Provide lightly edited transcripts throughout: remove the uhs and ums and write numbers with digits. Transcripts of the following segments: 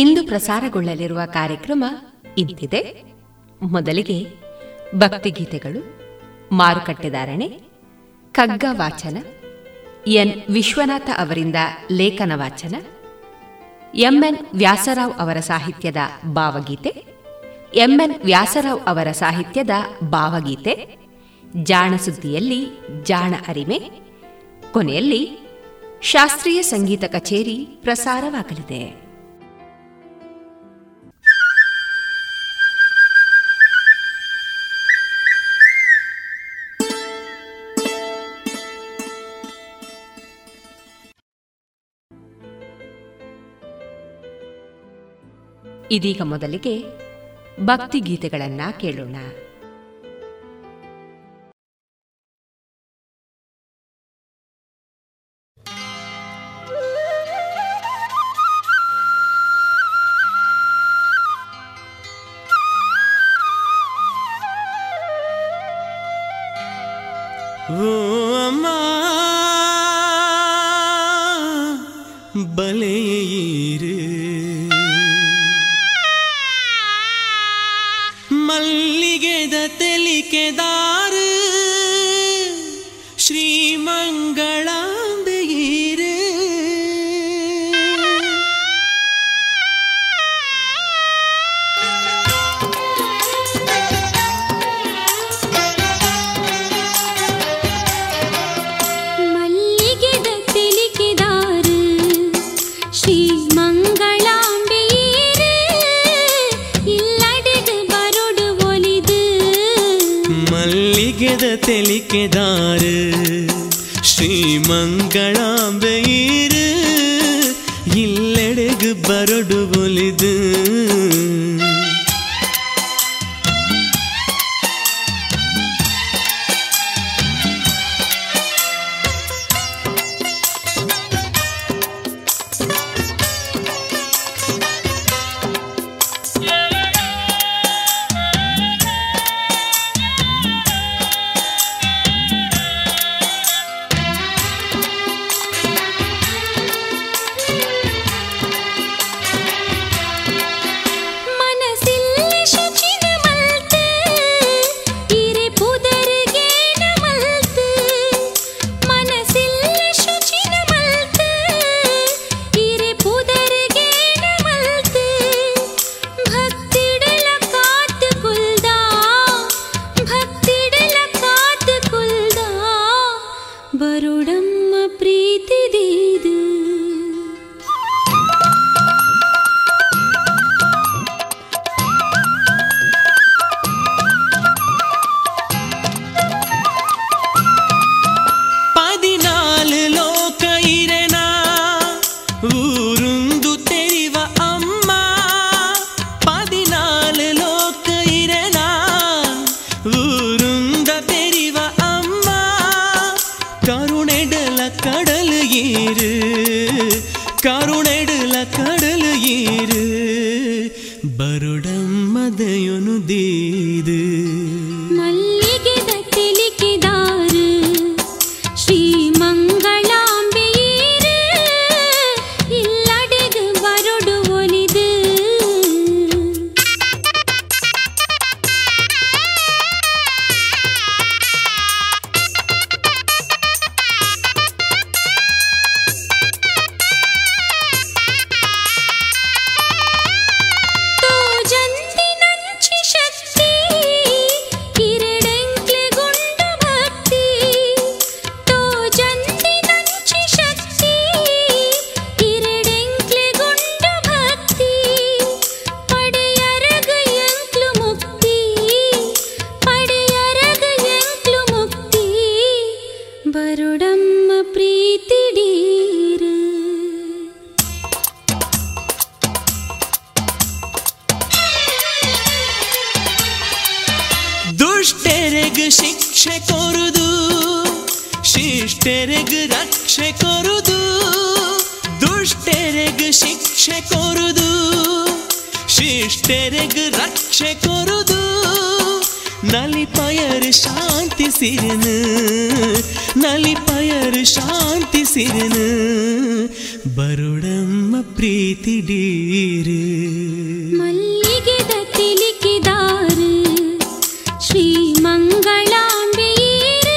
ಇಂದು ಪ್ರಸಾರಗೊಳ್ಳಲಿರುವ ಕಾರ್ಯಕ್ರಮ ಇಂತಿದೆ. ಮೊದಲಿಗೆ ಭಕ್ತಿಗೀತೆಗಳು, ಮಾರುಕಟ್ಟೆದಾರಣೆ, ಕಗ್ಗ ವಾಚನ, ಎನ್ ವಿಶ್ವನಾಥ ಅವರಿಂದ ಲೇಖನ ವಾಚನ, ಎಂಎನ್ ವ್ಯಾಸರಾವ್ ಅವರ ಸಾಹಿತ್ಯದ ಭಾವಗೀತೆ, ಎಂಎನ್ ವ್ಯಾಸರಾವ್ ಅವರ ಸಾಹಿತ್ಯದ ಭಾವಗೀತೆ, ಜಾಣ ಸುದ್ದಿಯಲ್ಲಿ ಜಾಣ ಅರಿಮೆ, ಕೊನೆಯಲ್ಲಿ ಶಾಸ್ತ್ರೀಯ ಸಂಗೀತ ಕಚೇರಿ ಪ್ರಸಾರವಾಗಲಿದೆ. ಇದೀಗ ಮೊದಲಿಗೆ ಭಕ್ತಿಗೀತೆಗಳನ್ನ ಕೇಳೋಣ. கதையொனு தீது மல்லிகை தட்டிலிக்கிதாரு ஸ்ரீ மங்களாம்பியீரு இல்லடிகு வருடு ஒலிது ಬರುಡಮ್ಮ ಪ್ರೀತಿಡೀರು ದುಷ್ಟರಿಗೆ ಶಿಕ್ಷೆ ಕೊರುದು ಶಿಷ್ಟರಿಗೆ ರಕ್ಷೆ ಕೊರುದು ದುಷ್ಟರಿಗೆ ಶಿಕ್ಷೆ ಕೊರುದು ಶಿಷ್ಟರಿಗೆ ರಕ್ಷೆ ಕೊರುದು ನಲಿಪಯರು ಶಾಂತಿ ಸಿರಿನು ನಲಿಪಯರು ಶಾಂತಿ ಸಿರಿನು ಬರುಡಮ್ಮ ಪ್ರೀತಿಡೀರು ಮಲ್ಲಿಗೆ ದತ್ತಿಲಿಕ್ಕಿದಾರು ಶ್ರೀ ಮಂಗಳಾಂಬಿಯೀರು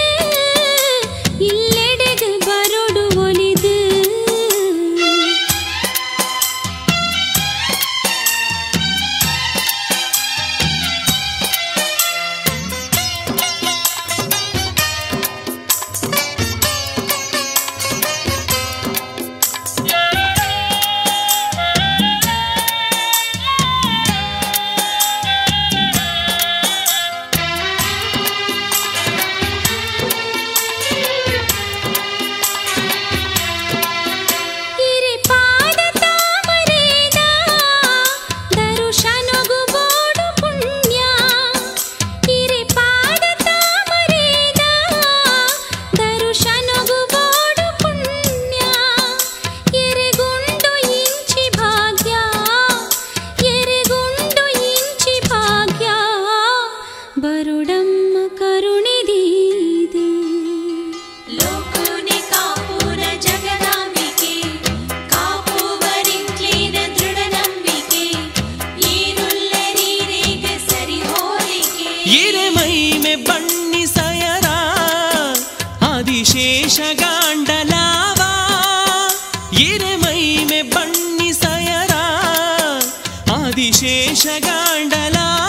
ಇಲ್ಲೆಡೆಗೆ ಬರುಡು ಒಲಿದು ಬರುಡಮ್ಮ ಕರುಣಿದೀದು ಲೋಕುನಿ ಕಾಪುರ ಜಗದಾಂಬಿಕೆ ಕಾಪುವರಿಕ್ಲಿನ ದೃಢ ನಂಬಿಕೆ ಈರುಲ್ಲರೀರಿಗೆ ಸರಿ ಹೋಲಿಕೆ ಇರೆ ಮೈಮೆ ಬಣ್ಣಿಸಯರ ಆದಿಶೇಷ ಗಾಂಡಲಾವ ಇರೆ ಮೈಮೆ ಬಣ್ಣಿಸಯರ ಆದಿಶೇಷ ಗಾಂಡಲಾವ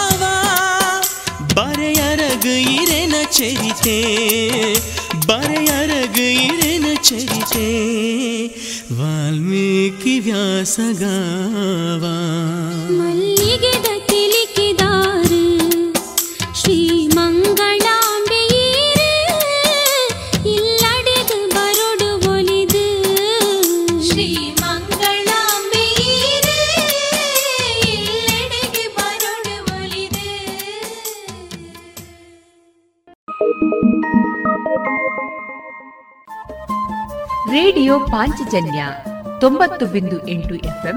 ಬರೆಯರಗಿರೆನ ಚರಿತೆ ಬರೆಯರಗಿರೆನ ಚರಿತೆ ವಾಲ್ಮೀಕಿ ವ್ಯಾಸಗಾವ ಮಲ್ಲಿಗೆ ದತ್ತಿಲಿಕ್ಕಿದಾರು ಶ್ರೀ ಮಂಗಳಾಂಬಿಯೀರು ಇಲ್ಲಡೆಗೆ ಬರುಡು ಒಲಿದು ಶ್ರೀ ಮಂಗಳಾಂಬಿಯೀರು ಇಲ್ಲಡೆಗೆ ಬರುಡು ಒಲಿದು ರೇಡಿಯೋ ಪಾಂಚಜನ್ಯ 90.8 FM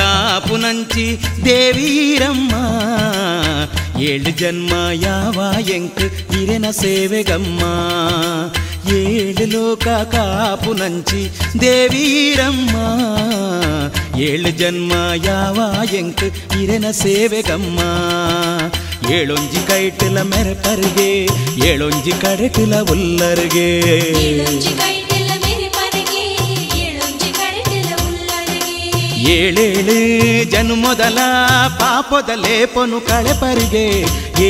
కాపునంచి దేవీరమ్మ ఏడు జన్మ యావా ఎంకు ఇరెన సేవెగమ్మ ఏడు లోక కాపునంచి దేవీరమ్మ ఏడు జన్మ యావా ఎంకు ఇరెన సేవెగమ్మ ಏಳೊಂಜಿ ಕೈಟಿಲ ಮೆರೆಪರಿಗೆ ಏಳೊಂಜಿ ಕಡೆಟಿಲ ಉಲ್ಲರಿಗೆ ಏಳೇಳು ಜನ್ಮೊದಲ ಪಾಪದ ಲೇಪನು ಕಳೆಪರಿಗೆ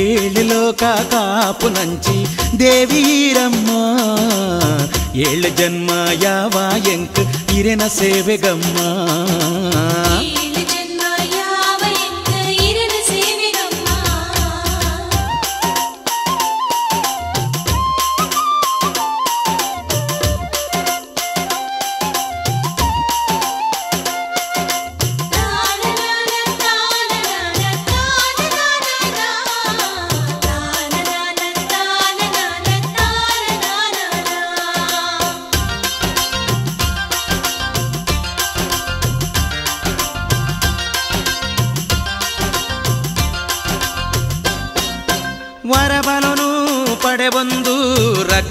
ಏಳು ಲೋಕ ಕಾಪು ನಂಚಿ ದೇವೀರಮ್ಮ ಏಳು ಜನ್ಮ ಯಾವ ಎಂಕ್ ಹಿರಿನ ಸೇವೆಗಮ್ಮ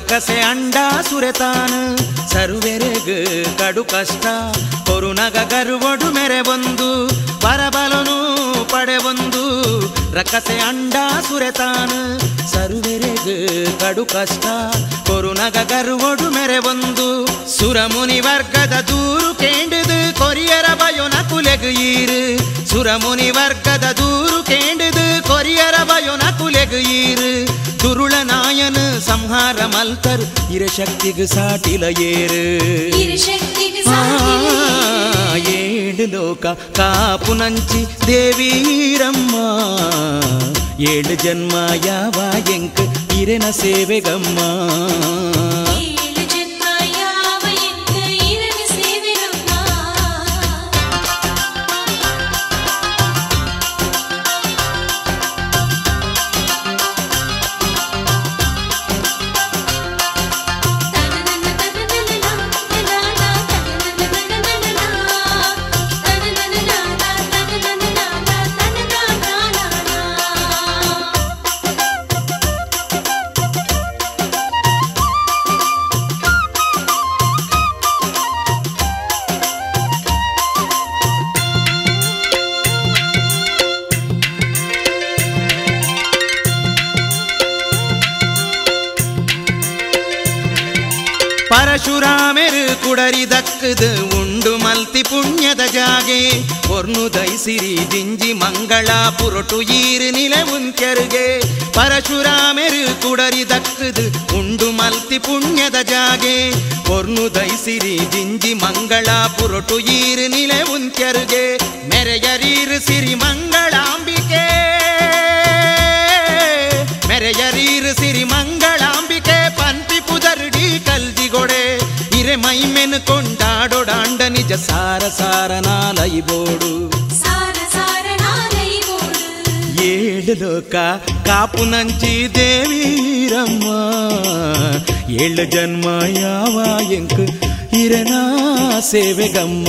ಕಸೆ ಅಂಡ ಸುರೆತಾನ ಸರ್ವೆರೆಗ ಕಡು ಕಷ್ಟ ಕೊರುನಗ ಗರ್ವಡು ಮೆರೆ ಬಂದು ಪರಬಲನು ಪಡೆ ಒಂದು ರಕ್ಕಸೆ ಅಂಡ ಸುರೆತಾನ ಸರ್ವೆರೆಗ ಕಡು ಕಷ್ಟ ಕೊರುನಗ ಗರ್ವಡು ಮೆರೆ ಬಂದು ಸುರಮುನಿ ವರ್ಗದ ದೂರು ಕೇಂಡದು ಕೊರಿಯರ ಬಯೋನ ಕುಲೆಗು ಈರು ಸುರಮುನಿ ವರ್ಗದ ದೂರು ಕೇಂಡದು ಕೊರಿಯರ ಬಯೋನ ಕುಲೆಗು ಈರು ದುರುಳ ನಾಯನ ಸಂಹಾರ ಮಲ್ತರ್ ಹಿರಶಕ್ತಿಗೆ ಸಾಟಿಲ ಏರು ಏಳು ಲೋಕ ಕಾಪು ನಂಚಿ ದೇವೀರಮ್ಮ ಏಳು ಜನ್ಮ ಯಾವ ಎಂಕ್ ಹಿರೆನ ಸೇವೆಗಮ್ಮ ಪರಶುರಾಮೆರು ಕುಡರಿದಕ್ಕದು ಉಂಡು ಮಲ್ತಿ ಪುಣ್ಯದ ಜಾಗೆ ಒರ್ನು ದೈಸಿರಿ ದಿಂಜಿ ಮಂಗಳ ಪುರಟು ಈರು ನಿಲೆ ಉಂಕೆರಿಗೆ ಪರಶುರಾಮೆರು ಕುಡರಿದಕ್ಕದು ಉಂಡು ಮಲ್ತಿ ಪುಣ್ಯದ ಜಾಗೆ ಒರ್ನು ದೈಸಿರಿ ದಿಂಜಿ ಮಂಗಳ ಪುರಟು ಈರು ನಿಲೆ ಉಂಕೆರಿಗೆ ಮೆರೆಯರೀರು ಸಿರಿ ಮಂಗಳಾಂಬಿಕೆ ಮೆರೆಯರೀರು ಸಿರಿ ಮಂಗಳಾಂಬಿಕೆ ಪಂಪಿ ಪುದರ್ಡಿ ಕಲ್ದಿಗೊಡೆ ಹಿರೆ ಮೈಮೆನು ಕೊಂಡಾಡೋಡಾಂಡ ನಿಜ ಸಾರ ಸಾರನಾಲೈಬೋಡು ಏಳು ಲೋಕ ಕಾಪು ನಂಚಿ ದೇವೀರಮ್ಮ ಏಳು ಜನ್ಮ ಯಾವ ಎಂಕ್ ಹಿರನ ಸೇವೆಗಮ್ಮ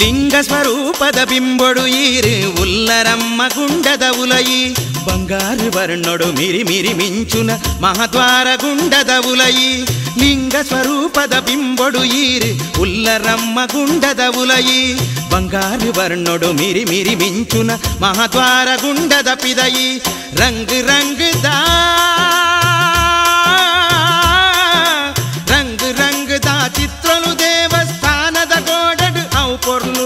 ಲಿಂಗ ಸ್ವರೂಪದ ಬಿಂಬೊಡು ಈರು ಉಲ್ಲರಮ್ಮ ಗುಂಡದ ಉಲಯಿ ಬಂಗಾರು ವರ್ಣೊಡು ಮಿರಿ ಮಿರಿ ಮಿಂಚುನ ಮಹದ್ವಾರ ಗುಂಡದ ಉಲಯಿ ಲಿಂಗ ಸ್ವರೂಪದ ಬಿಂಬೊಡು ಈರು ಉಲ್ಲರಮ್ಮ ಗುಂಡದ ಉಲಯಿ ಬಂಗಾರು ವರ್ಣೊಡು ಮಿರಿ ಮಿರಿ ಮಿಂಚುನ ಮಹದ್ವಾರ ಗುಂಡದ ಪಿದಯಿ ರಂಗ್ ರಂಗ್ ದಾ ರಂಗ್ ರಂಗ್ ದಾ ಚಿತ್ರಲು ದೇವಸ್ಥಾನದ ಗೋಡಡು ಪೊರ್ಲು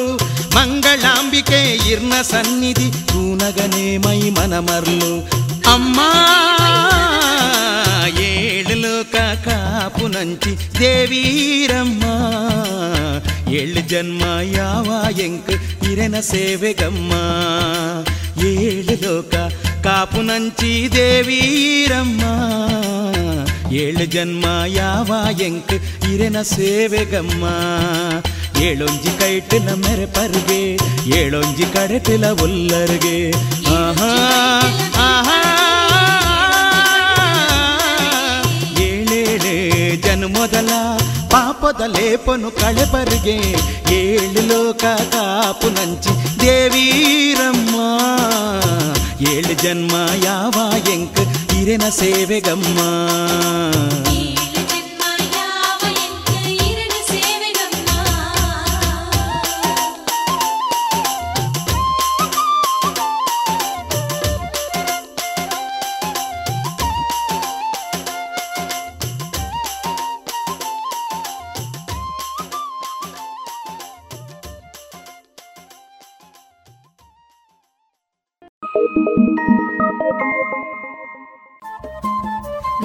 ಮಂಗಳಾಂಬಿಕೆ ಇರ್ನ ಸನ್ನಿಧಿ ತೂನಗನೆ ಮೈ ಮನ ಮರ್ಲು ಅಮ್ಮ ಏಳು ಲೋಕ ಕಾಪು ನಂಚಿ ದೇವೀರಮ್ಮ ಏಳು ಜನ್ಮ ಯಾವ ಎಂಕ್ ಹಿರೆನ ಸೇವೆಗಮ್ಮ ಏಳು ಲೋಕ ಕಾಪು ನಂಚಿ ದೇವೀರಮ್ಮ ಏಳು ಜನ್ಮ ಯಾವ ಎಂಕ್ ಹಿರೆನ ಸೇವೆಗಮ್ಮ ஏழொஞ்சி கயிட்டுல மெரப்பருகே ஏழொஞ்சி கடத்தில உள்ளருகே ஆஹா ஆஹா ஏழேழே ஜன்மொதலா ಪಾಪದ ಲೇಪನು ಕಳೆಬರಿಗೆ ಏಳು ಲೋಕ ಕಾಪು ನಂಚಿ ದೇವೀರಮ್ಮ ಏಳು ಜನ್ಮ ಯಾವ ಎಂಕ ಹಿರಿನ ಸೇವೆಗಮ್ಮ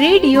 ರೇಡಿಯೋ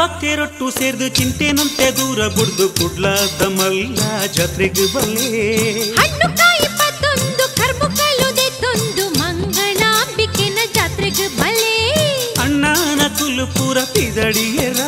ಭಕ್ತಿರೊಟ್ಟು ಸೇರಿದು ಚಿಂತೆನಂತೆ ದೂರ ಬುಡ್ದು ಕುಡ್ಲ ತಮಲ್ಲ ಜಾತ್ರೆಗೆ ಬಲ್ಲೆ ಮಂಗಳಾಂಬಿಕೆನ ಜಾತ್ರೆಗೆ ಬಲ್ಲೆ ಅಣ್ಣನ ತುಲುಪುರ ಪಿದಡಿಯರ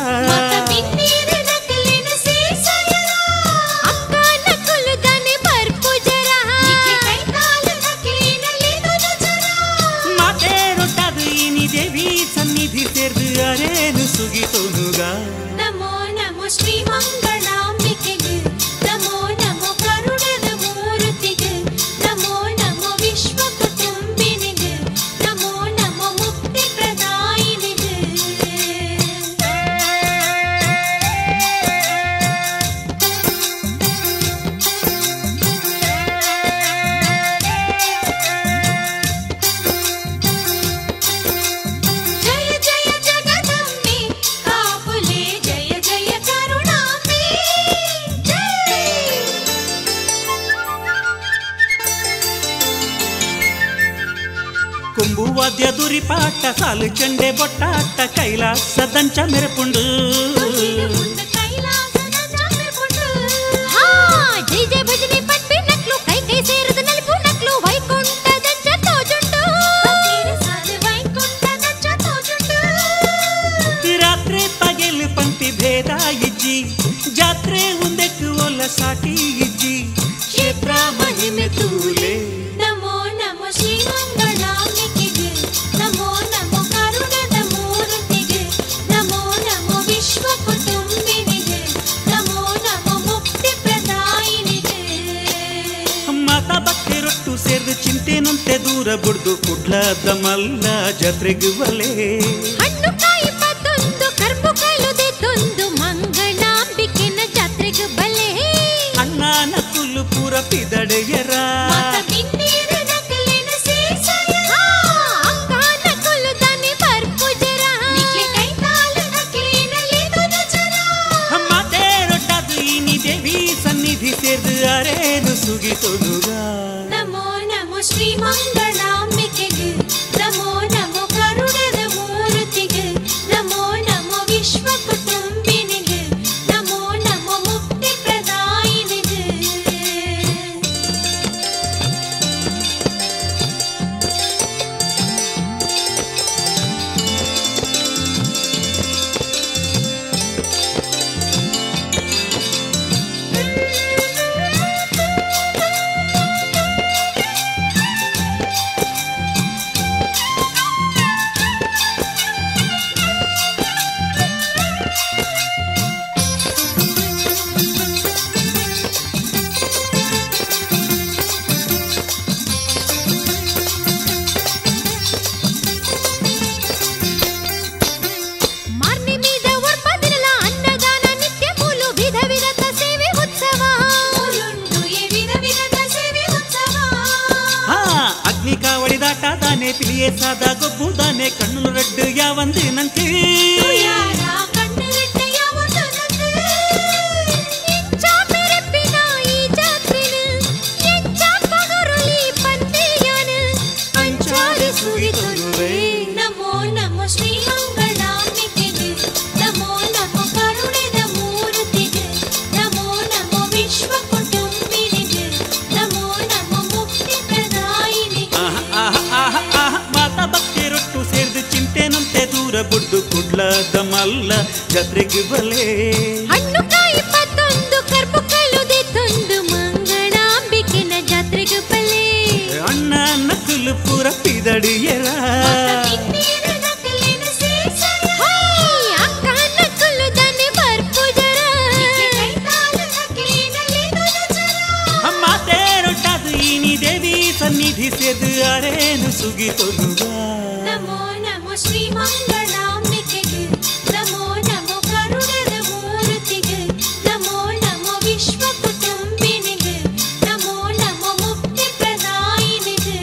ಸಾಲು ಚಂಡೆ ಬೊಟ್ಟಾಟ ಕೈಲಾಸ ದಂಚ ಮೆರೆಪುಂಡು ರಾತ್ರಿ ಪಗೆಲು ಪಂಕ್ತಿ ಭೇದ ಇಜ್ಜಿ ಜಾತ್ರೆ ಒಂದೆಕ್ಕು ಒಲ್ಲ ಸಾಟಿ ಇಜ್ಜಿ ಕ್ಷೇತ್ರ ಮಹಿಮೆ ತೂಲೆ ಚಿಂತೆನಂತೆ ದೂರ ಬುಡ್ದು ಕುಡ್ಲಾದ ಮಲ್ಲ ಜಾತ್ರೆಗೆ ಬಲೆ ಹಣ್ಣುಕಾಯಿಪ್ಪತ್ತೊಂದು ಕರ್ಪು ಕಲುದೆತ್ತೊಂದು ಮಂಗಳಾಂಬಿಕೆನ ಜಾತ್ರೆಗೆ ಬಲೆ ಅಣ್ಣನ ತುಲುಪುರ ಪಿದಡೆಯರ ಮದೇರೊಟ್ಟದು ಇನಿ ದೇವಿ ಸನ್ನಿಧಿ ಸೇರ್ದು ಅರೇನು ಸುಗಿತೊನುಗ ಶ್ರೀಮಂಗಳಾಂಬಿಕೆಗೆ ನಮೋ ನಮೋ ಕರುಣದ ಮೂರ್ತಿಗೆ ನಮೋ ನಮೋ ವಿಶ್ವ ಕುಟುಂಬಿನಿಗೆ ನಮೋ ನಮೋ ಮುಕ್ತಿ ಪ್ರದಾಯಿನಿಗೆ ಬುಡ್ಡು ಮಲ್ಲ ದಮಲ್ಲ ಜಾತ್ರೆಗೆ ಬಲೆ ಹಣ್ಣು ಕಾಯಿ ಪತ್ತೊಂದು ಕರ್ಪು ಕಲುದೆ ತಂದು ಮಂಗಳಾಂಬಿಕೆನ ಜಾತ್ರೆಗೆ ಬಲೆ ಅಣ್ಣ ನಕಲು ಪುರ ಪಿದಡಿಯರ ನು ಸುಗಿ ತೊಲುಗ ನಮೋ ನಮೋ ಶ್ರೀ ಮಂಗಳಾಂಬಿಕೆಗೆ ನಮೋ ನಮೋ ಕರುಣದ ಮೂರ್ತಿಗೆ ನಮೋ ನಮೋ ವಿಶ್ವ ಕುಟುಂಬಿನಿಗೆ ನಮೋ ನಮೋ ಮುಕ್ತಿ ಪ್ರದಾಯಿನಿಗೆ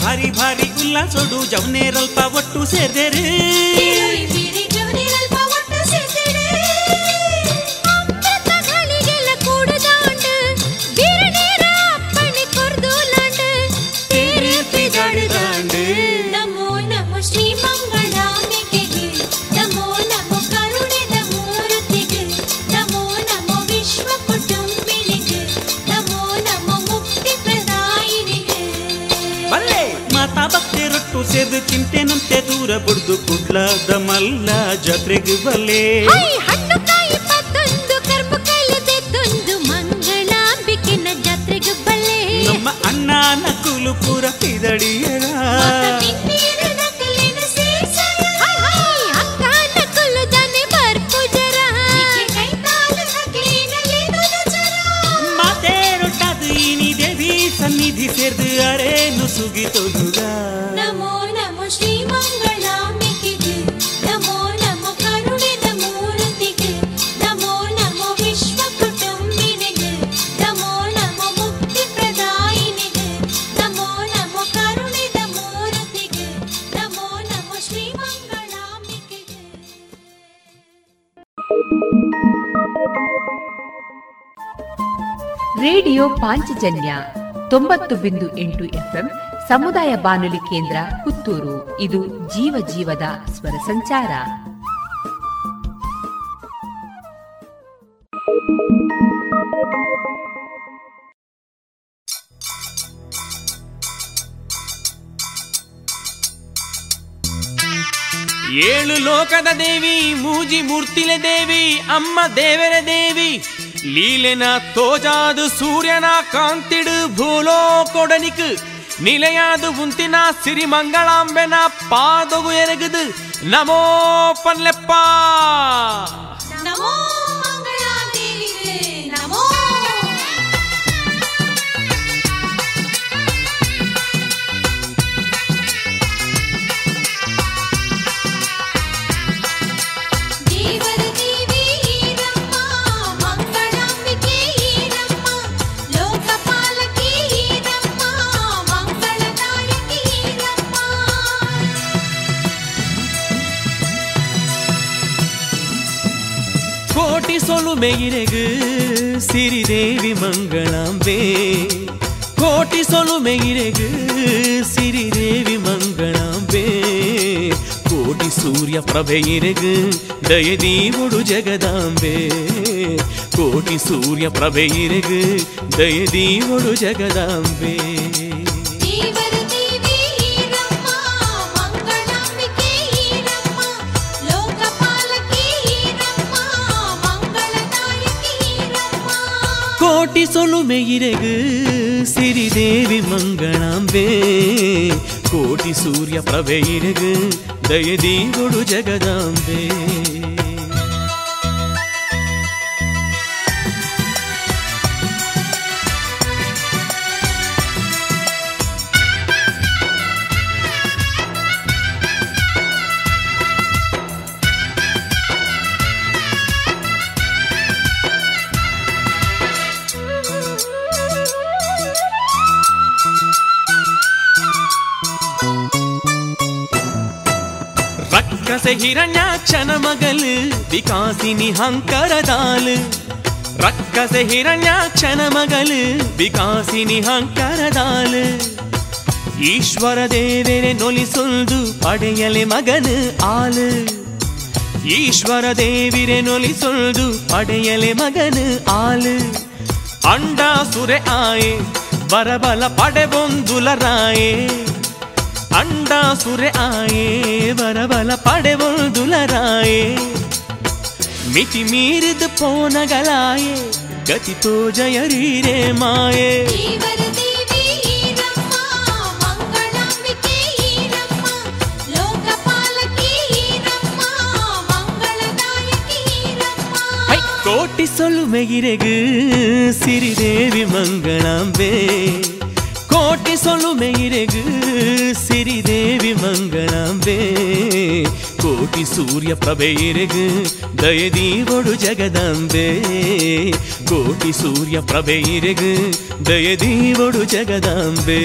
ಭಾರಿ ಭಾರಿ ಉಲ್ಲಾಸೋಡು ಜವನೇರಲ್ಪ ಒಟ್ಟು ಸೇರ್ದೇರು ಸೇದು ಚಿಂತೆನಂತೆ ದೂರ ಬುಡ್ದು ಕುಡ್ಲಾದ ಮಲ್ಲ ಜಾತ್ರೆಗೆ ಬಲೆ ಹಣ್ಣು ಕಾಯಿ ಪತ್ತೊಂದು ಕರ್ಪು ಕಲುದೆ ತಂದು ಮಂಗಳಾಂಬಿಕೆನ ಜಾತ್ರೆಗೆ ಬಲೆ ನಮ್ಮ ಅಣ್ಣನ ಕುಲು ಪುರ ಪಿದಡಿಯರ ಮಾತೇರೊಟ್ಟಾದ ಇನಿ ದೇವಿ ಸನ್ನಿಧಿ ಸೇರ್ದು ಅರೇನು ಸುಗಿ ತೊಲುಗ ನಮೋ ಶ್ರೀ ಮಂಗಳಾಂಬಿಕೆಗೆ ನಮೋ ನಮೋ ಕರುಣದ ಮೂರ್ತಿಗೆ ನಮೋ ನಮೋ ವಿಶ್ವ ಕುಟುಂಬಿನಿಗೆ ನಮೋ ನಮೋ ಮುಕ್ತಿ ಪ್ರದಾಯಿನಿಗೆ ನಮೋ ನಮೋ ಕರುಣದ ಮೂರ್ತಿಗೆ ನಮೋ ನಮೋ ಶ್ರೀ ಮಂಗಳಾಂಬಿಕೆಗೆ. ರೇಡಿಯೋ ಪಾಂಚಜನ್ಯ 90.8 FM ಸಮುದಾಯ ಬಾನುಲಿ ಕೇಂದ್ರ ಪುತ್ತೂರು. ಇದು ಜೀವ ಜೀವದ ಸ್ವರ ಸಂಚಾರ. ಏಳು ಲೋಕದ ದೇವಿ ಮೂಜಿ ಮೂರ್ತಿಲೆ ದೇವಿ ಅಮ್ಮ ದೇವರ ದೇವಿ ಲೀಲೆನ ತೋಜಾದು ಸೂರ್ಯನ ಕಾಂತಿಡು ಭೂಲೋಕೊಡನಿಕು நிலையாது உந்தினா சிறிமங்களாம்பெனா பாதகு எனகுது நமோ பன்லெப்பா நமோ மங்களா தேவியே நமோ. சொல்லுமே இறகு சிறிதேவி மங்களாம்பே கோட்டி சொல்லுமே இறகு சிறிதேவி மங்களாம்பே கோட்டி சூரிய பிரபை இறகு தயதீவுடு ஜெகதாம்பே கோட்டி சூரிய பிரபை இறகு தயதீவுடு ஜெகதாம்பே கோட்டி சொல்லுமே இறகு சிறிதேவி மங்களாம்பே கோட்டி சூரிய பிரபை இறகு தயதீவுடு ஜெகதாம்பே. ராட்சசை ஹிரண்யாட்சன மகள் விகாசினி ஹங்கரதாலு. ரக்கசை ஹிரண்யாட்சன மகள் விகாசினி ஹங்கரதாலு. ಈಶ್ವರ ದೇವರೇ ನೊಲಿಸೊಲ್ದು ಪಡೆಯಲೆ ಮಗನು ಆಲು. ಈಶ್ವರ ದೇವಿರೆ ನೊಲಿಸೊಲ್ದು ಪಡೆಯಲೆ ಮಗನು ಆಲು. ಅಂಡ ಸುರೆ ಆಯೆ ಬರಬಲ ಪಡೆಬೊಂದುಲರಾಯೆ. ಅಂಡ ಸುರೆ ಆಯೆ ಬರಬಲ ಪಡೆಬೊಂದುಲರಾಯೆ. ಮಿತಿ ಮೀರಿದ ಪೋನಗಲಾಯೆ ಗತಿ ತೋಜಯರೀರೆ ಮಾಯೆ. ಕೋಟಿ ಸೊಲುಮೆಗಿರೆಗು ಸಿರಿದೇವಿ ಮಂಗಳಾಂಬೆ. ಕೋಟಿ ಸೊಲುಮೆಗಿರೆಗು ಸಿರಿದೇವಿ ಮಂಗಳಾಂಬೆ. ಕೋಟಿ ಸೂರ್ಯ ಪ್ರಭೆಯಿರೆಗು ದಯದೀವೊಡು ಜಗದಾಂಬೆ. ಕೋಟಿ ಸೂರ್ಯ ಪ್ರಭೆಯಿರೆಗು ದಯದೀವೊಡು ಜಗದಾಂಬೆ.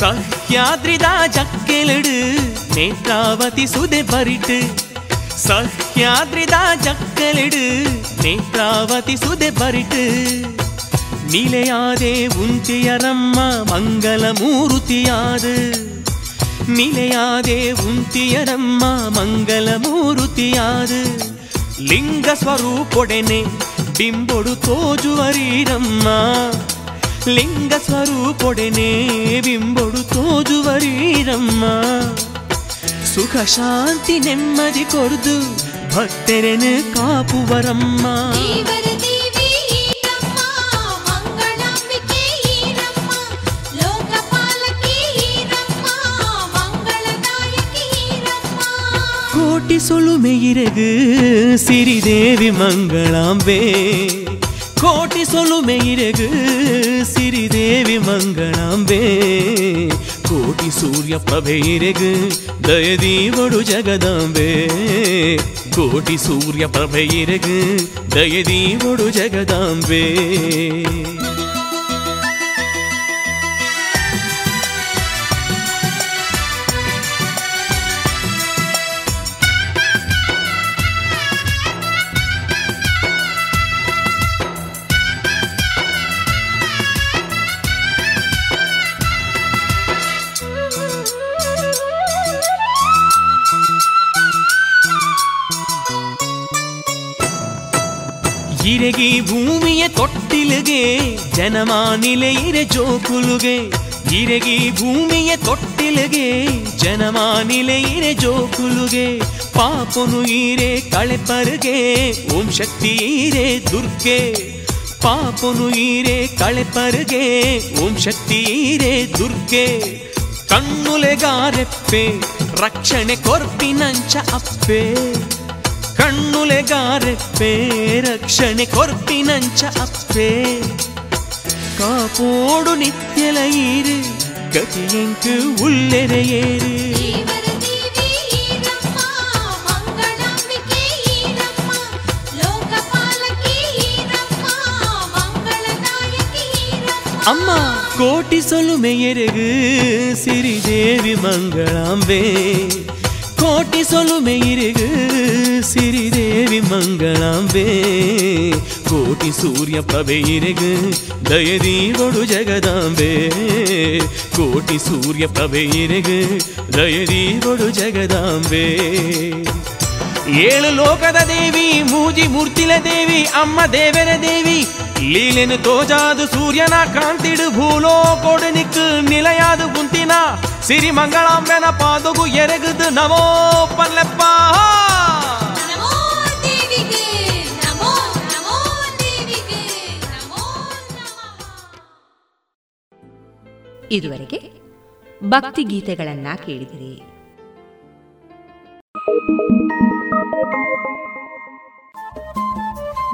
சஹ்யாத்ரிதா ஜக்கெலடு நேத்ராவதி சுதே பரிட்டு. சஹ்யாத்ரிதா ஜக்கெலடு நேத்ராவதி சுதே பரிட்டு. நிலையாதே உந்தியரம்மா மங்கள மூர்த்தியாது. நிலையாதே உந்தியரம்மா மங்கள மூர்த்தியாது. லிங்க ஸ்வரூபொடனே பிம்பொடு தோஜுவரீரம்மா. ಲಿಂಗ ಸ್ವರೂಪೊಡನೆ ಬಿಂಬೊಡು ತೋಜುವರೀರಮ್ಮ. ಸುಖ ಶಾಂತಿ ನೆಮ್ಮದಿ ಕೊರ್ದು ಭಕ್ತರೆನು ಕಾಪುವರಮ್ಮ. ಕೋಟಿ ಸೊಲುಮೆಯಿರಗು ಸಿರಿದೇವಿ ಮಂಗಳಾಂಬೆ. ಕೋಟಿ ಸೊಲುಮೆಯಿರೆಗು ಸಿರಿದೇವಿ ಮಂಗಳಾಂಬೆ. ಕೋಟಿ ಸೂರ್ಯ ಪ್ರಭೆಯಿರೆಗು ದಯದೀವೊಡು ಜಗದಾಂಬೆ. ಕೋಟಿ ಸೂರ್ಯ ಪ್ರಭೆಯಿರೆಗು ದಯದೀವೊಡು ಜಗದಾಂಬೆ. ಇರೆಗಿ ಭೂಮಿಯ ತೊಟ್ಟಿಲುಗೆ ಜನಮಾನಿಲೆಯಿರೆ ಜೋಕುಲುಗೆ. ಇರೆಗಿ ಭೂಮಿಯ ತೊಟ್ಟಿಲುಗೆ ಜನಮಾನಿಲೆಯಿರೆ ಜೋಕುಲುಗೆ. ಪಾಪನು ಈರೆ ಕಳೆಪರ್ಗೆ ಓಂ ಶಕ್ತಿ ಈರೆ ದುರ್ಗೆ. ಪಾಪನು ಈರೆ ಕಳೆಪರ್ಗೆ ಓಂ ಶಕ್ತಿ ಈರೆ ದುರ್ಗೆ. ಕಣ್ಣುಲೆಗಾರೆಪ್ಪೆ ರಕ್ಷಣೆ ಕೊರ್ಪಿನಂಚ ಅಪ್ಪೆ. ಕಣ್ಣುಲೆಗಾರೆಪ್ಪೆ ರಕ್ಷಣೆ ಕೊರ್ಪಿನಂಚ ಅಪ್ಪೆ. ಕಾಪೋಡು ನಿತ್ಯಲೈರೆ ಗತಿಯಂಕು ಉಳ್ಳೆರೆಯೇರೆ. ಅಮ್ಮ ಕೋಟಿ ಸೊಲುಮೆಯರೆಗು ಸಿರಿದೇವಿ ಮಂಗಳಾಂಬೆ. ಕೋಟಿ ಸೊಲುಮೆಯಿರೆಗು ಸಿರಿದೇವಿ ಮಂಗಳಾಂಬೆ. ಕೋಟಿ ಸೂರ್ಯ ಪ್ರಭೆಯಿರೆಗು ದಯದೀವೊಡು ಜಗದಾಂಬೆ. ಕೋಟಿ ಸೂರ್ಯ ಪ್ರಭೆಯಿರೆಗು ದಯದೀವೊಡು ಜಗದಾಂಬೆ. ಏಳು ಲೋಕದ ದೇವಿ ಮೂಜಿ ಮೂರ್ತಿಲ ದೇವಿ ಅಮ್ಮ ದೇವರ ದೇವಿ. ಲೀಲೆನು ತೋಜಾದು ಸೂರ್ಯನ ಕಾಂತಿಡು ಭೂಲೋಕೊಡನಿಕ್ಕು ನಿಲೆಯಾದು ಕುಂತಿನ ಸಿರಿ ಮಂಗಳಾಂಬೆನ ಪಾದಗು ಎರಗುದು ನಮೋ ಪಲ್ಲೆಪ್ಪ. ಇದುವರೆಗೆ ಭಕ್ತಿಗೀತೆಗಳನ್ನ ಕೇಳಿದಿರಿ.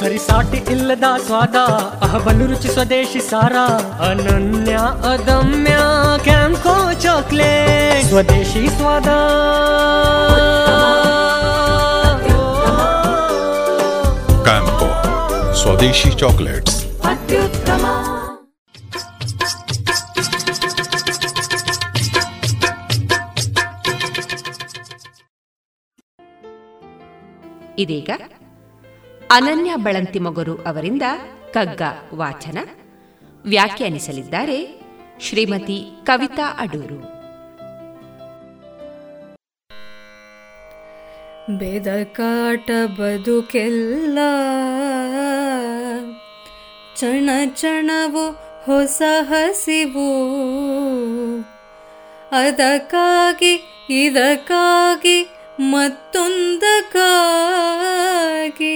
ಸರಿಸಾಟಿ ಇಲ್ಲದ ಸ್ವಾದ, ಅಹಬಲು ರುಚಿ ಸ್ವದೇಶಿ ಸಾರ, ಅನನ್ಯ ಅದಮ್ಯ ಕ್ಯಾಂಕೋ ಚಾಕ್ಲೇಟ್ ಸ್ವದೇಶಿ ಸ್ವಾದ. ಕ್ಯಾಂಕೋ ಸ್ವದೇಶಿ ಚಾಕ್ಲೇಟ್ಸ್ ಅತ್ಯುತ್ತಮ. ಇದೀಗ ಅನನ್ಯ ಬಳಂತಿಮೊಗರು ಅವರಿಂದ ಕಗ್ಗ ವಾಚನ ವ್ಯಾಖ್ಯಾನಿಸಲಿದ್ದಾರೆ ಶ್ರೀಮತಿ ಕವಿತಾ ಅಡೂರು. ಬೆದಕಾಟ ಬದುಕೆಲ್ಲ ಚಣ ಚಣವು ಹೊಸ ಹಸಿವು, ಅದಕ್ಕಾಗಿ ಇದಕ್ಕಾಗಿ ಮತ್ತೊಂದಕ್ಕಾಗಿ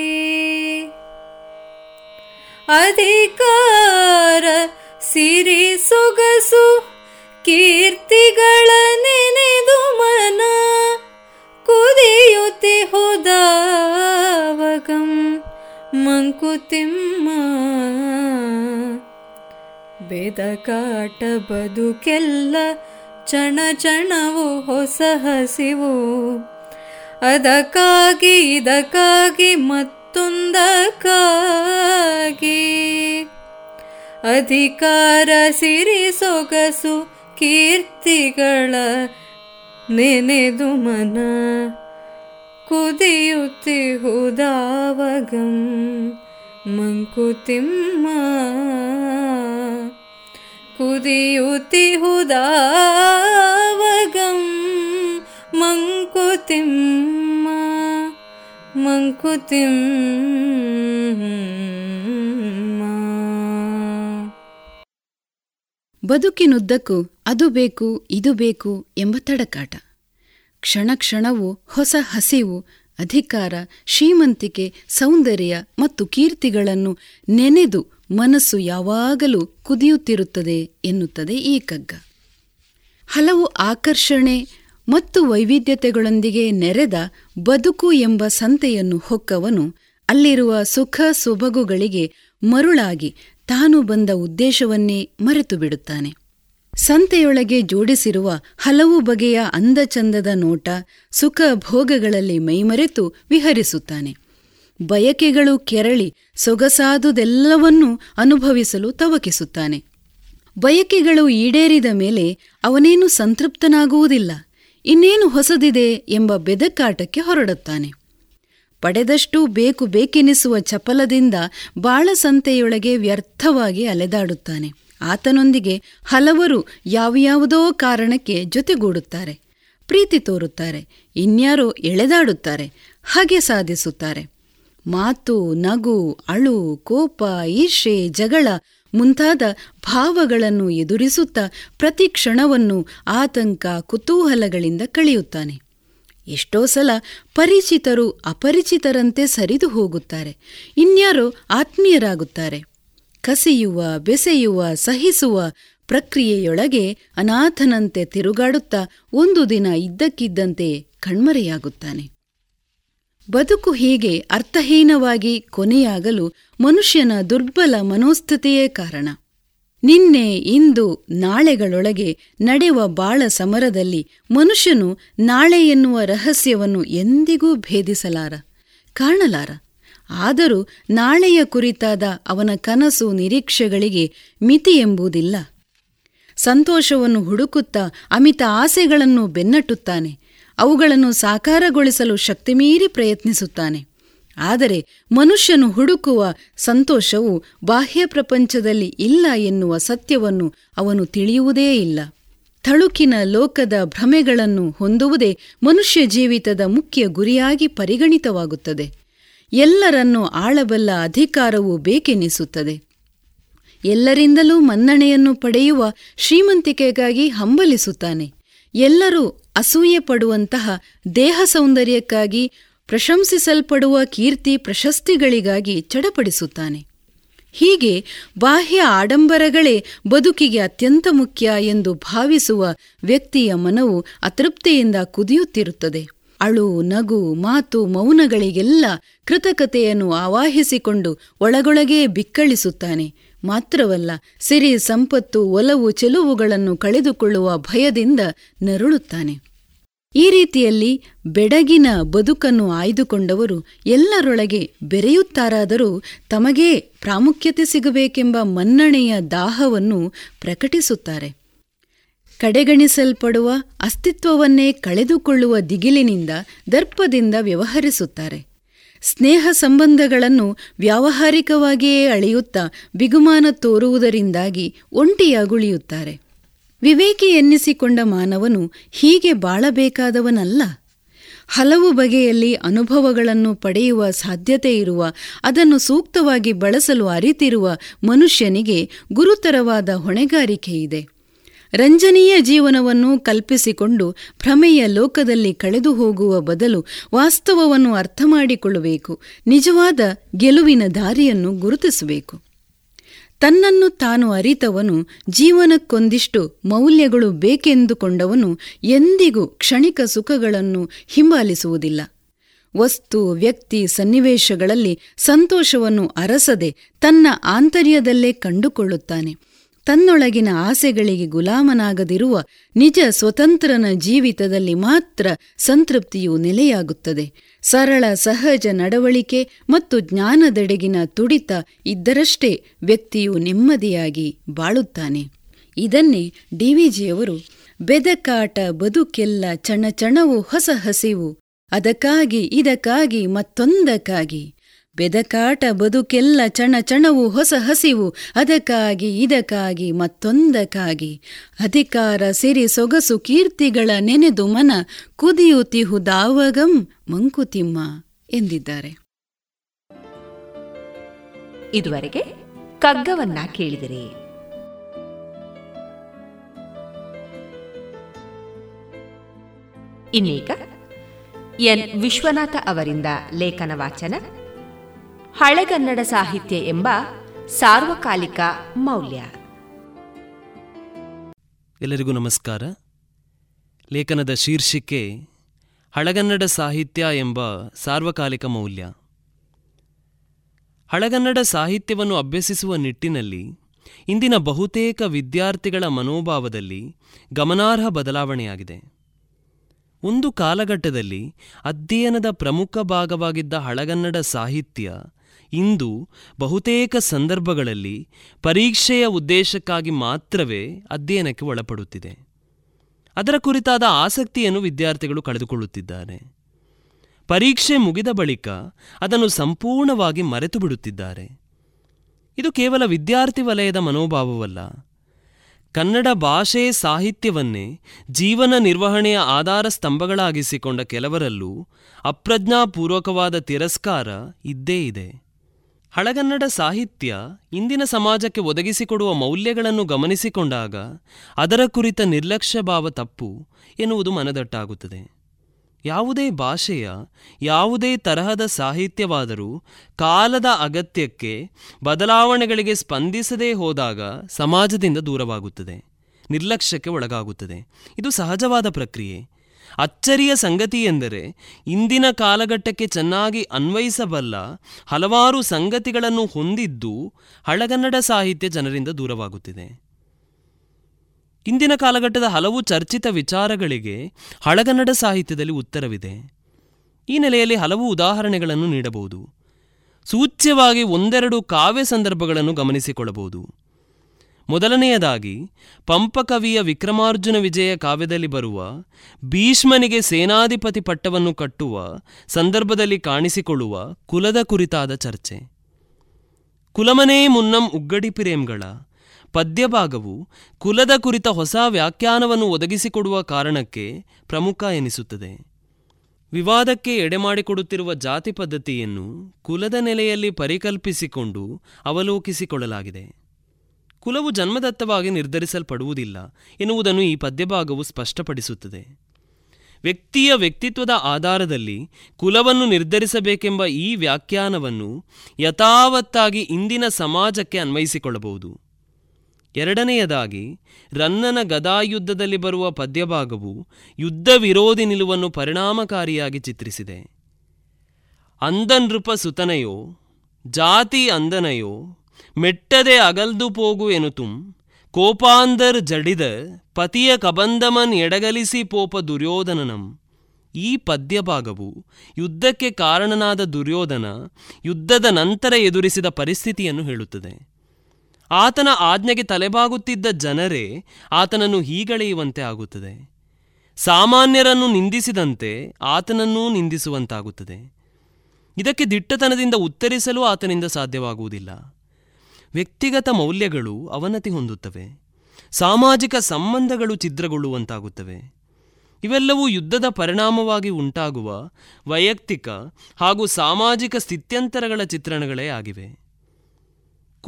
ಅಧಿಕಾರ ಸಿರಿ ಸೊಗಸು ಕೀರ್ತಿಗಳ ನೆನೆದು ಮನ ಕುದಿಯುತಿ ಹೋದವಗಂ ಮಂಕುತಿಮ್ಮ. ಬೇದಕಾಟ ಬದುಕೆಲ್ಲ ಚಣ ಚಣವು ಹೊಸ ಹಸಿವು, ಅದಕ್ಕಾಗಿ ಇದಕ್ಕಾಗಿ ಮತ್ತೊಂದಕ್ಕಾಗಿ ಅಧಿಕಾರ ಸಿರಿ ಸೊಗಸು ಕೀರ್ತಿಗಳ ನೆನೆದು ಮನ ಕುದಿಯುತ್ತಿ ಹುದಾವಗಂ ಮಂಕುತಿಮ್ಮ, ಕುದಿಯುತ್ತಿ ಹುದಾವಗಂ ಮಂಕುತಿಮ್ಮ, ಮಂಕುತಿಮ್ಮ. ಬದುಕಿನುದ್ದಕ್ಕೂ ಅದು ಬೇಕು ಇದು ಬೇಕು ಎಂಬ ತಡಕಾಟ, ಕ್ಷಣ ಕ್ಷಣವು ಹೊಸ ಹಸಿವು, ಅಧಿಕಾರ, ಶ್ರೀಮಂತಿಕೆ, ಸೌಂದರ್ಯ ಮತ್ತು ಕೀರ್ತಿಗಳನ್ನು ನೆನೆದು ಮನಸ್ಸು ಯಾವಾಗಲೂ ಕುದಿಯುತ್ತಿರುತ್ತದೆ ಎನ್ನುತ್ತದೆ ಈ ಕಗ್ಗ. ಹಲವು ಆಕರ್ಷಣೆ ಮತ್ತು ವೈವಿಧ್ಯತೆಗಳೊಂದಿಗೆ ನೆರೆದ ಬದುಕು ಎಂಬ ಸಂತೆಯನ್ನು ಹೊಕ್ಕವನು ಅಲ್ಲಿರುವ ಸುಖ ಸೊಬಗುಗಳಿಗೆ ಮರುಳಾಗಿ ತಾನು ಬಂದ ಉದ್ದೇಶವನ್ನೇ ಮರೆತು ಬಿಡುತ್ತಾನೆ. ಸಂತೆಯೊಳಗೆ ಜೋಡಿಸಿರುವ ಹಲವು ಬಗೆಯ ಅಂದಚಂದದ ನೋಟ, ಸುಖ ಭೋಗಗಳಲ್ಲಿ ಮೈಮರೆತು ವಿಹರಿಸುತ್ತಾನೆ. ಬಯಕೆಗಳು ಕೆರಳಿ ಸೊಗಸಾದುದೆಲ್ಲವನ್ನೂ ಅನುಭವಿಸಲು ತವಕಿಸುತ್ತಾನೆ. ಬಯಕೆಗಳು ಈಡೇರಿದ ಮೇಲೆ ಅವನೇನು ಸಂತೃಪ್ತನಾಗುವುದಿಲ್ಲ, ಇನ್ನೇನು ಹೊಸದಿದೆ ಎಂಬ ಬೆದಕಾಟಕ್ಕೆ ಹೊರಡುತ್ತಾನೆ. ಪಡೆದಷ್ಟು ಬೇಕು ಬೇಕೆನಿಸುವ ಚಪಲದಿಂದ ಬಾಳಸಂತೆಯೊಳಗೆ ವ್ಯರ್ಥವಾಗಿ ಅಲೆದಾಡುತ್ತಾನೆ. ಆತನೊಂದಿಗೆ ಹಲವರು ಯಾವ್ಯಾವುದೋ ಕಾರಣಕ್ಕೆ ಜೊತೆಗೂಡುತ್ತಾರೆ, ಪ್ರೀತಿ ತೋರುತ್ತಾರೆ, ಇನ್ಯಾರೋ ಎಳೆದಾಡುತ್ತಾರೆ, ಹಾಗೆ ಸಾಧಿಸುತ್ತಾರೆ. ಮಾತು, ನಗು, ಅಳು, ಕೋಪ, ಈರ್ಷೆ, ಜಗಳ ಮುಂತಾದ ಭಾವಗಳನ್ನು ಎದುರಿಸುತ್ತಾ ಪ್ರತಿ ಕ್ಷಣವನ್ನು ಆತಂಕ ಕುತೂಹಲಗಳಿಂದ ಕಳೆಯುತ್ತಾನೆ. ಎಷ್ಟೋ ಸಲ ಪರಿಚಿತರು ಅಪರಿಚಿತರಂತೆ ಸರಿದು ಹೋಗುತ್ತಾರೆ, ಇನ್ಯಾರೋ ಆತ್ಮೀಯರಾಗುತ್ತಾರೆ. ಕಸಿಯುವ, ಬೆಸೆಯುವ, ಸಹಿಸುವ ಪ್ರಕ್ರಿಯೆಯೊಳಗೆ ಅನಾಥನಂತೆ ತಿರುಗಾಡುತ್ತಾ ಒಂದು ದಿನ ಇದ್ದಕ್ಕಿದ್ದಂತೆ ಕಣ್ಮರೆಯಾಗುತ್ತಾನೆ. ಬದುಕು ಹೀಗೆ ಅರ್ಥಹೀನವಾಗಿ ಕೊನೆಯಾಗಲು ಮನುಷ್ಯನ ದುರ್ಬಲ ಮನೋಸ್ಥಿತಿಯೇ ಕಾರಣ. ನಿನ್ನೆ, ಇಂದು, ನಾಳೆಗಳೊಳಗೆ ನಡೆವ ಬಾಳ ಸಮರದಲ್ಲಿ ಮನುಷ್ಯನು ನಾಳೆ ಎನ್ನುವ ರಹಸ್ಯವನ್ನು ಎಂದಿಗೂ ಭೇದಿಸಲಾರ, ಕಾಣಲಾರ. ಆದರೂ ನಾಳೆಯ ಕುರಿತಾದ ಅವನ ಕನಸು ನಿರೀಕ್ಷೆಗಳಿಗೆ ಮಿತಿಯೆಂಬುದಿಲ್ಲ. ಸಂತೋಷವನ್ನು ಹುಡುಕುತ್ತಾ ಅಮಿತ ಆಸೆಗಳನ್ನು ಬೆನ್ನಟ್ಟುತ್ತಾನೆ, ಅವುಗಳನ್ನು ಸಾಕಾರಗೊಳಿಸಲು ಶಕ್ತಿಮೀರಿ ಪ್ರಯತ್ನಿಸುತ್ತಾನೆ. ಆದರೆ ಮನುಷ್ಯನು ಹುಡುಕುವ ಸಂತೋಷವು ಬಾಹ್ಯ ಪ್ರಪಂಚದಲ್ಲಿ ಇಲ್ಲ ಎನ್ನುವ ಸತ್ಯವನ್ನು ಅವನು ತಿಳಿಯುವುದೇ ಇಲ್ಲ. ಥಳುಕಿನ ಲೋಕದ ಭ್ರಮೆಗಳನ್ನು ಹೊಂದುವುದೇ ಮನುಷ್ಯ ಜೀವಿತದ ಮುಖ್ಯ ಗುರಿಯಾಗಿ ಪರಿಗಣಿತವಾಗುತ್ತದೆ. ಎಲ್ಲರನ್ನೂ ಆಳಬಲ್ಲ ಅಧಿಕಾರವೂ ಬೇಕೆನಿಸುತ್ತದೆ. ಎಲ್ಲರಿಂದಲೂ ಮನ್ನಣೆಯನ್ನು ಪಡೆಯುವ ಶ್ರೀಮಂತಿಕೆಗಾಗಿ ಹಂಬಲಿಸುತ್ತಾನೆ. ಎಲ್ಲರೂ ಅಸೂಯೆ ಪಡುವಂತಹ ದೇಹ ಸೌಂದರ್ಯಕ್ಕಾಗಿ ಪ್ರಶಂಸಿಸಲ್ಪಡುವ ಕೀರ್ತಿ ಪ್ರಶಸ್ತಿಗಳಿಗಾಗಿ ಚಡಪಡಿಸುತ್ತಾನೆ. ಹೀಗೆ ಬಾಹ್ಯ ಆಡಂಬರಗಳೇ ಬದುಕಿಗೆ ಅತ್ಯಂತ ಮುಖ್ಯ ಎಂದು ಭಾವಿಸುವ ವ್ಯಕ್ತಿಯ ಮನವು ಅತೃಪ್ತಿಯಿಂದ ಕುದಿಯುತ್ತಿರುತ್ತದೆ. ಅಳು, ನಗು, ಮಾತು, ಮೌನಗಳಿಗೆಲ್ಲ ಕೃತಕತೆಯನ್ನು ಆವಾಹಿಸಿಕೊಂಡು ಒಳಗೊಳಗೇ ಬಿಕ್ಕಳಿಸುತ್ತಾನೆ. ಮಾತ್ರವಲ್ಲ, ಸಿರಿ ಸಂಪತ್ತು, ಒಲವು, ಚೆಲುವುಗಳನ್ನು ಕಳೆದುಕೊಳ್ಳುವ ಭಯದಿಂದ ನರಳುತ್ತಾನೆ. ಈ ರೀತಿಯಲ್ಲಿ ಬೆಡಗಿನ ಬದುಕನ್ನು ಆಯ್ದುಕೊಂಡವರು ಎಲ್ಲರೊಳಗೆ ಬೆರೆಯುತ್ತಾರಾದರೂ ತಮಗೇ ಪ್ರಾಮುಖ್ಯತೆ ಸಿಗಬೇಕೆಂಬ ಮನ್ನಣೆಯ ದಾಹವನ್ನು ಪ್ರಕಟಿಸುತ್ತಾರೆ. ಕಡೆಗಣಿಸಲ್ಪಡುವ ಅಸ್ತಿತ್ವವನ್ನೇ ಕಳೆದುಕೊಳ್ಳುವ ದಿಗಿಲಿನಿಂದ, ದರ್ಪದಿಂದ ವ್ಯವಹರಿಸುತ್ತಾರೆ. ಸ್ನೇಹ ಸಂಬಂಧಗಳನ್ನು ವ್ಯಾವಹಾರಿಕವಾಗಿಯೇ ಅಳೆಯುತ್ತಾ ಬಿಗುಮಾನ ತೋರುವುದರಿಂದಾಗಿ ಒಂಟಿಯಾಗುಳಿಯುತ್ತಾರೆ. ವಿವೇಕಿ ಎನ್ನಿಸಿಕೊಂಡ ಮಾನವನು ಹೀಗೆ ಬಾಳಬೇಕಾದವನಲ್ಲ. ಹಲವು ಬಗೆಯಲ್ಲಿ ಅನುಭವಗಳನ್ನು ಪಡೆಯುವ ಸಾಧ್ಯತೆ ಇರುವ, ಅದನ್ನು ಸೂಕ್ತವಾಗಿ ಬಳಸಲು ಅರಿತಿರುವ ಮನುಷ್ಯನಿಗೆ ಗುರುತರವಾದ ಹೊಣೆಗಾರಿಕೆ ಇದೆ. ರಂಜನೀಯ ಜೀವನವನ್ನು ಕಲ್ಪಿಸಿಕೊಂಡು ಭ್ರಮೆಯ ಲೋಕದಲ್ಲಿ ಕಳೆದು ಹೋಗುವ ಬದಲು ವಾಸ್ತವವನ್ನು ಅರ್ಥ ಮಾಡಿಕೊಳ್ಳಬೇಕು. ನಿಜವಾದ ಗೆಲುವಿನ ದಾರಿಯನ್ನು ಗುರುತಿಸಬೇಕು. ತನ್ನನ್ನು ತಾನು ಅರಿತವನು, ಜೀವನಕ್ಕೊಂದಿಷ್ಟು ಮೌಲ್ಯಗಳು ಬೇಕೆಂದುಕೊಂಡವನು ಎಂದಿಗೂ ಕ್ಷಣಿಕ ಸುಖಗಳನ್ನು ಹಿಂಬಾಲಿಸುವುದಿಲ್ಲ. ವಸ್ತು, ವ್ಯಕ್ತಿ, ಸನ್ನಿವೇಶಗಳಲ್ಲಿ ಸಂತೋಷವನ್ನು ಅರಸದೆ ತನ್ನ ಆಂತರ್ಯದಲ್ಲೇ ಕಂಡುಕೊಳ್ಳುತ್ತಾನೆ. ತನ್ನೊಳಗಿನ ಆಸೆಗಳಿಗೆ ಗುಲಾಮನಾಗದಿರುವ ನಿಜ ಸ್ವತಂತ್ರನ ಜೀವಿತದಲ್ಲಿ ಮಾತ್ರ ಸಂತೃಪ್ತಿಯು ನೆಲೆಯಾಗುತ್ತದೆ. ಸರಳ ಸಹಜ ನಡವಳಿಕೆ ಮತ್ತು ಜ್ಞಾನದೆಡೆಗಿನ ತುಡಿತ ಇದ್ದರಷ್ಟೇ ವ್ಯಕ್ತಿಯು ನೆಮ್ಮದಿಯಾಗಿ ಬಾಳುತ್ತಾನೆ. ಇದನ್ನೇ ಡಿವಿಜಿಯವರು ಬೆದಕಾಟ ಬದುಕೆಲ್ಲ ಚಣಚಣವು ಹೊಸ ಹಸಿವು, ಅದಕ್ಕಾಗಿ ಇದಕ್ಕಾಗಿ ಮತ್ತೊಂದಕ್ಕಾಗಿ. ಬೆದಕಾಟ ಬದುಕೆಲ್ಲ ಚಣಚಣವು ಹೊಸ ಹಸಿವು, ಅದಕ್ಕಾಗಿ ಇದಕ್ಕಾಗಿ ಮತ್ತೊಂದಕ್ಕಾಗಿ. ಅಧಿಕಾರ, ಸಿರಿ, ಸೊಗಸು, ಕೀರ್ತಿಗಳ ನೆನೆದು ಮನ ಕುದಿಯುತಿಹುದಾವಗಂ ಮಂಕುತಿಮ್ಮ ಎಂದಿದ್ದಾರೆ. ಇದುವರೆಗೆ ಕಗ್ಗವನ್ನ ಕೇಳಿದರೆ ಇನ್ನೀಗ ಎನ್ ವಿಶ್ವನಾಥ ಅವರಿಂದ ಲೇಖನ ವಾಚನ ಹಳೆಗನ್ನಡ ಸಾಹಿತ್ಯ ಎಂಬ ಸಾರ್ವಕಾಲಿಕ ಮೌಲ್ಯ. ಎಲ್ಲರಿಗೂ ನಮಸ್ಕಾರ. ಲೇಖನದ ಶೀರ್ಷಿಕೆ ಹಳೆಗನ್ನಡ ಸಾಹಿತ್ಯ ಎಂಬ ಸಾರ್ವಕಾಲಿಕ ಮೌಲ್ಯ. ಹಳೆಗನ್ನಡ ಸಾಹಿತ್ಯವನ್ನು ಅಭ್ಯಸಿಸುವ ನಿಟ್ಟಿನಲ್ಲಿ ಇಂದಿನ ಬಹುತೇಕ ವಿದ್ಯಾರ್ಥಿಗಳ ಮನೋಭಾವದಲ್ಲಿ ಗಮನಾರ್ಹ ಬದಲಾವಣೆಯಾಗಿದೆ. ಒಂದು ಕಾಲಘಟ್ಟದಲ್ಲಿ ಅಧ್ಯಯನದ ಪ್ರಮುಖ ಭಾಗವಾಗಿದ್ದ ಹಳೆಗನ್ನಡ ಸಾಹಿತ್ಯ ಇಂದು ಬಹುತೇಕ ಸಂದರ್ಭಗಳಲ್ಲಿ ಪರೀಕ್ಷೆಯ ಉದ್ದೇಶಕ್ಕಾಗಿ ಮಾತ್ರವೇ ಅಧ್ಯಯನಕ್ಕೆ ಒಳಪಡುತ್ತಿದೆ. ಅದರ ಕುರಿತಾದ ಆಸಕ್ತಿಯನ್ನು ವಿದ್ಯಾರ್ಥಿಗಳು ಕಳೆದುಕೊಳ್ಳುತ್ತಿದ್ದಾರೆ. ಪರೀಕ್ಷೆ ಮುಗಿದ ಬಳಿಕ ಅದನ್ನು ಸಂಪೂರ್ಣವಾಗಿ ಮರೆತು ಬಿಡುತ್ತಿದ್ದಾರೆ. ಇದು ಕೇವಲ ವಿದ್ಯಾರ್ಥಿ ವಲಯದ ಮನೋಭಾವವಲ್ಲ, ಕನ್ನಡ ಭಾಷೆ ಸಾಹಿತ್ಯವನ್ನೇ ಜೀವನ ನಿರ್ವಹಣೆಯ ಆಧಾರ ಸ್ತಂಭಗಳಾಗಿಸಿಕೊಂಡ ಕೆಲವರಲ್ಲೂ ಅಪ್ರಜ್ಞಾಪೂರ್ವಕವಾದ ತಿರಸ್ಕಾರ ಇದ್ದೇ ಇದೆ. ಹಳೆಗನ್ನಡ ಸಾಹಿತ್ಯ ಇಂದಿನ ಸಮಾಜಕ್ಕೆ ಒದಗಿಸಿಕೊಡುವ ಮೌಲ್ಯಗಳನ್ನು ಗಮನಿಸಿಕೊಂಡಾಗ ಅದರ ಕುರಿತ ನಿರ್ಲಕ್ಷ್ಯ ಭಾವ ತಪ್ಪು ಎನ್ನುವುದು ಮನದಟ್ಟಾಗುತ್ತದೆ. ಯಾವುದೇ ಭಾಷೆಯ ಯಾವುದೇ ತರಹದ ಸಾಹಿತ್ಯವಾದರೂ ಕಾಲದ ಅಗತ್ಯಕ್ಕೆ ಬದಲಾವಣೆಗಳಿಗೆ ಸ್ಪಂದಿಸದೇ ಹೋದಾಗ ಸಮಾಜದಿಂದ ದೂರವಾಗುತ್ತದೆ, ನಿರ್ಲಕ್ಷ್ಯಕ್ಕೆ ಒಳಗಾಗುತ್ತದೆ. ಇದು ಸಹಜವಾದ ಪ್ರಕ್ರಿಯೆ. ಅಚ್ಚರಿಯ ಸಂಗತಿ ಎಂದರೆ ಇಂದಿನ ಕಾಲಘಟ್ಟಕ್ಕೆ ಚೆನ್ನಾಗಿ ಅನ್ವಯಿಸಬಲ್ಲ ಹಲವಾರು ಸಂಗತಿಗಳನ್ನು ಹೊಂದಿದ್ದು ಹಳೆಗನ್ನಡ ಸಾಹಿತ್ಯ ಜನರಿಂದ ದೂರವಾಗುತ್ತಿದೆ. ಇಂದಿನ ಕಾಲಘಟ್ಟದ ಹಲವು ಚರ್ಚಿತ ವಿಚಾರಗಳಿಗೆ ಹಳೆಗನ್ನಡ ಸಾಹಿತ್ಯದಲ್ಲಿ ಉತ್ತರವಿದೆ. ಈ ನೆಲೆಯಲ್ಲಿ ಹಲವು ಉದಾಹರಣೆಗಳನ್ನು ನೀಡಬಹುದು. ಸೂಚ್ಯವಾಗಿ ಒಂದೆರಡು ಕಾವ್ಯ ಸಂದರ್ಭಗಳನ್ನು ಗಮನಿಸಿಕೊಳ್ಳಬಹುದು. ಮೊದಲನೆಯದಾಗಿ ಪಂಪಕವಿಯ ವಿಕ್ರಮಾರ್ಜುನ ವಿಜಯ ಕಾವ್ಯದಲ್ಲಿ ಬರುವ ಭೀಷ್ಮನಿಗೆ ಸೇನಾಧಿಪತಿ ಪಟ್ಟವನ್ನು ಕಟ್ಟುವ ಸಂದರ್ಭದಲ್ಲಿ ಕಾಣಿಸಿಕೊಳ್ಳುವ ಕುಲದ ಕುರಿತಾದ ಚರ್ಚೆ. ಕುಲಮನೇ ಮುನ್ನಂ ಉಗ್ಗಡಿಪಿರೇಂಗಳ ಪದ್ಯಭಾಗವು ಕುಲದ ಕುರಿತ ಹೊಸ ವ್ಯಾಖ್ಯಾನವನ್ನು ಒದಗಿಸಿಕೊಡುವ ಕಾರಣಕ್ಕೆ ಪ್ರಮುಖ ಎನಿಸುತ್ತದೆ. ವಿವಾದಕ್ಕೆ ಎಡೆಮಾಡಿಕೊಡುತ್ತಿರುವ ಜಾತಿ ಪದ್ಧತಿಯನ್ನು ಕುಲದ ನೆಲೆಯಲ್ಲಿ ಪರಿಕಲ್ಪಿಸಿಕೊಂಡು ಅವಲೋಕಿಸಿಕೊಳ್ಳಲಾಗಿದೆ. ಕುಲವು ಜನ್ಮದತ್ತವಾಗಿ ನಿರ್ಧರಿಸಲ್ಪಡುವುದಿಲ್ಲ ಎನ್ನುವುದನ್ನು ಈ ಪದ್ಯಭಾಗವು ಸ್ಪಷ್ಟಪಡಿಸುತ್ತದೆ. ವ್ಯಕ್ತಿಯ ವ್ಯಕ್ತಿತ್ವದ ಆಧಾರದಲ್ಲಿ ಕುಲವನ್ನು ನಿರ್ಧರಿಸಬೇಕೆಂಬ ಈ ವ್ಯಾಖ್ಯಾನವನ್ನು ಯಥಾವತ್ತಾಗಿ ಇಂದಿನ ಸಮಾಜಕ್ಕೆ ಅನ್ವಯಿಸಿಕೊಳ್ಳಬಹುದು. ಎರಡನೆಯದಾಗಿ, ರನ್ನನ ಗದಾಯುದ್ಧದಲ್ಲಿ ಬರುವ ಪದ್ಯಭಾಗವು ಯುದ್ಧ ವಿರೋಧಿ ನಿಲುವನ್ನು ಪರಿಣಾಮಕಾರಿಯಾಗಿ ಚಿತ್ರಿಸಿದೆ. ಅಂದನೃಪ ಸುತನೆಯೋ ಜಾತಿ ಅಂದನೆಯೋ ಮೆಟ್ಟದೆ ಅಗಲ್ದು ಪೋಗು ಎನುತುಂ ಕೋಪಾಂದರ್ ಜಡಿದ ಪತಿಯ ಕಬಂಧಮನ್ ಎಡಗಲಿಸಿ ಪೋಪ ದುರ್ಯೋಧನನಂ. ಈ ಪದ್ಯಭಾಗವು ಯುದ್ಧಕ್ಕೆ ಕಾರಣನಾದ ದುರ್ಯೋಧನ ಯುದ್ಧದ ನಂತರ ಎದುರಿಸಿದ ಪರಿಸ್ಥಿತಿಯನ್ನು ಹೇಳುತ್ತದೆ. ಆತನ ಆಜ್ಞೆಗೆ ತಲೆಬಾಗುತ್ತಿದ್ದ ಜನರೇ ಆತನನ್ನು ಹೀಗಳೆಯುವಂತೆ ಆಗುತ್ತದೆ. ಸಾಮಾನ್ಯರನ್ನು ನಿಂದಿಸಿದಂತೆ ಆತನನ್ನೂ ನಿಂದಿಸುವಂತಾಗುತ್ತದೆ. ಇದಕ್ಕೆ ದಿಟ್ಟತನದಿಂದ ಉತ್ತರಿಸಲು ಆತನಿಂದ ಸಾಧ್ಯವಾಗುವುದಿಲ್ಲ. ವ್ಯಕ್ತಿಗತ ಮೌಲ್ಯಗಳು ಅವನತಿ ಹೊಂದುತ್ತವೆ, ಸಾಮಾಜಿಕ ಸಂಬಂಧಗಳು ಛಿದ್ರಗೊಳ್ಳುವಂತಾಗುತ್ತವೆ. ಇವೆಲ್ಲವೂ ಯುದ್ಧದ ಪರಿಣಾಮವಾಗಿ ಉಂಟಾಗುವ ವೈಯಕ್ತಿಕ ಹಾಗೂ ಸಾಮಾಜಿಕ ಸ್ಥಿತ್ಯಂತರಗಳ ಚಿತ್ರಣಗಳೇ ಆಗಿವೆ.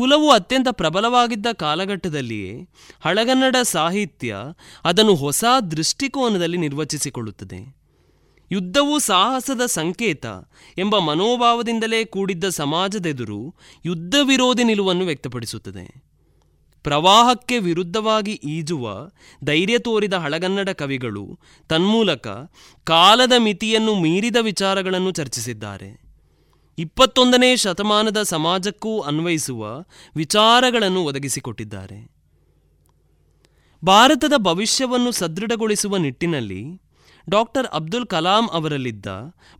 ಕುಲವು ಅತ್ಯಂತ ಪ್ರಬಲವಾಗಿದ್ದ ಕಾಲಘಟ್ಟದಲ್ಲಿಯೇ ಹಳಗನ್ನಡ ಸಾಹಿತ್ಯ ಅದನ್ನು ಹೊಸ ದೃಷ್ಟಿಕೋನದಲ್ಲಿ ನಿರ್ವಚಿಸಿಕೊಳ್ಳುತ್ತದೆ. ಯುದ್ಧವು ಸಾಹಸದ ಸಂಕೇತ ಎಂಬ ಮನೋಭಾವದಿಂದಲೇ ಕೂಡಿದ್ದ ಸಮಾಜದೆದುರು ಯುದ್ಧ ವಿರೋಧಿ ನಿಲುವನ್ನು ವ್ಯಕ್ತಪಡಿಸುತ್ತದೆ. ಪ್ರವಾಹಕ್ಕೆ ವಿರುದ್ಧವಾಗಿ ಈಜುವ ಧೈರ್ಯ ತೋರಿದ ಹಳಗನ್ನಡ ಕವಿಗಳು ತನ್ಮೂಲಕ ಕಾಲದ ಮಿತಿಯನ್ನು ಮೀರಿದ ವಿಚಾರಗಳನ್ನು ಚರ್ಚಿಸಿದ್ದಾರೆ. 21ನೇ ಶತಮಾನದ ಸಮಾಜಕ್ಕೂ ಅನ್ವಯಿಸುವ ವಿಚಾರಗಳನ್ನು ಒದಗಿಸಿಕೊಟ್ಟಿದ್ದಾರೆ. ಭಾರತದ ಭವಿಷ್ಯವನ್ನು ಸದೃಢಗೊಳಿಸುವ ನಿಟ್ಟಿನಲ್ಲಿ ಡಾಕ್ಟರ್ ಅಬ್ದುಲ್ ಕಲಾಂ ಅವರಲ್ಲಿದ್ದ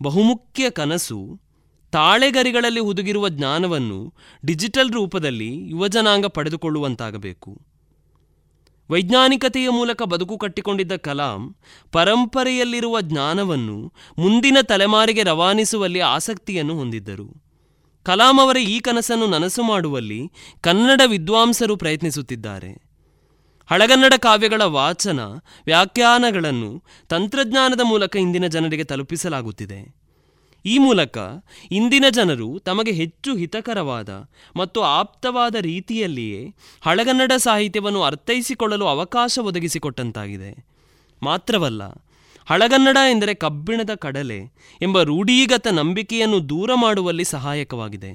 ಬಹುಮುಖ್ಯ ಕನಸು ತಾಳೆಗರಿಗಳಲ್ಲಿ ಹುದುಗಿರುವ ಜ್ಞಾನವನ್ನು ಡಿಜಿಟಲ್ ರೂಪದಲ್ಲಿ ಯುವಜನಾಂಗ ಪಡೆದುಕೊಳ್ಳುವಂತಾಗಬೇಕು. ವೈಜ್ಞಾನಿಕತೆಯ ಮೂಲಕ ಬದುಕು ಕಟ್ಟಿಕೊಂಡಿದ್ದ ಕಲಾಂ ಪರಂಪರೆಯಲ್ಲಿರುವ ಜ್ಞಾನವನ್ನು ಮುಂದಿನ ತಲೆಮಾರಿಗೆ ರವಾನಿಸುವಲ್ಲಿ ಆಸಕ್ತಿಯನ್ನು ಹೊಂದಿದ್ದರು. ಕಲಾಂ ಅವರ ಈ ಕನಸನ್ನು ನನಸು ಮಾಡುವಲ್ಲಿ ಕನ್ನಡ ವಿದ್ವಾಂಸರು ಪ್ರಯತ್ನಿಸುತ್ತಿದ್ದಾರೆ. ಹಳಗನ್ನಡ ಕಾವ್ಯಗಳ ವಾಚನ, ವ್ಯಾಖ್ಯಾನಗಳನ್ನು ತಂತ್ರಜ್ಞಾನದ ಮೂಲಕ ಇಂದಿನ ಜನರಿಗೆ ತಲುಪಿಸಲಾಗುತ್ತಿದೆ. ಈ ಮೂಲಕ ಇಂದಿನ ಜನರು ತಮಗೆ ಹೆಚ್ಚು ಹಿತಕರವಾದ ಮತ್ತು ಆಪ್ತವಾದ ರೀತಿಯಲ್ಲಿಯೇ ಹಳಗನ್ನಡ ಸಾಹಿತ್ಯವನ್ನು ಅರ್ಥೈಸಿಕೊಳ್ಳಲು ಅವಕಾಶ ಒದಗಿಸಿಕೊಟ್ಟಂತಾಗಿದೆ. ಮಾತ್ರವಲ್ಲ, ಹಳಗನ್ನಡ ಎಂದರೆ ಕಬ್ಬಿಣದ ಕಡಲೆ ಎಂಬ ರೂಢೀಗತ ನಂಬಿಕೆಯನ್ನು ದೂರ ಮಾಡುವಲ್ಲಿ ಸಹಾಯಕವಾಗಿದೆ.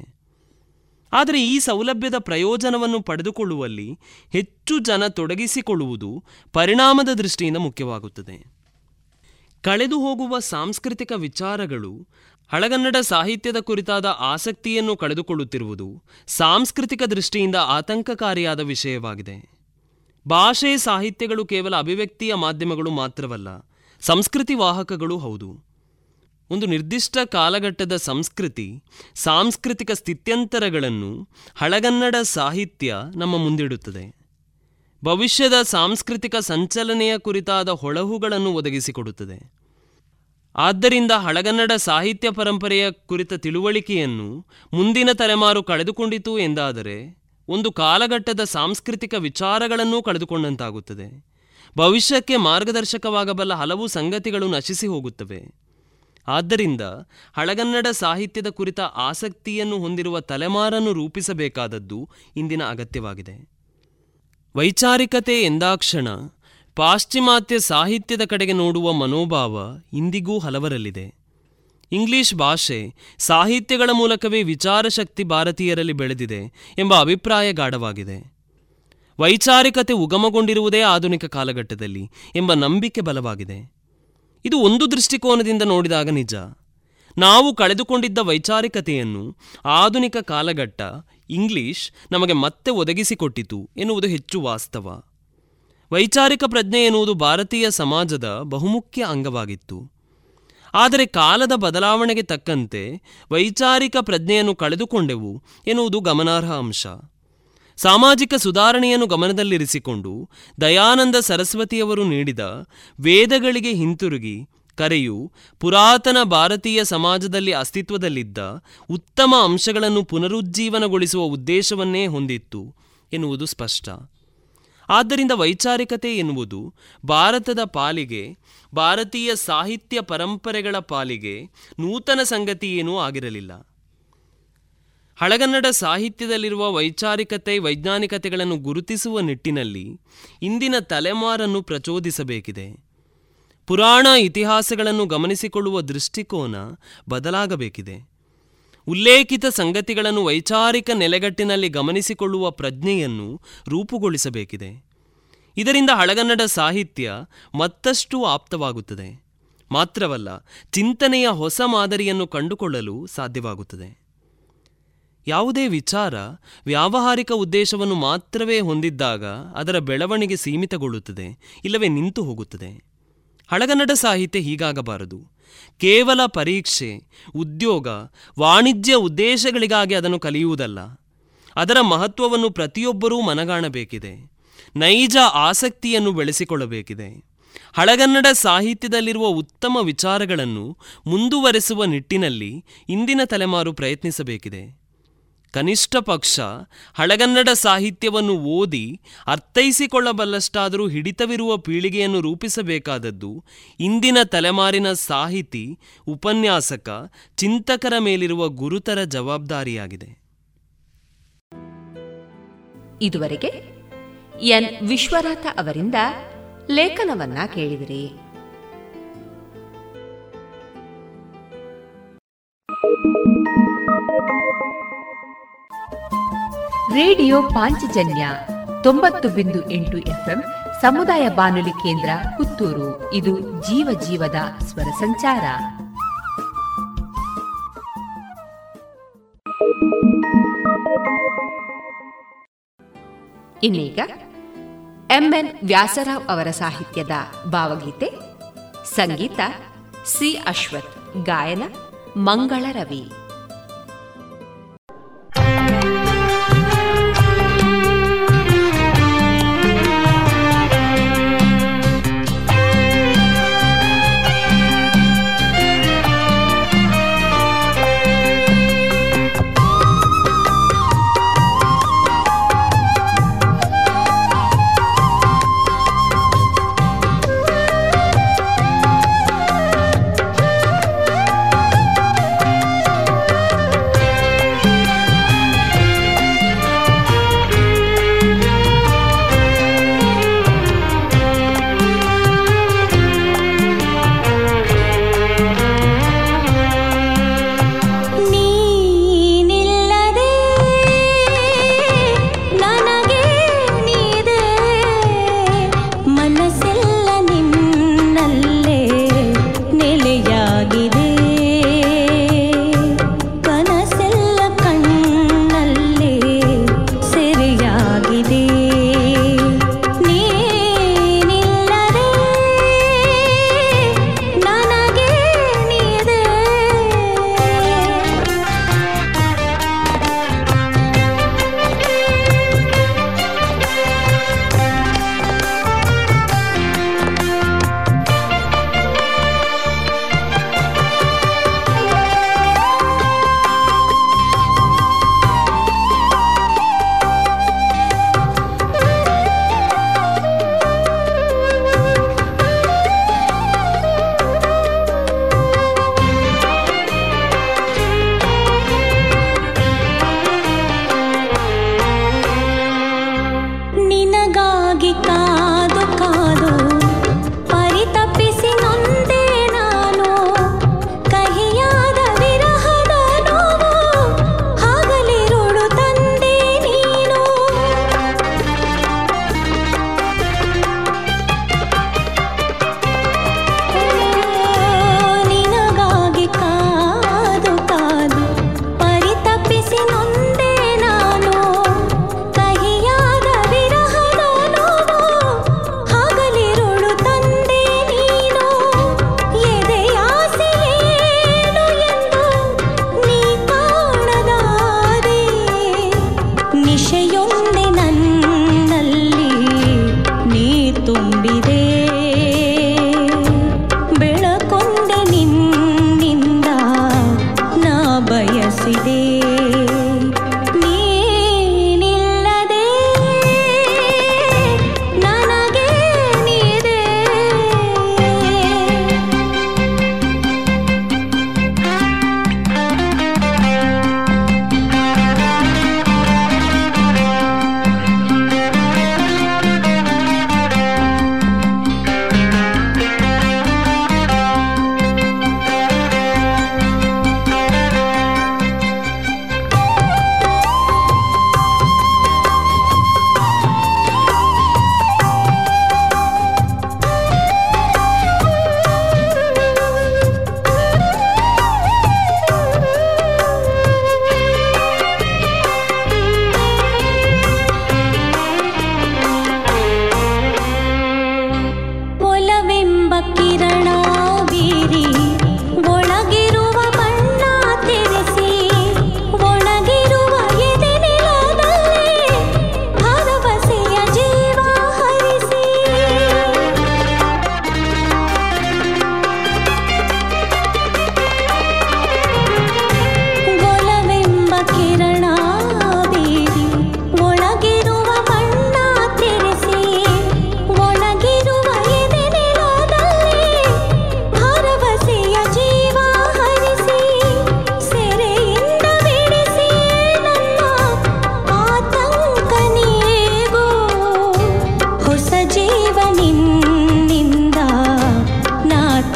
ಆದರೆ ಈ ಸೌಲಭ್ಯದ ಪ್ರಯೋಜನವನ್ನು ಪಡೆದುಕೊಳ್ಳುವಲ್ಲಿ ಹೆಚ್ಚು ಜನ ತೊಡಗಿಸಿಕೊಳ್ಳುವುದು ಪರಿಣಾಮದ ದೃಷ್ಟಿಯಿಂದ ಮುಖ್ಯವಾಗುತ್ತದೆ. ಕಳೆದು ಹೋಗುವ ಸಾಂಸ್ಕೃತಿಕ ವಿಚಾರಗಳು ಹಳಗನ್ನಡ ಸಾಹಿತ್ಯದ ಕುರಿತಾದ ಆಸಕ್ತಿಯನ್ನು ಕಳೆದುಕೊಳ್ಳುತ್ತಿರುವುದು ಸಾಂಸ್ಕೃತಿಕ ದೃಷ್ಟಿಯಿಂದ ಆತಂಕಕಾರಿಯಾದ ವಿಷಯವಾಗಿದೆ. ಭಾಷೆ ಸಾಹಿತ್ಯಗಳು ಕೇವಲ ಅಭಿವ್ಯಕ್ತಿಯ ಮಾಧ್ಯಮಗಳು ಮಾತ್ರವಲ್ಲ, ಸಂಸ್ಕೃತಿ ವಾಹಕಗಳೂ ಹೌದು. ಒಂದು ನಿರ್ದಿಷ್ಟ ಕಾಲಘಟ್ಟದ ಸಂಸ್ಕೃತಿ, ಸಾಂಸ್ಕೃತಿಕ ಸ್ಥಿತ್ಯಂತರಗಳನ್ನು ಹಳಗನ್ನಡ ಸಾಹಿತ್ಯ ನಮ್ಮ ಮುಂದಿಡುತ್ತದೆ. ಭವಿಷ್ಯದ ಸಾಂಸ್ಕೃತಿಕ ಸಂಚಲನೆಯ ಕುರಿತಾದ ಹೊಳಹುಗಳನ್ನು ಒದಗಿಸಿಕೊಡುತ್ತದೆ. ಆದ್ದರಿಂದ ಹಳಗನ್ನಡ ಸಾಹಿತ್ಯ ಪರಂಪರೆಯ ಕುರಿತ ತಿಳುವಳಿಕೆಯನ್ನು ಮುಂದಿನ ತಲೆಮಾರು ಕಳೆದುಕೊಂಡಿತು ಎಂದಾದರೆ ಒಂದು ಕಾಲಘಟ್ಟದ ಸಾಂಸ್ಕೃತಿಕ ವಿಚಾರಗಳನ್ನೂ ಕಳೆದುಕೊಂಡಂತಾಗುತ್ತದೆ. ಭವಿಷ್ಯಕ್ಕೆ ಮಾರ್ಗದರ್ಶಕವಾಗಬಲ್ಲ ಹಲವು ಸಂಗತಿಗಳು ನಶಿಸಿ ಹೋಗುತ್ತವೆ. ಆದ್ದರಿಂದ ಹಳಗನ್ನಡ ಸಾಹಿತ್ಯದ ಕುರಿತ ಆಸಕ್ತಿಯನ್ನು ಹೊಂದಿರುವ ತಲೆಮಾರನ್ನು ರೂಪಿಸಬೇಕಾದದ್ದು ಇಂದಿನ ಅಗತ್ಯವಾಗಿದೆ. ವೈಚಾರಿಕತೆ ಎಂದಾಕ್ಷಣ ಪಾಶ್ಚಿಮಾತ್ಯ ಸಾಹಿತ್ಯದ ಕಡೆಗೆ ನೋಡುವ ಮನೋಭಾವ ಇಂದಿಗೂ ಹಲವರಲ್ಲಿದೆ. ಇಂಗ್ಲಿಷ್ ಭಾಷೆ ಸಾಹಿತ್ಯಗಳ ಮೂಲಕವೇ ವಿಚಾರಶಕ್ತಿ ಭಾರತೀಯರಲ್ಲಿ ಬೆಳೆದಿದೆ ಎಂಬ ಅಭಿಪ್ರಾಯ ಗಾಢವಾಗಿದೆ. ವೈಚಾರಿಕತೆ ಉಗಮಗೊಂಡಿರುವುದೇ ಆಧುನಿಕ ಕಾಲಘಟ್ಟದಲ್ಲಿ ಎಂಬ ನಂಬಿಕೆ ಬಲವಾಗಿದೆ. ಇದು ಒಂದು ದೃಷ್ಟಿಕೋನದಿಂದ ನೋಡಿದಾಗ ನಿಜ. ನಾವು ಕಳೆದುಕೊಂಡಿದ್ದ ವೈಚಾರಿಕತೆಯನ್ನು ಆಧುನಿಕ ಕಾಲಘಟ್ಟ ಇಂಗ್ಲಿಷ್ ನಮಗೆ ಮತ್ತೆ ಒದಗಿಸಿಕೊಟ್ಟಿತು ಎನ್ನುವುದು ಹೆಚ್ಚು ವಾಸ್ತವ. ವೈಚಾರಿಕ ಪ್ರಜ್ಞೆ ಎನ್ನುವುದು ಭಾರತೀಯ ಸಮಾಜದ ಬಹುಮುಖ್ಯ ಅಂಗವಾಗಿತ್ತು. ಆದರೆ ಕಾಲದ ಬದಲಾವಣೆಗೆ ತಕ್ಕಂತೆ ವೈಚಾರಿಕ ಪ್ರಜ್ಞೆಯನ್ನು ಕಳೆದುಕೊಂಡೆವು ಎನ್ನುವುದು ಗಮನಾರ್ಹ ಅಂಶ. ಸಾಮಾಜಿಕ ಸುಧಾರಣೆಯನ್ನು ಗಮನದಲ್ಲಿರಿಸಿಕೊಂಡು ದಯಾನಂದ ಸರಸ್ವತಿಯವರು ನೀಡಿದ ವೇದಗಳಿಗೆ ಹಿಂತಿರುಗಿ ಕರೆಯು ಪುರಾತನ ಭಾರತೀಯ ಸಮಾಜದಲ್ಲಿ ಅಸ್ತಿತ್ವದಲ್ಲಿದ್ದ ಉತ್ತಮ ಅಂಶಗಳನ್ನು ಪುನರುಜ್ಜೀವನಗೊಳಿಸುವ ಉದ್ದೇಶವನ್ನೇ ಹೊಂದಿತ್ತು ಎನ್ನುವುದು ಸ್ಪಷ್ಟ. ಆದ್ದರಿಂದ ವೈಚಾರಿಕತೆ ಎನ್ನುವುದು ಭಾರತದ ಪಾಲಿಗೆ, ಭಾರತೀಯ ಸಾಹಿತ್ಯ ಪರಂಪರೆಗಳ ಪಾಲಿಗೆ ನೂತನ ಸಂಗತಿಯೇನೂ ಆಗಿರಲಿಲ್ಲ. ಹಳಗನ್ನಡ ಸಾಹಿತ್ಯದಲ್ಲಿರುವ ವೈಚಾರಿಕತೆ, ವೈಜ್ಞಾನಿಕತೆಗಳನ್ನು ಗುರುತಿಸುವ ನಿಟ್ಟಿನಲ್ಲಿ ಇಂದಿನ ತಲೆಮಾರನ್ನು ಪ್ರಚೋದಿಸಬೇಕಿದೆ. ಪುರಾಣ ಇತಿಹಾಸಗಳನ್ನು ಗಮನಿಸಿಕೊಳ್ಳುವ ದೃಷ್ಟಿಕೋನ ಬದಲಾಗಬೇಕಿದೆ. ಉಲ್ಲೇಖಿತ ಸಂಗತಿಗಳನ್ನು ವೈಚಾರಿಕ ನೆಲೆಗಟ್ಟಿನಲ್ಲಿ ಗಮನಿಸಿಕೊಳ್ಳುವ ಪ್ರಜ್ಞೆಯನ್ನು ರೂಪುಗೊಳಿಸಬೇಕಿದೆ. ಇದರಿಂದ ಹಳಗನ್ನಡ ಸಾಹಿತ್ಯ ಮತ್ತಷ್ಟು ಆಪ್ತವಾಗುತ್ತದೆ. ಮಾತ್ರವಲ್ಲ, ಚಿಂತನೆಯ ಹೊಸ ಮಾದರಿಯನ್ನು ಕಂಡುಕೊಳ್ಳಲು ಸಾಧ್ಯವಾಗುತ್ತದೆ. ಯಾವುದೇ ವಿಚಾರ ವ್ಯಾವಹಾರಿಕ ಉದ್ದೇಶವನ್ನು ಮಾತ್ರವೇ ಹೊಂದಿದ್ದಾಗ ಅದರ ಬೆಳವಣಿಗೆ ಸೀಮಿತಗೊಳ್ಳುತ್ತದೆ, ಇಲ್ಲವೇ ನಿಂತು ಹೋಗುತ್ತದೆ. ಹಳಗನ್ನಡ ಸಾಹಿತ್ಯ ಹೀಗಾಗಬಾರದು. ಕೇವಲ ಪರೀಕ್ಷೆ, ಉದ್ಯೋಗ, ವಾಣಿಜ್ಯ ಉದ್ದೇಶಗಳಿಗಾಗಿ ಅದನ್ನು ಕಲಿಯುವುದಲ್ಲ. ಅದರ ಮಹತ್ವವನ್ನು ಪ್ರತಿಯೊಬ್ಬರೂ ಮನಗಾಣಬೇಕಿದೆ. ನೈಜ ಆಸಕ್ತಿಯನ್ನು ಬೆಳೆಸಿಕೊಳ್ಳಬೇಕಿದೆ. ಹಳಗನ್ನಡ ಸಾಹಿತ್ಯದಲ್ಲಿರುವ ಉತ್ತಮ ವಿಚಾರಗಳನ್ನು ಮುಂದುವರೆಸುವ ನಿಟ್ಟಿನಲ್ಲಿ ಇಂದಿನ ತಲೆಮಾರು ಪ್ರಯತ್ನಿಸಬೇಕಿದೆ. ಕನಿಷ್ಠ ಪಕ್ಷ ಹಳಗನ್ನಡ ಸಾಹಿತ್ಯವನ್ನು ಓದಿ ಅರ್ಥೈಸಿಕೊಳ್ಳಬಲ್ಲಷ್ಟಾದರೂ ಹಿಡಿತವಿರುವ ಪೀಳಿಗೆಯನ್ನು ರೂಪಿಸಬೇಕಾದದ್ದು ಇಂದಿನ ತಲೆಮಾರಿನ ಸಾಹಿತಿ, ಉಪನ್ಯಾಸಕ, ಚಿಂತಕರ ಮೇಲಿರುವ ಗುರುತರ ಜವಾಬ್ದಾರಿಯಾಗಿದೆ. ಇದುವರೆಗೆ ಎನ್ ವಿಶ್ವನಾಥ ಅವರಿಂದ ಲೇಖನವನ್ನ ಕೇಳಿದಿರಿ. ರೇಡಿಯೋ ಪಾಂಚಜನ್ಯ 90.8 FM ಸಮುದಾಯ ಬಾನುಲಿ ಕೇಂದ್ರ ಪುತ್ತೂರು. ಇದು ಜೀವ ಜೀವದ ಸ್ವರ ಸಂಚಾರ. ಇನ್ನೀಗ ಎಂಎನ್ ವ್ಯಾಸರಾವ್ ಅವರ ಸಾಹಿತ್ಯದ ಭಾವಗೀತೆ, ಸಂಗೀತ ಸಿ ಅಶ್ವಥ್, ಗಾಯನ ಮಂಗಳ ರವಿ.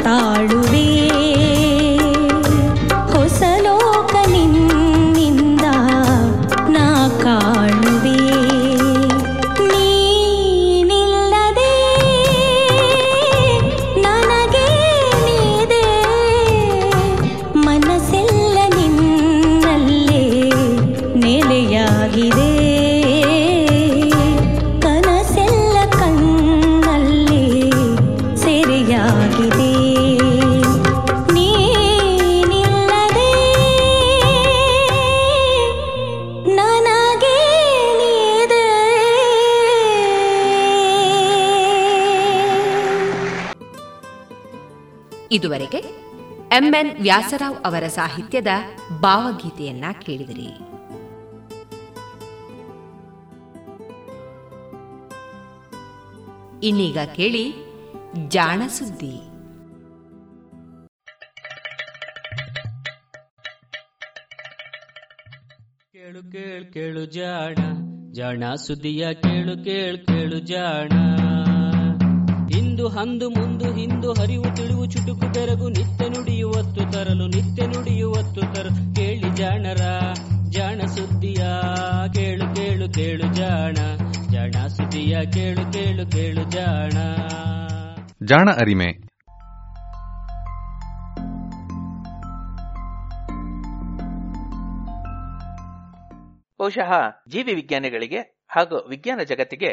ತಾಳುವೆ ಹೊಸ ಲೋಕ ನಿನ್ನಿಂದ ನಾ ಕಾಳುವೆ ನೀನಿಲ್ಲದೆ ನನಗೆ ನೀದೆ ಮನಸ್ಸೆಲ್ಲ ನಿನ್ನಲ್ಲೇ ನೆಲೆಯಾಗಿದೆ ಇದುವರೆಗೆ ಎಂಎನ್ ವ್ಯಾಸರಾವ್ ಅವರ ಸಾಹಿತ್ಯದ ಭಾವಗೀತೆಯನ್ನ ಕೇಳಿದಿರಿ. ಇನ್ನೀಗ ಕೇಳಿ ಜಾಣ ಸುದ್ದಿ. ಕೇಳು ಕೇಳು ಕೇಳು ಜಾಣ, ಜಾಣ ಸುದ್ದಿಯ ಕೇಳು ಕೇಳು ಕೇಳು ಜಾಣ. ಇಂದು ಅಂದು ಮುಂದು ಹಿಂದು ಹರಿವು ತಿಳಿವು ಚುಟುಕು ತೆರಗು ನಿತ್ಯ ನುಡಿಯುವತ್ತು ತರಲು ನಿತ್ಯ ನುಡಿಯುವತ್ತು ತರಲು ಕೇಳಿ ಜಾಣರ ಜಾಣ ಸುದ್ದಿಯ ಕೇಳು ಕೇಳು ಕೇಳು ಜಾಣ, ಜಾಣ ಸುದ್ದಿಯ ಕೇಳು ಕೇಳು ಕೇಳು ಜಾಣ. ಜಾಣ ಅರಿಮೆ. ಬಹುಶಃ ಜೀವಿ ವಿಜ್ಞಾನಿಗಳಿಗೆ ಹಾಗೂ ವಿಜ್ಞಾನ ಜಗತ್ತಿಗೆ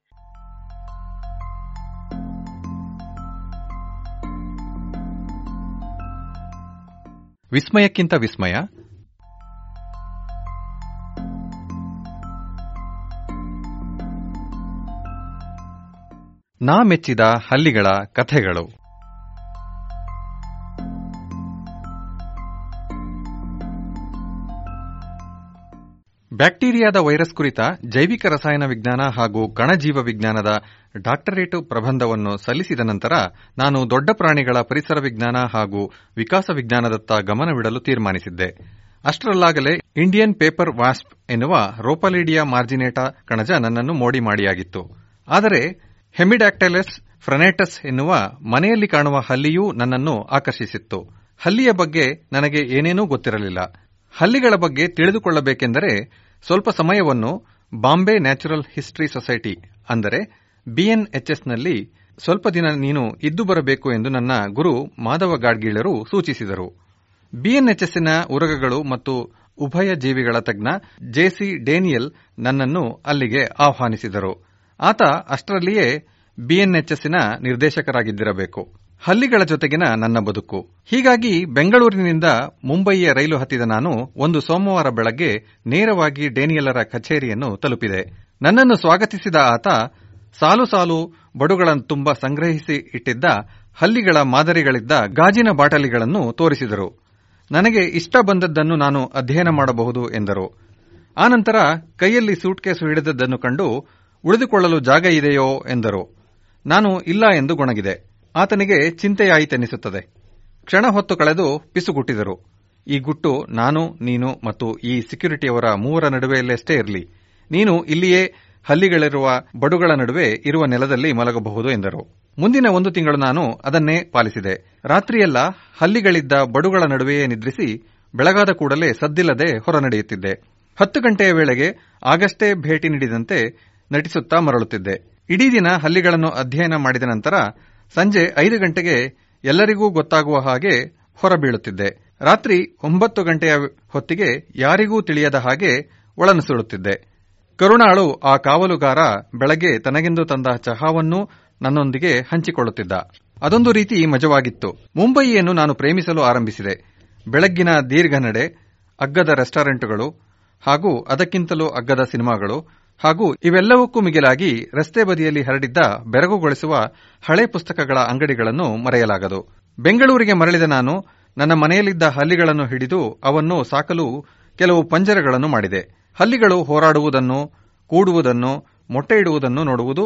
ವಿಸ್ಮಯಕ್ಕಿಂತ ವಿಸ್ಮಯ. ನಾ ಮೆಚ್ಚಿದ ಹಲ್ಲಿಗಳ ಕಥೆಗಳು. ಬ್ಯಾಕ್ಟೀರಿಯಾದ ವೈರಸ್ ಕುರಿತ ಜೈವಿಕ ರಸಾಯನ ವಿಜ್ಞಾನ ಹಾಗೂ ಕಣಜೀವ ವಿಜ್ಞಾನದ ಡಾಕ್ಟರೇಟು ಪ್ರಬಂಧವನ್ನು ಸಲ್ಲಿಸಿದ ನಂತರ ನಾನು ದೊಡ್ಡ ಪ್ರಾಣಿಗಳ ಪರಿಸರ ವಿಜ್ಞಾನ ಹಾಗೂ ವಿಕಾಸ ವಿಜ್ಞಾನದತ್ತ ಗಮನವಿಡಲು ತೀರ್ಮಾನಿಸಿದ್ದೆ. ಅಷ್ಟರಲ್ಲಾಗಲೇ ಇಂಡಿಯನ್ ಪೇಪರ್ ವಾಸ್ಪ್ ಎನ್ನುವ ರೋಪಾಲೇಡಿಯಾ ಮಾರ್ಜಿನೇಟಾ ಕಣಜ ನನ್ನನ್ನು ಮೋಡಿ ಮಾಡಿಯಾಗಿತ್ತು. ಆದರೆ ಹೆಮಿಡ್ಯಾಕ್ಟೈಲಸ್ ಫ್ರನೆಟಸ್ ಎನ್ನುವ ಮನೆಯಲ್ಲಿ ಕಾಣುವ ಹಲ್ಲಿಯೂ ನನ್ನನ್ನು ಆಕರ್ಷಿಸಿತ್ತು. ಹಲ್ಲಿಯ ಬಗ್ಗೆ ನನಗೆ ಏನೇನೂ ಗೊತ್ತಿರಲಿಲ್ಲ. ಹಲ್ಲಿಗಳ ಬಗ್ಗೆ ತಿಳಿದುಕೊಳ್ಳಬೇಕೆಂದರೆ ಸ್ವಲ್ಪ ಸಮಯವನ್ನು ಬಾಂಬೆ ನ್ಯಾಚುರಲ್ ಹಿಸ್ಟರಿ ಸೊಸೈಟಿ ಅಂದರೆ ಬಿಎನ್ಎಚ್ಎಸ್ನಲ್ಲಿ ಸ್ವಲ್ಪ ದಿನ ನೀನು ಇದ್ದು ಬರಬೇಕು ಎಂದು ನನ್ನ ಗುರು ಮಾಧವ ಗಾಡ್ಗೀಳರು ಸೂಚಿಸಿದರು. ಬಿಎನ್ಎಚ್ಎಸ್ನ ಉರಗಗಳು ಮತ್ತು ಉಭಯ ಜೀವಿಗಳ ತಜ್ಞ ಜೆಸಿ ಡೇನಿಯಲ್ ನನ್ನನ್ನು ಅಲ್ಲಿಗೆ ಆಹ್ವಾನಿಸಿದರು. ಆತ ಅಷ್ಟರಲ್ಲಿಯೇ ಬಿಎನ್ಎಚ್ಎಸ್ನ ನಿರ್ದೇಶಕರಾಗಿದ್ದಿರಬೇಕು. ಹಲ್ಲಿಗಳ ಜೊತೆಗಿನ ನನ್ನ ಬದುಕು. ಹೀಗಾಗಿ ಬೆಂಗಳೂರಿನಿಂದ ಮುಂಬಯಿಯ ರೈಲು ಹತ್ತಿದ ನಾನು ಒಂದು ಸೋಮವಾರ ಬೆಳಗ್ಗೆ ನೇರವಾಗಿ ಡೇನಿಯಲರ ಕಚೇರಿಯನ್ನು ತಲುಪಿದೆ. ನನ್ನನ್ನು ಸ್ವಾಗತಿಸಿದ ಆತ ಸಾಲು ಸಾಲು ಬಡುಗಳನ್ನು ತುಂಬಾ ಸಂಗ್ರಹಿಸಿ ಇಟ್ಟಿದ್ದ ಹಲ್ಲಿಗಳ ಮಾದರಿಗಳಿದ್ದ ಗಾಜಿನ ಬಾಟಲಿಗಳನ್ನು ತೋರಿಸಿದರು. ನನಗೆ ಇಷ್ಟ ಬಂದದ್ದನ್ನು ನಾನು ಅಧ್ಯಯನ ಮಾಡಬಹುದು ಎಂದರು. ಆನಂತರ ಕೈಯಲ್ಲಿ ಸೂಟ್ಕೇಸು ಹಿಡಿದದ್ದನ್ನು ಕಂಡು ಉಳಿದುಕೊಳ್ಳಲು ಜಾಗ ಇದೆಯೋ ಎಂದರು. ನಾನು ಇಲ್ಲ ಎಂದು ಗೊಣಗಿದೆ. ಆತನಿಗೆ ಚಿಂತೆಯಾಯಿತೆನಿಸುತ್ತದೆ. ಕ್ಷಣ ಹೊತ್ತು ಕಳೆದು ಪಿಸುಗುಟ್ಟಿದರು. ಈ ಗುಟ್ಟು ನಾನು, ನೀನು ಮತ್ತು ಈ ಸೆಕ್ಯೂರಿಟಿಯವರ ಮೂವರ ನಡುವೆಯಲ್ಲೆಷ್ಟೇ ಇರಲಿ, ನೀನು ಇಲ್ಲಿಯೇ ಹಲ್ಲಿಗಳಿರುವ ಬಡುಗಳ ನಡುವೆ ಇರುವ ನೆಲದಲ್ಲಿ ಮಲಗಬಹುದು ಎಂದರು. ಮುಂದಿನ ಒಂದು ತಿಂಗಳು ನಾನು ಅದನ್ನೇ ಪಾಲಿಸಿದೆ. ರಾತ್ರಿಯೆಲ್ಲ ಹಲ್ಲಿಗಳಿದ್ದ ಬಡುಗಳ ನಡುವೆಯೇ ನಿದ್ರಿಸಿ ಬೆಳಗಾದ ಕೂಡಲೇ ಸದ್ದಿಲ್ಲದೆ ಹೊರ ನಡೆಯುತ್ತಿದ್ದೆ. 10 ಗಂಟೆಯ ವೇಳೆಗೆ ಆಗಷ್ಟೇ ಭೇಟಿ ನೀಡಿದಂತೆ ನಟಿಸುತ್ತಾ ಮರಳುತ್ತಿದ್ದೆ. ಇಡೀ ದಿನ ಹಲ್ಲಿಗಳನ್ನು ಅಧ್ಯಯನ ಮಾಡಿದ ನಂತರ ಸಂಜೆ 5 ಗಂಟೆಗೆ ಎಲ್ಲರಿಗೂ ಗೊತ್ತಾಗುವ ಹಾಗೆ ಹೊರಬೀಳುತ್ತಿದ್ದೆ. ರಾತ್ರಿ 9 ಗಂಟೆಯ ಹೊತ್ತಿಗೆ ಯಾರಿಗೂ ತಿಳಿಯದ ಹಾಗೆ ಒಳನುಸುಳುತ್ತಿದ್ದೆ. ಕರುಣಾಳು ಆ ಕಾವಲುಗಾರ ಬೆಳಗ್ಗೆ ತನಗೆಂದು ತಂದ ಚಹಾವನ್ನು ನನ್ನೊಂದಿಗೆ ಹಂಚಿಕೊಳ್ಳುತ್ತಿದ್ದ. ಅದೊಂದು ರೀತಿ ಮಜವಾಗಿತ್ತು. ಮುಂಬಯಿಯನ್ನು ನಾನು ಪ್ರೇಮಿಸಲು ಆರಂಭಿಸಿದೆ. ಬೆಳಗ್ಗಿನ ದೀರ್ಘ ನಡೆ, ಅಗ್ಗದ ರೆಸ್ಟೋರೆಂಟ್ಗಳು ಹಾಗೂ ಅದಕ್ಕಿಂತಲೂ ಅಗ್ಗದ ಸಿನಿಮಾಗಳು ಹಾಗೂ ಇವೆಲ್ಲವಕ್ಕೂ ಮಿಗಿಲಾಗಿ ರಸ್ತೆ ಬದಿಯಲ್ಲಿ ಹರಡಿದ್ದ ಬೆರಗುಗೊಳಿಸುವ ಹಳೆ ಪುಸ್ತಕಗಳ ಅಂಗಡಿಗಳನ್ನು ಮರೆಯಲಾಗದು. ಬೆಂಗಳೂರಿಗೆ ಮರಳಿದ ನಾನು ನನ್ನ ಮನೆಯಲ್ಲಿದ್ದ ಹಲ್ಲಿಗಳನ್ನು ಹಿಡಿದು ಅವನ್ನು ಸಾಕಲು ಕೆಲವು ಪಂಜರಗಳನ್ನು ಮಾಡಿದೆ. ಹಲ್ಲಿಗಳು ಹೋರಾಡುವುದನ್ನು, ಕೂಡುವುದನ್ನು, ಮೊಟ್ಟೆ ಇಡುವುದನ್ನು ನೋಡುವುದು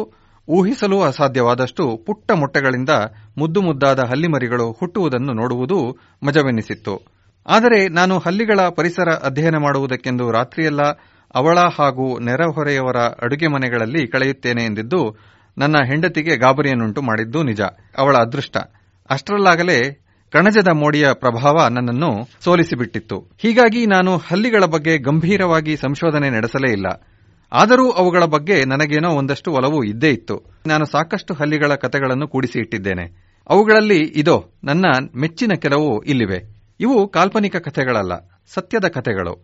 ಊಹಿಸಲು ಅಸಾಧ್ಯವಾದಷ್ಟು ಪುಟ್ಟ ಮೊಟ್ಟೆಗಳಿಂದ ಮುದ್ದು ಮುದ್ದಾದ ಹಲ್ಲಿಮರಿಗಳು ಹುಟ್ಟುವುದನ್ನು ನೋಡುವುದು ಮಜವೆನ್ನಿಸಿತ್ತು. ಆದರೆ ನಾನು ಹಲ್ಲಿಗಳ ಪರಿಸರ ಅಧ್ಯಯನ ಮಾಡುವುದಕ್ಕೆಂದು ರಾತ್ರಿಯೆಲ್ಲ ಅವಳ ಹಾಗೂ ನೆರೆಹೊರೆಯವರ ಅಡುಗೆ ಮನೆಗಳಲ್ಲಿ ಕಳೆಯುತ್ತೇನೆ ಎಂದಿದ್ದು ನನ್ನ ಹೆಂಡತಿಗೆ ಗಾಬರಿಯನ್ನುಂಟು ಮಾಡಿದ್ದು ನಿಜ. ಅವಳ ಅದೃಷ್ಟ. ಅಷ್ಟರಲ್ಲಾಗಲೇ ಕಣಜದ ಮೋಡಿಯ ಪ್ರಭಾವ ನನ್ನನ್ನು ಸೋಲಿಸಿಬಿಟ್ಟಿತ್ತು. ಹೀಗಾಗಿ ನಾನು ಹಲ್ಲಿಗಳ ಬಗ್ಗೆ ಗಂಭೀರವಾಗಿ ಸಂಶೋಧನೆ ನಡೆಸಲೇ ಇಲ್ಲ. ಆದರೂ ಅವುಗಳ ಬಗ್ಗೆ ನನಗೇನೋ ಒಂದಷ್ಟು ಒಲವು ಇದ್ದೇ ಇತ್ತು. ನಾನು ಸಾಕಷ್ಟು ಹಲ್ಲಿಗಳ ಕಥೆಗಳನ್ನು ಕೂಡಿಸಿ ಇಟ್ಟಿದ್ದೇನೆ. ಅವುಗಳಲ್ಲಿ ಇದೋ ನನ್ನ ಮೆಚ್ಚಿನ ಕೆಲವು ಇಲ್ಲಿವೆ. ಇವು ಕಾಲ್ಪನಿಕ ಕಥೆಗಳಲ್ಲ, ಸತ್ಯದ ಕಥೆಗಳು.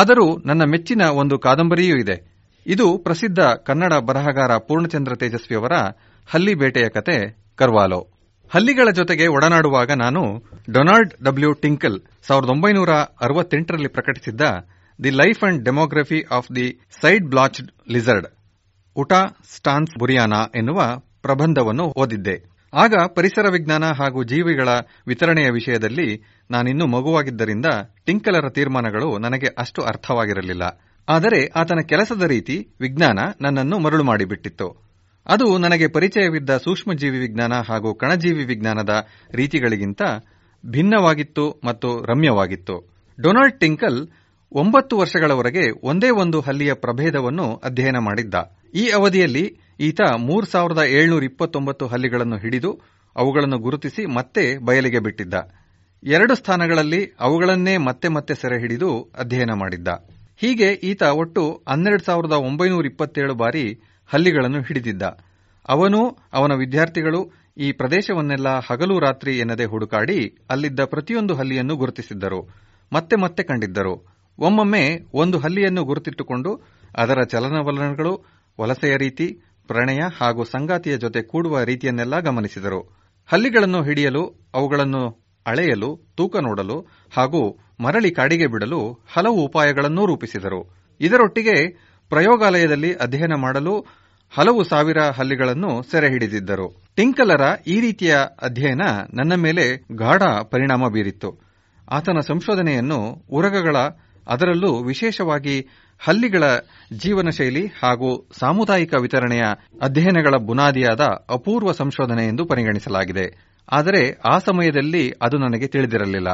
ಆದರೂ ನನ್ನ ಮೆಚ್ಚಿನ ಒಂದು ಕಾದಂಬರಿಯೂ ಇದೆ. ಇದು ಪ್ರಸಿದ್ಧ ಕನ್ನಡ ಬರಹಗಾರ ಪೂರ್ಣಚಂದ್ರ ತೇಜಸ್ವಿಯವರ ಹಲ್ಲಿ ಬೇಟೆಯ ಕತೆ ಕರ್ವಾಲೋ. ಹಲ್ಲಿಗಳ ಜೊತೆಗೆ ಒಡನಾಡುವಾಗ ನಾನು ಡೊನಾಲ್ಡ್ ಡಬ್ಲ್ಯೂ ಟಿಂಕಲ್ 1968 ಪ್ರಕಟಿಸಿದ್ದ the life and demography of the side blotched lizard Uta stansburiana ಎನ್ನುವ ಪ್ರಬಂಧವನ್ನು ಓದಿದ್ದೆ. ಆಗ ಪರಿಸರ ವಿಜ್ಞಾನ ಹಾಗೂ ಜೀವಿಗಳ ವಿತರಣೆಯ ವಿಷಯದಲ್ಲಿ ನಾನಿನ್ನೂ ಮಗುವಾಗಿದ್ದರಿಂದ ಟಿಂಕಲರ ತೀರ್ಮಾನಗಳು ನನಗೆ ಅಷ್ಟು ಅರ್ಥವಾಗಿರಲಿಲ್ಲ. ಆದರೆ ಆತನ ಕೆಲಸದ ರೀತಿ, ವಿಜ್ಞಾನ ನನ್ನನ್ನು ಮರಳು ಮಾಡಿಬಿಟ್ಟಿತ್ತು. ಅದು ನನಗೆ ಪರಿಚಯವಿದ್ದ ಸೂಕ್ಷ್ಮಜೀವಿ ವಿಜ್ಞಾನ ಹಾಗೂ ಕಣಜೀವಿ ವಿಜ್ಞಾನದ ರೀತಿಗಳಿಗಿಂತ ಭಿನ್ನವಾಗಿತ್ತು ಮತ್ತು ರಮ್ಯವಾಗಿತ್ತು. ಡೊನಾಲ್ಡ್ ಟಿಂಕಲ್ 9 ವರ್ಷಗಳವರೆಗೆ ಒಂದೇ ಒಂದು ಹಲ್ಲಿಯ ಪ್ರಭೇದವನ್ನು ಅಧ್ಯಯನ ಮಾಡಿದ್ದ. ಈ ಅವಧಿಯಲ್ಲಿ ಈತ 3729 ಹಲ್ಲಿಗಳನ್ನು ಹಿಡಿದು ಅವುಗಳನ್ನು ಗುರುತಿಸಿ ಮತ್ತೆ ಬಯಲಿಗೆ ಬಿಟ್ಟಿದ್ದ. 2 ಸ್ಥಾನಗಳಲ್ಲಿ ಅವುಗಳನ್ನೇ ಮತ್ತೆ ಮತ್ತೆ ಸೆರೆ ಹಿಡಿದು ಅಧ್ಯಯನ ಮಾಡಿದ್ದ. ಹೀಗೆ ಈತ ಒಟ್ಟು 12927 ಬಾರಿ ಹಲ್ಲಿಗಳನ್ನು ಹಿಡಿದಿದ್ದ. ಅವನು, ಅವನ ವಿದ್ಯಾರ್ಥಿಗಳು ಈ ಪ್ರದೇಶವನ್ನೆಲ್ಲ ಹಗಲು ರಾತ್ರಿ ಎನ್ನದೆ ಹುಡುಕಾಡಿ ಅಲ್ಲಿದ್ದ ಪ್ರತಿಯೊಂದು ಹಲ್ಲಿಯನ್ನು ಗುರುತಿಸಿದ್ದರು, ಮತ್ತೆ ಮತ್ತೆ ಕಂಡಿದ್ದರು. ಒಮ್ಮೊಮ್ಮೆ ಒಂದು ಹಲ್ಲಿಯನ್ನು ಗುರುತಿಟ್ಟುಕೊಂಡು ಅದರ ಚಲನವಲನಗಳು, ವಲಸೆಯ ರೀತಿ, ಪ್ರಣಯ ಹಾಗೂ ಸಂಗಾತಿಯ ಜೊತೆ ಕೂಡುವ ರೀತಿಯನ್ನೆಲ್ಲ ಗಮನಿಸಿದರು. ಹಲ್ಲಿಗಳನ್ನು ಹಿಡಿಯಲು, ಅವುಗಳನ್ನು ಅಳೆಯಲು, ತೂಕ ನೋಡಲು ಹಾಗೂ ಮರಳಿ ಕಾಡಿಗೆ ಬಿಡಲು ಹಲವು ಉಪಾಯಗಳನ್ನು ರೂಪಿಸಿದರು. ಇದರೊಟ್ಟಿಗೆ ಪ್ರಯೋಗಾಲಯದಲ್ಲಿ ಅಧ್ಯಯನ ಮಾಡಲು ಹಲವು ಸಾವಿರ ಹಲ್ಲಿಗಳನ್ನು ಸೆರೆ ಹಿಡಿದಿದ್ದರು. ಟಿಂಕಲರ ಈ ರೀತಿಯ ಅಧ್ಯಯನ ನನ್ನ ಮೇಲೆ ಗಾಢ ಪರಿಣಾಮ ಬೀರಿತ್ತು. ಆತನ ಸಂಶೋಧನೆಯನ್ನು ಉರಗಗಳ, ಅದರಲ್ಲೂ ವಿಶೇಷವಾಗಿ ಹಲ್ಲಿಗಳ ಜೀವನ ಶೈಲಿ ಹಾಗೂ ಸಾಮುದಾಯಿಕ ವಿತರಣೆಯ ಅಧ್ಯಯನಗಳ ಬುನಾದಿಯಾದ ಅಪೂರ್ವ ಸಂಶೋಧನೆ ಎಂದು ಪರಿಗಣಿಸಲಾಗಿದೆ. ಆದರೆ ಆ ಸಮಯದಲ್ಲಿ ಅದು ನನಗೆ ತಿಳಿದಿರಲಿಲ್ಲ.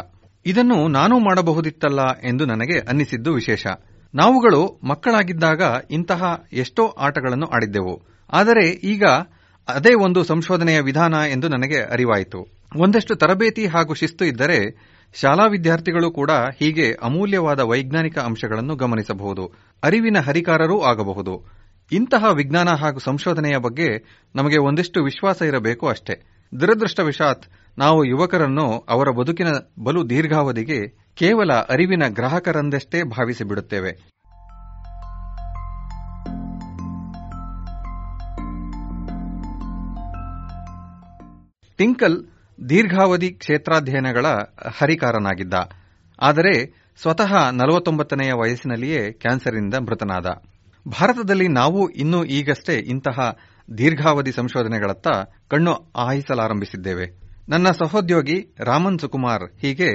ಇದನ್ನು ನಾನೂ ಮಾಡಬಹುದಿತ್ತಲ್ಲ ಎಂದು ನನಗೆ ಅನ್ನಿಸಿದ್ದು ವಿಶೇಷ. ನಾವುಗಳು ಮಕ್ಕಳಾಗಿದ್ದಾಗ ಇಂತಹ ಎಷ್ಟೋ ಆಟಗಳನ್ನು ಆಡಿದ್ದೆವು. ಆದರೆ ಈಗ ಅದೇ ಒಂದು ಸಂಶೋಧನೆಯ ವಿಧಾನ ಎಂದು ನನಗೆ ಅರಿವಾಯಿತು. ಒಂದಷ್ಟು ತರಬೇತಿ ಹಾಗೂ ಶಿಸ್ತು ಇದ್ದರೆ ಶಾಲಾ ವಿದ್ಯಾರ್ಥಿಗಳು ಕೂಡ ಹೀಗೆ ಅಮೂಲ್ಯವಾದ ವೈಜ್ಞಾನಿಕ ಅಂಶಗಳನ್ನು ಗಮನಿಸಬಹುದು, ಅರಿವಿನ ಹರಿಕಾರರೂ ಆಗಬಹುದು. ಇಂತಹ ವಿಜ್ಞಾನ ಹಾಗೂ ಸಂಶೋಧನೆಯ ಬಗ್ಗೆ ನಮಗೆ ಒಂದಿಷ್ಟು ವಿಶ್ವಾಸ ಇರಬೇಕು ಅಷ್ಟೇ. ದುರದೃಷ್ಟವಶಾತ್ ನಾವು ಯುವಕರನ್ನು ಅವರ ಬದುಕಿನ ಬಲು ದೀರ್ಘಾವಧಿಗೆ ಕೇವಲ ಅರಿವಿನ ಗ್ರಾಹಕರಂದಷ್ಟೇ ಭಾವಿಸಿಬಿಡುತ್ತೇವೆ. ಟಿಂಕಲ್ ದೀರ್ಘಾವಧಿ ಕ್ಷೇತ್ರಾಧ್ಯಯನಗಳ ಹರಿಕಾರನಾಗಿದ್ದ. ಆದರೆ ಸ್ವತಃ 49ನೇ ವಯಸ್ಸಿನಲ್ಲಿಯೇ ಕ್ಯಾನ್ಸರ್ನಿಂದ ಮೃತನಾದ. ಭಾರತದಲ್ಲಿ ನಾವು ಇನ್ನೂ ಈಗಷ್ಟೇ ಇಂತಹ ದೀರ್ಘಾವಧಿ ಸಂಶೋಧನೆಗಳತ್ತ ಕಣ್ಣು ಆಹಿಸಲಾರಂಭಿಸಿದ್ದೇವೆ. ನನ್ನ ಸಹೋದ್ಯೋಗಿ ರಾಮನ್ ಸುಕುಮಾರ್ ಹೀಗೆ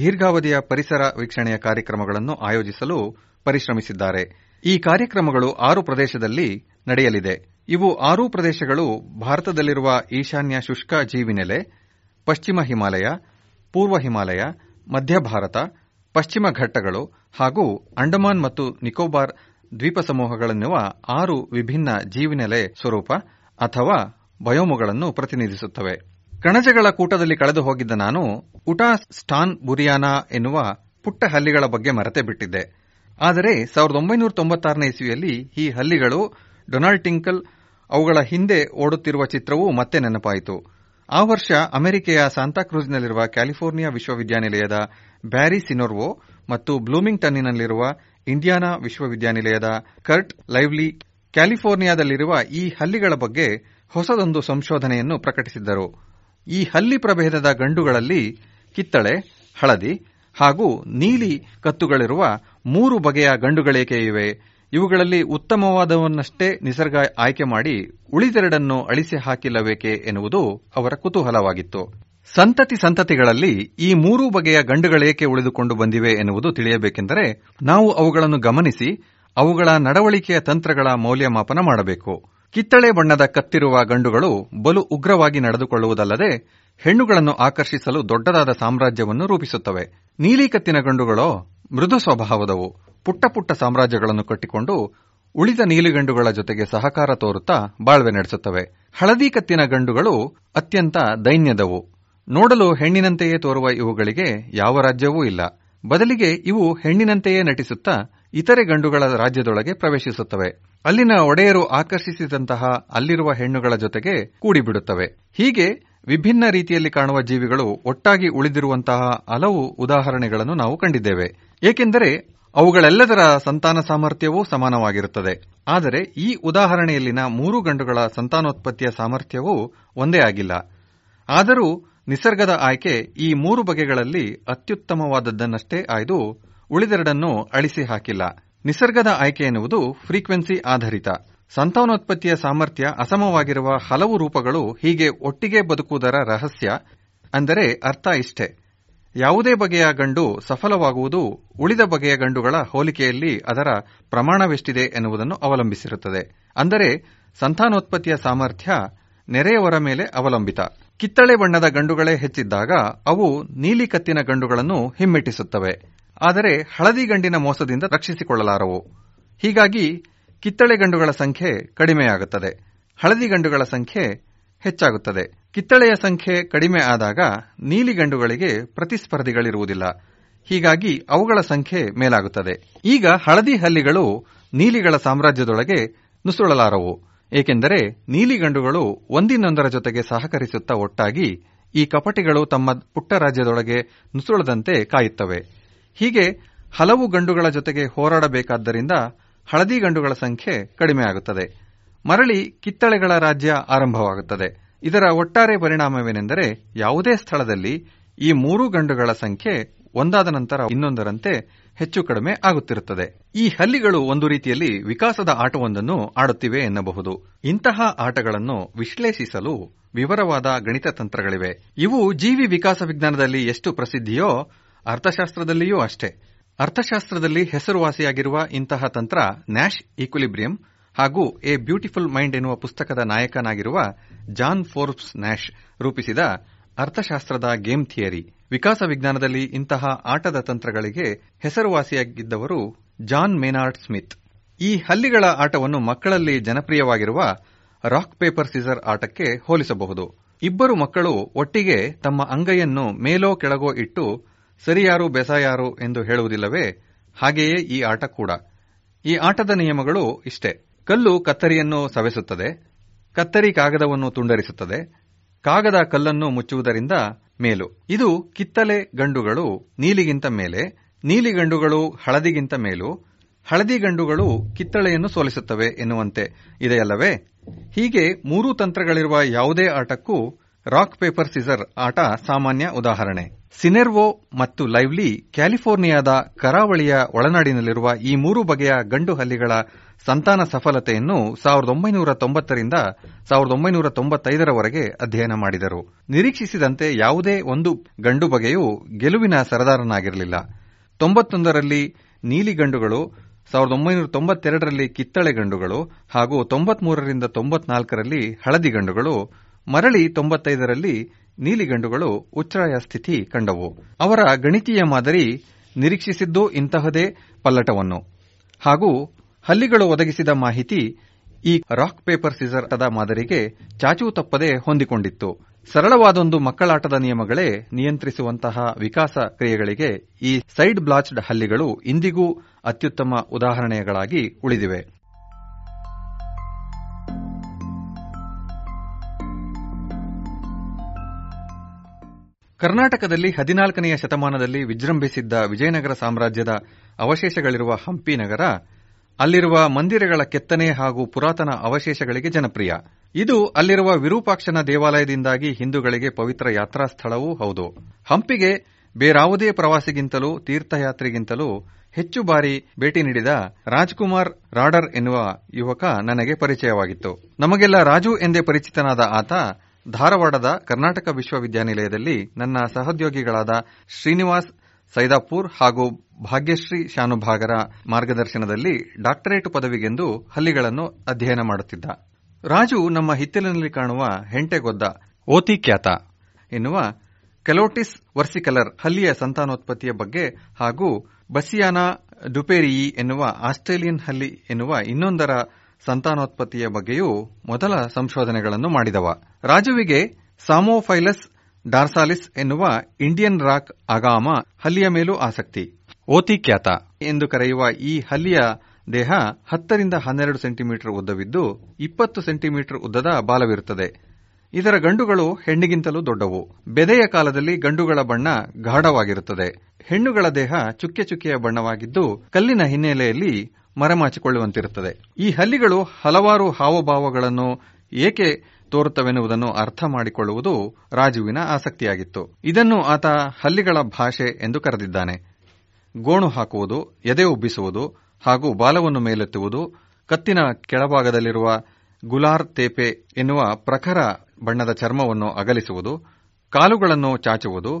ದೀರ್ಘಾವಧಿಯ ಪರಿಸರ ವೀಕ್ಷಣೆಯ ಕಾರ್ಯಕ್ರಮಗಳನ್ನು ಆಯೋಜಿಸಲು ಪರಿಶ್ರಮಿಸಿದ್ದಾರೆ. ಈ ಕಾರ್ಯಕ್ರಮಗಳು 6 ಪ್ರದೇಶದಲ್ಲಿ ನಡೆಯಲಿದೆ. ಇವು 6 ಪ್ರದೇಶಗಳು ಭಾರತದಲ್ಲಿರುವ ಈಶಾನ್ಯ ಶುಷ್ಕ ಜೀವಿನೆಲೆ, ಪಶ್ಚಿಮ ಹಿಮಾಲಯ, ಪೂರ್ವ ಹಿಮಾಲಯ, ಮಧ್ಯ ಭಾರತ, ಪಶ್ಚಿಮ ಘಟ್ಟಗಳು ಹಾಗೂ ಅಂಡಮಾನ್ ಮತ್ತು ನಿಕೋಬಾರ್ ದ್ವೀಪ ಸಮೂಹಗಳೆನ್ನುವ 6 ವಿಭಿನ್ನ ಜೀವಿನೆಲೆ ಸ್ವರೂಪ ಅಥವಾ ಬಯೋಮುಗಳನ್ನು ಪ್ರತಿನಿಧಿಸುತ್ತವೆ. ಕಣಜಗಳ ಕೂಟದಲ್ಲಿ ಕಳೆದು ಹೋಗಿದ್ದ ನಾನು ಉಟಾ ಸ್ಟಾನ್ ಬುರಿಯಾನಾ ಎನ್ನುವ ಪುಟ್ಟ ಹಲ್ಲಿಗಳ ಬಗ್ಗೆ ಮರೆತೇ ಬಿಟ್ಟಿದ್ದೆ. ಆದರೆ 1996ನೇ ಇಸುವಿಯಲ್ಲಿ ಈ ಹಲ್ಲಿಗಳು, ಡೊನಾಲ್ಡ್ ಟಿಂಕಲ್ ಅವುಗಳ ಹಿಂದೆ ಓಡುತ್ತಿರುವ ಚಿತ್ರವೂ ಮತ್ತೆ ನೆನಪಾಯಿತು. ಆ ವರ್ಷ ಅಮೆರಿಕೆಯ ಸಾಂತಾಕ್ರೂಜ್ನಲ್ಲಿರುವ ಕ್ಯಾಲಿಫೋರ್ನಿಯಾ ವಿಶ್ವವಿದ್ಯಾನಿಲಯದ ಬ್ಯಾರಿ ಸಿನೋರ್ವೋ ಮತ್ತು ಬ್ಲೂಮಿಂಗ್ಟನ್ನಿನಲ್ಲಿರುವ ಇಂಡಿಯಾನಾ ವಿಶ್ವವಿದ್ಯಾನಿಲಯದ ಕರ್ಟ್ ಲೈವ್ಲಿ ಕ್ಯಾಲಿಫೋರ್ನಿಯಾದಲ್ಲಿರುವ ಈ ಹಲ್ಲಿಗಳ ಬಗ್ಗೆ ಹೊಸದೊಂದು ಸಂಶೋಧನೆಯನ್ನು ಪ್ರಕಟಿಸಿದ್ದರು. ಈ ಹಲ್ಲಿ ಪ್ರಭೇದದ ಗಂಡುಗಳಲ್ಲಿ ಕಿತ್ತಳೆ, ಹಳದಿ ಹಾಗೂ ನೀಲಿ ಕತ್ತುಗಳಿರುವ 3 ಬಗೆಯ ಗಂಡುಗಳೇಕೆ ಇವೆ? ಇವುಗಳಲ್ಲಿ ಉತ್ತಮವಾದವನ್ನಷ್ಟೇ ನಿಸರ್ಗ ಆಯ್ಕೆ ಮಾಡಿ ಉಳಿದೆರಡನ್ನು ಅಳಿಸಿ ಹಾಕಿಲ್ಲಬೇಕೆ ಎನ್ನುವುದು ಅವರ ಕುತೂಹಲವಾಗಿತ್ತು. ಸಂತತಿಗಳಲ್ಲಿ ಈ 3 ಬಗೆಯ ಗಂಡುಗಳೇಕೆ ಉಳಿದುಕೊಂಡು ಬಂದಿವೆ ಎನ್ನುವುದು ತಿಳಿಯಬೇಕೆಂದರೆ ನಾವು ಅವುಗಳನ್ನು ಗಮನಿಸಿ ಅವುಗಳ ನಡವಳಿಕೆಯ ತಂತ್ರಗಳ ಮೌಲ್ಯಮಾಪನ ಮಾಡಬೇಕು. ಕಿತ್ತಳೆ ಬಣ್ಣದ ಕತ್ತಿರುವ ಗಂಡುಗಳು ಬಲು ಉಗ್ರವಾಗಿ ನಡೆದುಕೊಳ್ಳುವುದಲ್ಲದೆ ಹೆಣ್ಣುಗಳನ್ನು ಆಕರ್ಷಿಸಲು ದೊಡ್ಡದಾದ ಸಾಮ್ರಾಜ್ಯವನ್ನು ರೂಪಿಸುತ್ತವೆ. ನೀಲಿ ಕತ್ತಿನ ಗಂಡುಗಳೋ ಮೃದು ಸ್ವಭಾವದವು, ಪುಟ್ಟ ಪುಟ್ಟ ಸಾಮ್ರಾಜ್ಯಗಳನ್ನು ಕಟ್ಟಿಕೊಂಡು ಉಳಿದ ನೀಲಿಗಂಡುಗಳ ಜೊತೆಗೆ ಸಹಕಾರ ತೋರುತ್ತಾ ಬಾಳ್ವೆ ನಡೆಸುತ್ತವೆ. ಹಳದಿ ಕತ್ತಿನ ಗಂಡುಗಳು ಅತ್ಯಂತ ದೈನ್ಯದವು. ನೋಡಲು ಹೆಣ್ಣಿನಂತೆಯೇ ತೋರುವ ಇವುಗಳಿಗೆ ಯಾವ ರಾಜ್ಯವೂ ಇಲ್ಲ. ಬದಲಿಗೆ ಇವು ಹೆಣ್ಣಿನಂತೆಯೇ ನಟಿಸುತ್ತಾ ಇತರೆ ಗಂಡುಗಳ ರಾಜ್ಯದೊಳಗೆ ಪ್ರವೇಶಿಸುತ್ತವೆ. ಅಲ್ಲಿನ ಒಡೆಯರು ಆಕರ್ಷಿಸಿದಂತಹ ಅಲ್ಲಿರುವ ಹೆಣ್ಣುಗಳ ಜೊತೆಗೆ ಕೂಡಿಬಿಡುತ್ತವೆ. ಹೀಗೆ ವಿಭಿನ್ನ ರೀತಿಯಲ್ಲಿ ಕಾಣುವ ಜೀವಿಗಳು ಒಟ್ಟಾಗಿ ಉಳಿದಿರುವಂತಹ ಹಲವು ಉದಾಹರಣೆಗಳನ್ನು ನಾವು ಕಂಡಿದ್ದೇವೆ. ಏಕೆಂದರೆ ಅವುಗಳೆಲ್ಲದರ ಸಂತಾನ ಸಾಮರ್ಥ್ಯವೂ ಸಮಾನವಾಗಿರುತ್ತದೆ. ಆದರೆ ಈ ಉದಾಹರಣೆಯಲ್ಲಿನ 3 ಗಂಡುಗಳ ಸಂತಾನೋತ್ಪತ್ತಿಯ ಸಾಮರ್ಥ್ಯವೂ ಒಂದೇ ಆಗಿಲ್ಲ. ಆದರೂ ನಿಸರ್ಗದ ಆಯ್ಕೆ ಈ 3 ಬಗೆಗಳಲ್ಲಿ ಅತ್ಯುತ್ತಮವಾದದ್ದನ್ನಷ್ಟೇ ಆಯ್ದು ಉಳಿದೆರಡನ್ನು ಅಳಿಸಿ ಹಾಕಿಲ್ಲ. ನಿಸರ್ಗದ ಆಯ್ಕೆ ಎನ್ನುವುದು ಫ್ರೀಕ್ವೆನ್ಸಿ ಆಧಾರಿತ. ಸಂತಾನೋತ್ಪತ್ತಿಯ ಸಾಮರ್ಥ್ಯ ಅಸಮವಾಗಿರುವ ಹಲವು ರೂಪಗಳು ಹೀಗೆ ಒಟ್ಟಿಗೆ ಬದುಕುವುದರ ರಹಸ್ಯ ಅಂದರೆ ಅರ್ಥ ಇಷ್ಟೇ: ಯಾವುದೇ ಬಗೆಯ ಗಂಡು ಸಫಲವಾಗುವುದು ಉಳಿದ ಬಗೆಯ ಗಂಡುಗಳ ಹೋಲಿಕೆಯಲ್ಲಿ ಅದರ ಪ್ರಮಾಣವೆಷ್ಟಿದೆ ಎನ್ನುವುದನ್ನು ಅವಲಂಬಿಸಿರುತ್ತದೆ. ಅಂದರೆ ಸಂತಾನೋತ್ಪತ್ತಿಯ ಸಾಮರ್ಥ್ಯ ನೆರೆಯವರ ಮೇಲೆ ಅವಲಂಬಿತ. ಕಿತ್ತಳೆ ಬಣ್ಣದ ಗಂಡುಗಳೇ ಹೆಚ್ಚಿದ್ದಾಗ ಅವು ನೀಲಿ ಕತ್ತಿನ ಗಂಡುಗಳನ್ನು ಹಿಮ್ಮೆಟ್ಟಿಸುತ್ತವೆ, ಆದರೆ ಹಳದಿ ಗಂಡಿನ ಮೋಸದಿಂದ ರಕ್ಷಿಸಿಕೊಳ್ಳಲಾರವು. ಹೀಗಾಗಿ ಕಿತ್ತಳೆ ಗಂಡುಗಳ ಸಂಖ್ಯೆ ಕಡಿಮೆಯಾಗುತ್ತದೆ, ಹಳದಿ ಗಂಡುಗಳ ಸಂಖ್ಯೆ ಹೆಚ್ಚಾಗುತ್ತದೆ. ಕಿತ್ತಳೆಯ ಸಂಖ್ಯೆ ಕಡಿಮೆ ಆದಾಗ ನೀಲಿ ಗಂಡುಗಳಿಗೆ ಪ್ರತಿಸ್ಪರ್ಧಿಗಳಿರುವುದಿಲ್ಲ, ಹೀಗಾಗಿ ಅವುಗಳ ಸಂಖ್ಯೆ ಮೇಲಾಗುತ್ತದೆ. ಈಗ ಹಳದಿ ಹಲ್ಲಿಗಳು ನೀಲಿಗಳ ಸಾಮ್ರಾಜ್ಯದೊಳಗೆ ನುಸುಳಲಾರವು, ಏಕೆಂದರೆ ನೀಲಿ ಗಂಡುಗಳು ಒಂದಿನೊಂದರ ಜೊತೆಗೆ ಸಹಕರಿಸುತ್ತಾ ಒಟ್ಟಾಗಿ ಈ ಕಪಟಿಗಳು ತಮ್ಮ ಪುಟ್ಟ ರಾಜ್ಯದೊಳಗೆ ನುಸುಳದಂತೆ ಕಾಯುತ್ತವೆ. ಹೀಗೆ ಹಲವು ಗಂಡುಗಳ ಜೊತೆಗೆ ಹೋರಾಡಬೇಕಾದ್ದರಿಂದ ಹಳದಿ ಗಂಡುಗಳ ಸಂಖ್ಯೆ ಕಡಿಮೆಯಾಗುತ್ತದೆ. ಮರಳಿ ಕಿತ್ತಳೆಗಳ ರಾಜ್ಯ ಆರಂಭವಾಗುತ್ತದೆ. ಇದರ ಒಟ್ಟಾರೆ ಪರಿಣಾಮವೇನೆಂದರೆ ಯಾವುದೇ ಸ್ಥಳದಲ್ಲಿ ಈ 3 ಗಂಡುಗಳ ಸಂಖ್ಯೆ ಒಂದಾದ ನಂತರ ಇನ್ನೊಂದರಂತೆ ಹೆಚ್ಚು ಕಡಿಮೆ ಆಗುತ್ತಿರುತ್ತದೆ. ಈ ಹಲ್ಲಿಗಳು ಒಂದು ರೀತಿಯಲ್ಲಿ ವಿಕಾಸದ ಆಟವೊಂದನ್ನು ಆಡುತ್ತಿವೆ ಎನ್ನಬಹುದು. ಇಂತಹ ಆಟಗಳನ್ನು ವಿಶ್ಲೇಷಿಸಲು ವಿವರವಾದ ಗಣಿತ ತಂತ್ರಗಳಿವೆ. ಇವು ಜೀವಿ ವಿಕಾಸ ವಿಜ್ಞಾನದಲ್ಲಿ ಎಷ್ಟು ಪ್ರಸಿದ್ಧಿಯೋ ಅರ್ಥಶಾಸ್ತ್ರದಲ್ಲಿಯೂ ಅಷ್ಟೇ. ಅರ್ಥಶಾಸ್ತ್ರದಲ್ಲಿ ಹೆಸರುವಾಸಿಯಾಗಿರುವ ಇಂತಹ ತಂತ್ರ ನ್ಯಾಷ್ ಈಕ್ವಿಲಿಬ್ರಿಯಂ ಹಾಗೂ ಎ ಬ್ಯೂಟಿಫುಲ್ ಮೈಂಡ್ ಎನ್ನುವ ಪುಸ್ತಕದ ನಾಯಕನಾಗಿರುವ ಜಾನ್ ಫೋರ್ಬ್ಸ್ ನ್ಯಾಷ್ ರೂಪಿಸಿದ ಅರ್ಥಶಾಸ್ತ್ರದ ಗೇಮ್ ಥಿಯರಿ. ವಿಕಾಸ ವಿಜ್ಞಾನದಲ್ಲಿ ಇಂತಹ ಆಟದ ತಂತ್ರಗಳಿಗೆ ಹೆಸರುವಾಸಿಯಾಗಿದ್ದವರು ಜಾನ್ ಮೇನಾರ್ಡ್ ಸ್ಮಿತ್. ಈ ಹಲ್ಲಿಗಳ ಆಟವನ್ನು ಮಕ್ಕಳಲ್ಲಿ ಜನಪ್ರಿಯವಾಗಿರುವ ರಾಕ್ ಪೇಪರ್ ಸಿಸರ್ ಆಟಕ್ಕೆ ಹೋಲಿಸಬಹುದು. ಇಬ್ಬರು ಮಕ್ಕಳು ಒಟ್ಟಿಗೆ ತಮ್ಮ ಅಂಗೈಯನ್ನು ಮೇಲೋ ಕೆಳಗೋ ಇಟ್ಟು ಸರಿಯಾರು ಬೆಸಾಯಾರು ಎಂದು ಹೇಳುವುದಿಲ್ಲವೇ, ಹಾಗೆಯೇ ಈ ಆಟ ಕೂಡ. ಈ ಆಟದ ನಿಯಮಗಳು ಇಷ್ಟೇ: ಕಲ್ಲು ಕತ್ತರಿಯನ್ನು ಸವೆಸುತ್ತದೆ, ಕತ್ತರಿ ಕಾಗದವನ್ನು ತುಂಡರಿಸುತ್ತದೆ, ಕಾಗದ ಕಲ್ಲನ್ನು ಮುಚ್ಚುವುದರಿಂದ ಮೇಲು. ಇದು ಕಿತ್ತಳೆ ಗಂಡುಗಳು ನೀಲಿಗಿಂತ ಮೇಲೆ, ನೀಲಿ ಗಂಡುಗಳು ಹಳದಿಗಿಂತ ಮೇಲು, ಹಳದಿ ಗಂಡುಗಳು ಕಿತ್ತಳೆಯನ್ನು ಸೋಲಿಸುತ್ತವೆ ಎನ್ನುವಂತೆ ಇದೆಯಲ್ಲವೇ. ಹೀಗೆ 3 ತಂತ್ರಗಳಿರುವ ಯಾವುದೇ ಆಟಕ್ಕೂ ರಾಕ್ ಪೇಪರ್ ಸಿಸರ್ ಆಟ ಸಾಮಾನ್ಯ ಉದಾಹರಣೆ. ಸಿನೆರ್ವೋ ಮತ್ತು ಲೈವ್ಲಿ ಕ್ಯಾಲಿಫೋರ್ನಿಯಾದ ಕರಾವಳಿಯ ಒಳನಾಡಿನಲ್ಲಿರುವ ಈ 3 ಬಗೆಯ ಗಂಡು ಹಲ್ಲಿಗಳ ಸಂತಾನ ಸಫಲತೆಯನ್ನು 1990ರಿಂದ 1995 ಅಧ್ಯಯನ ಮಾಡಿದರು. ನಿರೀಕ್ಷಿಸಿದಂತೆ ಯಾವುದೇ ಒಂದು ಗಂಡು ಬಗೆಯೂ ಗೆಲುವಿನ ಸರದಾರನಾಗಿರಲಿಲ್ಲ. 91ರಲ್ಲಿ ನೀಲಿ ಗಂಡುಗಳು, 1992ರಲ್ಲಿ ಕಿತ್ತಳೆ ಗಂಡುಗಳು ಹಾಗೂ 93ರಿಂದ 94ರಲ್ಲಿ ಹಳದಿ ಗಂಡುಗಳು, ಮರಳಿ 95ರಲ್ಲಿ ನೀಲಿಗಂಡುಗಳು ಉಚ್ಛ್ರಾಯ ಸ್ಥಿತಿ ಕಂಡವು. ಅವರ ಗಣಿತೀಯ ಮಾದರಿ ನಿರೀಕ್ಷಿಸಿದ್ದು ಇಂತಹದೇ ಪಲ್ಲಟವನ್ನು ಹಾಗೂ ಹಲ್ಲಿಗಳು ಒದಗಿಸಿದ ಮಾಹಿತಿ ಈ ರಾಕ್ ಪೇಪರ್ ಸಿಸರ್ ಆಟದ ಮಾದರಿಗೆ ಚಾಚೂ ತಪ್ಪದೆ ಹೊಂದಿಕೊಂಡಿತ್ತು. ಸರಳವಾದೊಂದು ಮಕ್ಕಳಾಟದ ನಿಯಮಗಳೇ ನಿಯಂತ್ರಿಸುವಂತಹ ವಿಕಾಸ ಕ್ರಿಯೆಗಳಿಗೆ ಈ ಸೈಡ್ ಬ್ಲಾಚ್ಡ್ ಹಲ್ಲಿಗಳು ಇಂದಿಗೂ ಅತ್ಯುತ್ತಮ ಉದಾಹರಣೆಗಳಾಗಿ ಉಳಿದಿವೆ. ಕರ್ನಾಟಕದಲ್ಲಿ 14ನೇ ಶತಮಾನದಲ್ಲಿ ವಿಜೃಂಭಿಸಿದ್ದ ವಿಜಯನಗರ ಸಾಮ್ರಾಜ್ಯದ ಅವಶೇಷಗಳಿರುವ ಹಂಪಿ ನಗರ ಅಲ್ಲಿರುವ ಮಂದಿರಗಳ ಕೆತ್ತನೆ ಹಾಗೂ ಪುರಾತನ ಅವಶೇಷಗಳಿಗೆ ಜನಪ್ರಿಯ. ಇದು ಅಲ್ಲಿರುವ ವಿರೂಪಾಕ್ಷನ ದೇವಾಲಯದಿಂದಾಗಿ ಹಿಂದೂಗಳಿಗೆ ಪವಿತ್ರ ಯಾತ್ರಾ ಸ್ಥಳವೂ ಹೌದು. ಹಂಪಿಗೆ ಬೇರಾವುದೇ ಪ್ರವಾಸಿಗಿಂತಲೂ ತೀರ್ಥಯಾತ್ರಿಗಿಂತಲೂ ಹೆಚ್ಚು ಬಾರಿ ಭೇಟಿ ನೀಡಿದ ರಾಜ್ಕುಮಾರ್ ರಾಡರ್ ಎನ್ನುವ ಯುವಕ ನನಗೆ ಪರಿಚಯವಾಗಿತ್ತು. ನಮಗೆಲ್ಲ ರಾಜು ಎಂದೇ ಪರಿಚಿತನಾದ ಆತ ಧಾರವಾಡದ ಕರ್ನಾಟಕ ವಿಶ್ವವಿದ್ಯಾನಿಲಯದಲ್ಲಿ ನನ್ನ ಸಹೋದ್ಯೋಗಿಗಳಾದ ಶ್ರೀನಿವಾಸ್ ಸೈದಾಪುರ್ ಹಾಗೂ ಭಾಗ್ಯಶ್ರೀ ಶಾನುಭಾಗರ ಮಾರ್ಗದರ್ಶನದಲ್ಲಿ ಡಾಕ್ಟರೇಟ್ ಪದವಿಗೆಂದು ಹಲ್ಲಿಗಳನ್ನು ಅಧ್ಯಯನ ಮಾಡುತ್ತಿದ್ದ. ರಾಜು ನಮ್ಮ ಹಿತ್ತಲಿನಲ್ಲಿ ಕಾಣುವ ಹೆಂಟೆಗೊದ್ದ ಓತಿಖ್ಯಾತ ಎನ್ನುವ ಕೆಲೋಟಿಸ್ ವರ್ಸಿಕಲರ್ ಹಲ್ಲಿಯ ಸಂತಾನೋತ್ಪತ್ತಿಯ ಬಗ್ಗೆ ಹಾಗೂ ಬಸಿಯಾನಾ ಡುಪೆರಿಯಿ ಎನ್ನುವ ಆಸ್ಟ್ರೇಲಿಯನ್ ಹಲ್ಲಿ ಎನ್ನುವ ಇನ್ನೊಂದರ ಸಂತಾನೋತ್ಪತ್ತಿಯ ಬಗ್ಗೆಯೂ ಮೊದಲ ಸಂಶೋಧನೆಗಳನ್ನು ಮಾಡಿದವ. ರಾಜುವಿಗೆ ಸಾಮೋಫೈಲಸ್ ಡಾರ್ಸಾಲಿಸ್ ಎನ್ನುವ ಇಂಡಿಯನ್ ರಾಕ್ ಅಗಾಮ ಹಲ್ಲಿಯ ಮೇಲೂ ಆಸಕ್ತಿ. ಓತಿಖ್ಯಾತ ಎಂದು ಕರೆಯುವ ಈ ಹಲ್ಲಿಯ ದೇಹ 10-12 ಸೆಂಟಿಮೀಟರ್ ಉದ್ದವಿದ್ದು 20 ಸೆಂಟಿಮೀಟರ್ ಉದ್ದದ ಬಾಲವಿರುತ್ತದೆ. ಇದರ ಗಂಡುಗಳು ಹೆಣ್ಣಿಗಿಂತಲೂ ದೊಡ್ಡವು. ಬೆದೆಯ ಕಾಲದಲ್ಲಿ ಗಂಡುಗಳ ಬಣ್ಣ ಗಾಢವಾಗಿರುತ್ತದೆ. ಹೆಣ್ಣುಗಳ ದೇಹ ಚುಕ್ಕೆ ಚುಕ್ಕೆಯ ಬಣ್ಣವಾಗಿದ್ದು ಕಲ್ಲಿನ ಹಿನ್ನೆಲೆಯಲ್ಲಿ ಮರೆಮಾಚಿಕೊಳ್ಳುವಂತಿರುತ್ತದೆ. ಈ ಹಲ್ಲಿಗಳು ಹಲವಾರು ಹಾವಭಾವಗಳನ್ನು ಏಕೆ ತೋರುತ್ತವೆನ್ನುವುದನ್ನು ಅರ್ಥ ಮಾಡಿಕೊಳ್ಳುವುದು ರಾಜುವಿನ ಆಸಕ್ತಿಯಾಗಿತ್ತು. ಇದನ್ನು ಆತ ಹಲ್ಲಿಗಳ ಭಾಷೆ ಎಂದು ಕರೆದಿದ್ದಾನೆ. ಗೋಣು ಹಾಕುವುದು, ಎದೆ ಉಬ್ಬಿಸುವುದು ಹಾಗೂ ಬಾಲವನ್ನು ಮೇಲೆತ್ತುವುದು, ಕತ್ತಿನ ಕೆಳಭಾಗದಲ್ಲಿರುವ ಗುಲಾರ್ ತೇಪೆ ಎನ್ನುವ ಪ್ರಖರ ಬಣ್ಣದ ಚರ್ಮವನ್ನು ಅಗಲಿಸುವುದು, ಕಾಲುಗಳನ್ನು ಚಾಚುವುದು,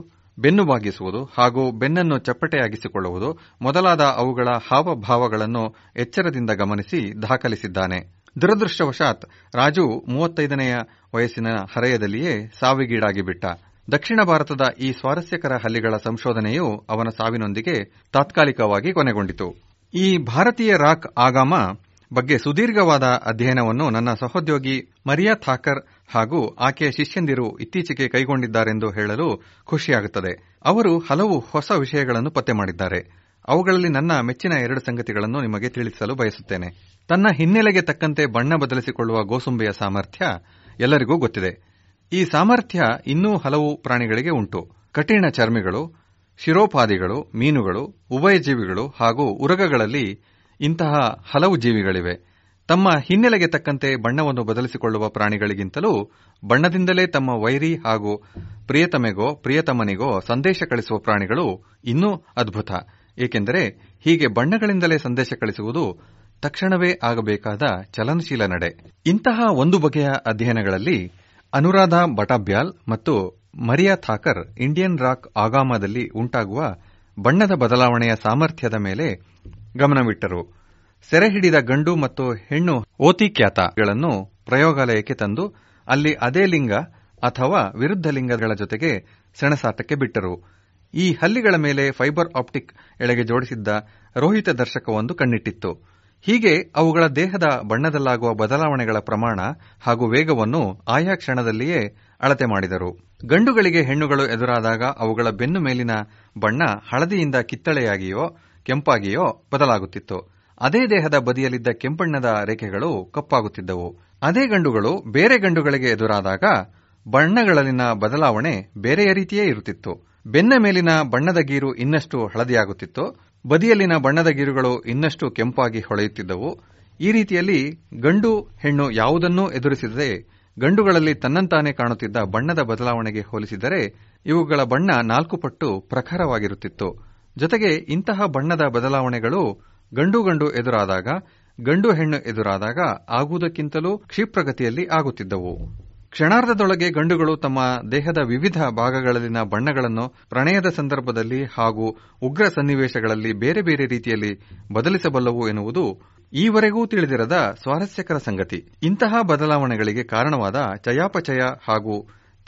ಬೆನ್ನು ಬಾಗಿಸುವುದು ಹಾಗೂ ಬೆನ್ನನ್ನು ಚಪ್ಪಟೆಯಾಗಿಸಿಕೊಳ್ಳುವುದು ಮೊದಲಾದ ಅವುಗಳ ಹಾವಭಾವಗಳನ್ನು ಎಚ್ಚರದಿಂದ ಗಮನಿಸಿ ದಾಖಲಿಸಿದ್ದಾನೆ. ದುರದೃಷ್ಟವಶಾತ್ ರಾಜು 35ನೇ ವಯಸ್ಸಿನ ಹರೆಯದಲ್ಲಿಯೇ ಸಾವಿಗೀಡಾಗಿಬಿಟ್ಟ. ದಕ್ಷಿಣ ಭಾರತದ ಈ ಸ್ವಾರಸ್ಯಕರ ಹಲ್ಲಿಗಳ ಸಂಶೋಧನೆಯು ಅವನ ಸಾವಿನೊಂದಿಗೆ ತಾತ್ಕಾಲಿಕವಾಗಿ ಕೊನೆಗೊಂಡಿತು. ಈ ಭಾರತೀಯ ರಾಕ್ ಆಗಾಮ ಬಗ್ಗೆ ಸುದೀರ್ಘವಾದ ಅಧ್ಯಯನವನ್ನು ನನ್ನ ಸಹೋದ್ಯೋಗಿ ಮರಿಯಾ ಥಾಕರ್ ಹಾಗೂ ಆಕೆಯ ಶಿಷ್ಯಂದಿರು ಇತ್ತೀಚೆಗೆ ಕೈಗೊಂಡಿದ್ದಾರೆಂದು ಹೇಳಲು ಖುಷಿಯಾಗುತ್ತದೆ. ಅವರು ಹಲವು ಹೊಸ ವಿಷಯಗಳನ್ನು ಪತ್ತೆ ಮಾಡಿದ್ದಾರೆ. ಅವುಗಳಲ್ಲಿ ನನ್ನ ಮೆಚ್ಚಿನ 2 ಸಂಗತಿಗಳನ್ನು ನಿಮಗೆ ತಿಳಿಸಲು ಬಯಸುತ್ತೇನೆ. ತನ್ನ ಹಿನ್ನೆಲೆಗೆ ತಕ್ಕಂತೆ ಬಣ್ಣ ಬದಲಿಸಿಕೊಳ್ಳುವ ಗೋಸುಂಬೆಯ ಸಾಮರ್ಥ್ಯ ಎಲ್ಲರಿಗೂ ಗೊತ್ತಿದೆ. ಈ ಸಾಮರ್ಥ್ಯ ಇನ್ನೂ ಹಲವು ಪ್ರಾಣಿಗಳಿಗೆ ಉಂಟು. ಕಠಿಣ ಚರ್ಮಿಗಳು, ಶಿರೋಪಾದಿಗಳು, ಮೀನುಗಳು, ಉಭಯಜೀವಿಗಳು ಹಾಗೂ ಉರಗಗಳಲ್ಲಿ ಇಂತಹ ಹಲವು ಜೀವಿಗಳಿವೆ. ತಮ್ಮ ಹಿನ್ನೆಲೆಗೆ ತಕ್ಕಂತೆ ಬಣ್ಣವನ್ನು ಬದಲಿಸಿಕೊಳ್ಳುವ ಪ್ರಾಣಿಗಳಿಗಿಂತಲೂ ಬಣ್ಣದಿಂದಲೇ ತಮ್ಮ ವೈರಿ ಹಾಗೂ ಪ್ರಿಯತಮೆಗೋ ಪ್ರಿಯತಮನಿಗೋ ಸಂದೇಶ ಕಳಿಸುವ ಪ್ರಾಣಿಗಳು ಇನ್ನೂ ಅದ್ಭುತ. ಏಕೆಂದರೆ ಹೀಗೆ ಬಣ್ಣಗಳಿಂದಲೇ ಸಂದೇಶ ಕಳಿಸುವುದು ತಕ್ಷಣವೇ ಆಗಬೇಕಾದ ಚಲನಶೀಲ ನಡೆ. ಇಂತಹ ಒಂದು ಬಗೆಯ ಅಧ್ಯಯನಗಳಲ್ಲಿ ಅನುರಾಧಾ ಬಟಾಬ್ಯಾಲ್ ಮತ್ತು ಮರಿಯಾ ಥಾಕರ್ ಇಂಡಿಯನ್ ರಾಕ್ ಆಗಾಮದಲ್ಲಿ ಉಂಟಾಗುವ ಬಣ್ಣದ ಬದಲಾವಣೆಯ ಸಾಮರ್ಥ್ಯದ ಮೇಲೆ ಗಮನವಿಟ್ಟರು. ಸೆರೆ ಹಿಡಿದ ಗಂಡು ಮತ್ತು ಹೆಣ್ಣು ಓತಿಖ್ಯಾತಗಳನ್ನು ಪ್ರಯೋಗಾಲಯಕ್ಕೆ ತಂದು ಅಲ್ಲಿ ಅದೇ ಲಿಂಗ ಅಥವಾ ವಿರುದ್ಧ ಲಿಂಗಗಳ ಜೊತೆಗೆ ಸೆಣಸಾಟಕ್ಕೆ ಬಿಟ್ಟರು. ಈ ಹಲ್ಲಿಗಳ ಮೇಲೆ ಫೈಬರ್ ಆಪ್ಟಿಕ್ ಎಳೆಗೆ ಜೋಡಿಸಿದ್ದ ರೋಹಿತ ದರ್ಶಕವೊಂದು ಕಣ್ಣಿಟ್ಟಿತ್ತು. ಹೀಗೆ ಅವುಗಳ ದೇಹದ ಬಣ್ಣದಲ್ಲಾಗುವ ಬದಲಾವಣೆಗಳ ಪ್ರಮಾಣ ಹಾಗೂ ವೇಗವನ್ನು ಆಯಾ ಕ್ಷಣದಲ್ಲಿಯೇ ಅಳತೆ ಮಾಡಿದರು. ಗಂಡುಗಳಿಗೆ ಹೆಣ್ಣುಗಳು ಎದುರಾದಾಗ ಅವುಗಳ ಬೆನ್ನು ಮೇಲಿನ ಬಣ್ಣ ಹಳದಿಯಿಂದ ಕಿತ್ತಳೆಯಾಗಿಯೋ ಕೆಂಪಾಗಿಯೋ ಬದಲಾಗುತ್ತಿತ್ತು. ಅದೇ ದೇಹದ ಬದಿಯಲ್ಲಿದ್ದ ಕೆಂಪಣ್ಣದ ರೇಖೆಗಳು ಕಪ್ಪಾಗುತ್ತಿದ್ದವು. ಅದೇ ಗಂಡುಗಳು ಬೇರೆ ಗಂಡುಗಳಿಗೆ ಎದುರಾದಾಗ ಬಣ್ಣಗಳಲ್ಲಿನ ಬದಲಾವಣೆ ಬೇರೆಯ ರೀತಿಯೇ ಇರುತ್ತಿತ್ತು. ಬೆನ್ನ ಮೇಲಿನ ಬಣ್ಣದ ಗೀರು ಇನ್ನಷ್ಟು ಹಳದಿಯಾಗುತ್ತಿತ್ತು, ಬದಿಯಲ್ಲಿನ ಬಣ್ಣದ ಗೀರುಗಳು ಇನ್ನಷ್ಟು ಕೆಂಪಾಗಿ ಹೊಳೆಯುತ್ತಿದ್ದವು. ಈ ರೀತಿಯಲ್ಲಿ ಗಂಡು ಹೆಣ್ಣು ಯಾವುದನ್ನೂ ಎದುರಿಸದೆ ಗಂಡುಗಳಲ್ಲಿ ತನ್ನಂತಾನೆ ಕಾಣುತ್ತಿದ್ದ ಬಣ್ಣದ ಬದಲಾವಣೆಗೆ ಹೋಲಿಸಿದರೆ ಇವುಗಳ ಬಣ್ಣ 4 ಪಟ್ಟು ಪ್ರಖರವಾಗಿರುತ್ತಿತ್ತು. ಜೊತೆಗೆ ಇಂತಹ ಬಣ್ಣದ ಬದಲಾವಣೆಗಳು ಗಂಡು ಎದುರಾದಾಗ ಗಂಡು ಹೆಣ್ಣು ಎದುರಾದಾಗ ಆಗುವುದಕ್ಕಿಂತಲೂ ಕ್ಷಿಪ್ರಗತಿಯಲ್ಲಿ ಆಗುತ್ತಿದ್ದವು. ಕ್ಷಣಾರ್ಧದೊಳಗೆ ಗಂಡುಗಳು ತಮ್ಮ ದೇಹದ ವಿವಿಧ ಭಾಗಗಳಲ್ಲಿನ ಬಣ್ಣಗಳನ್ನು ಪ್ರಣಯದ ಸಂದರ್ಭದಲ್ಲಿ ಹಾಗೂ ಉಗ್ರ ಸನ್ನಿವೇಶಗಳಲ್ಲಿ ಬೇರೆ ಬೇರೆ ರೀತಿಯಲ್ಲಿ ಬದಲಿಸಬಲ್ಲವು ಎನ್ನುವುದು ಈವರೆಗೂ ತಿಳಿದಿರದ ಸ್ವಾರಸ್ಯಕರ ಸಂಗತಿ. ಇಂತಹ ಬದಲಾವಣೆಗಳಿಗೆ ಕಾರಣವಾದ ಚಯಾಪಚಯ ಹಾಗೂ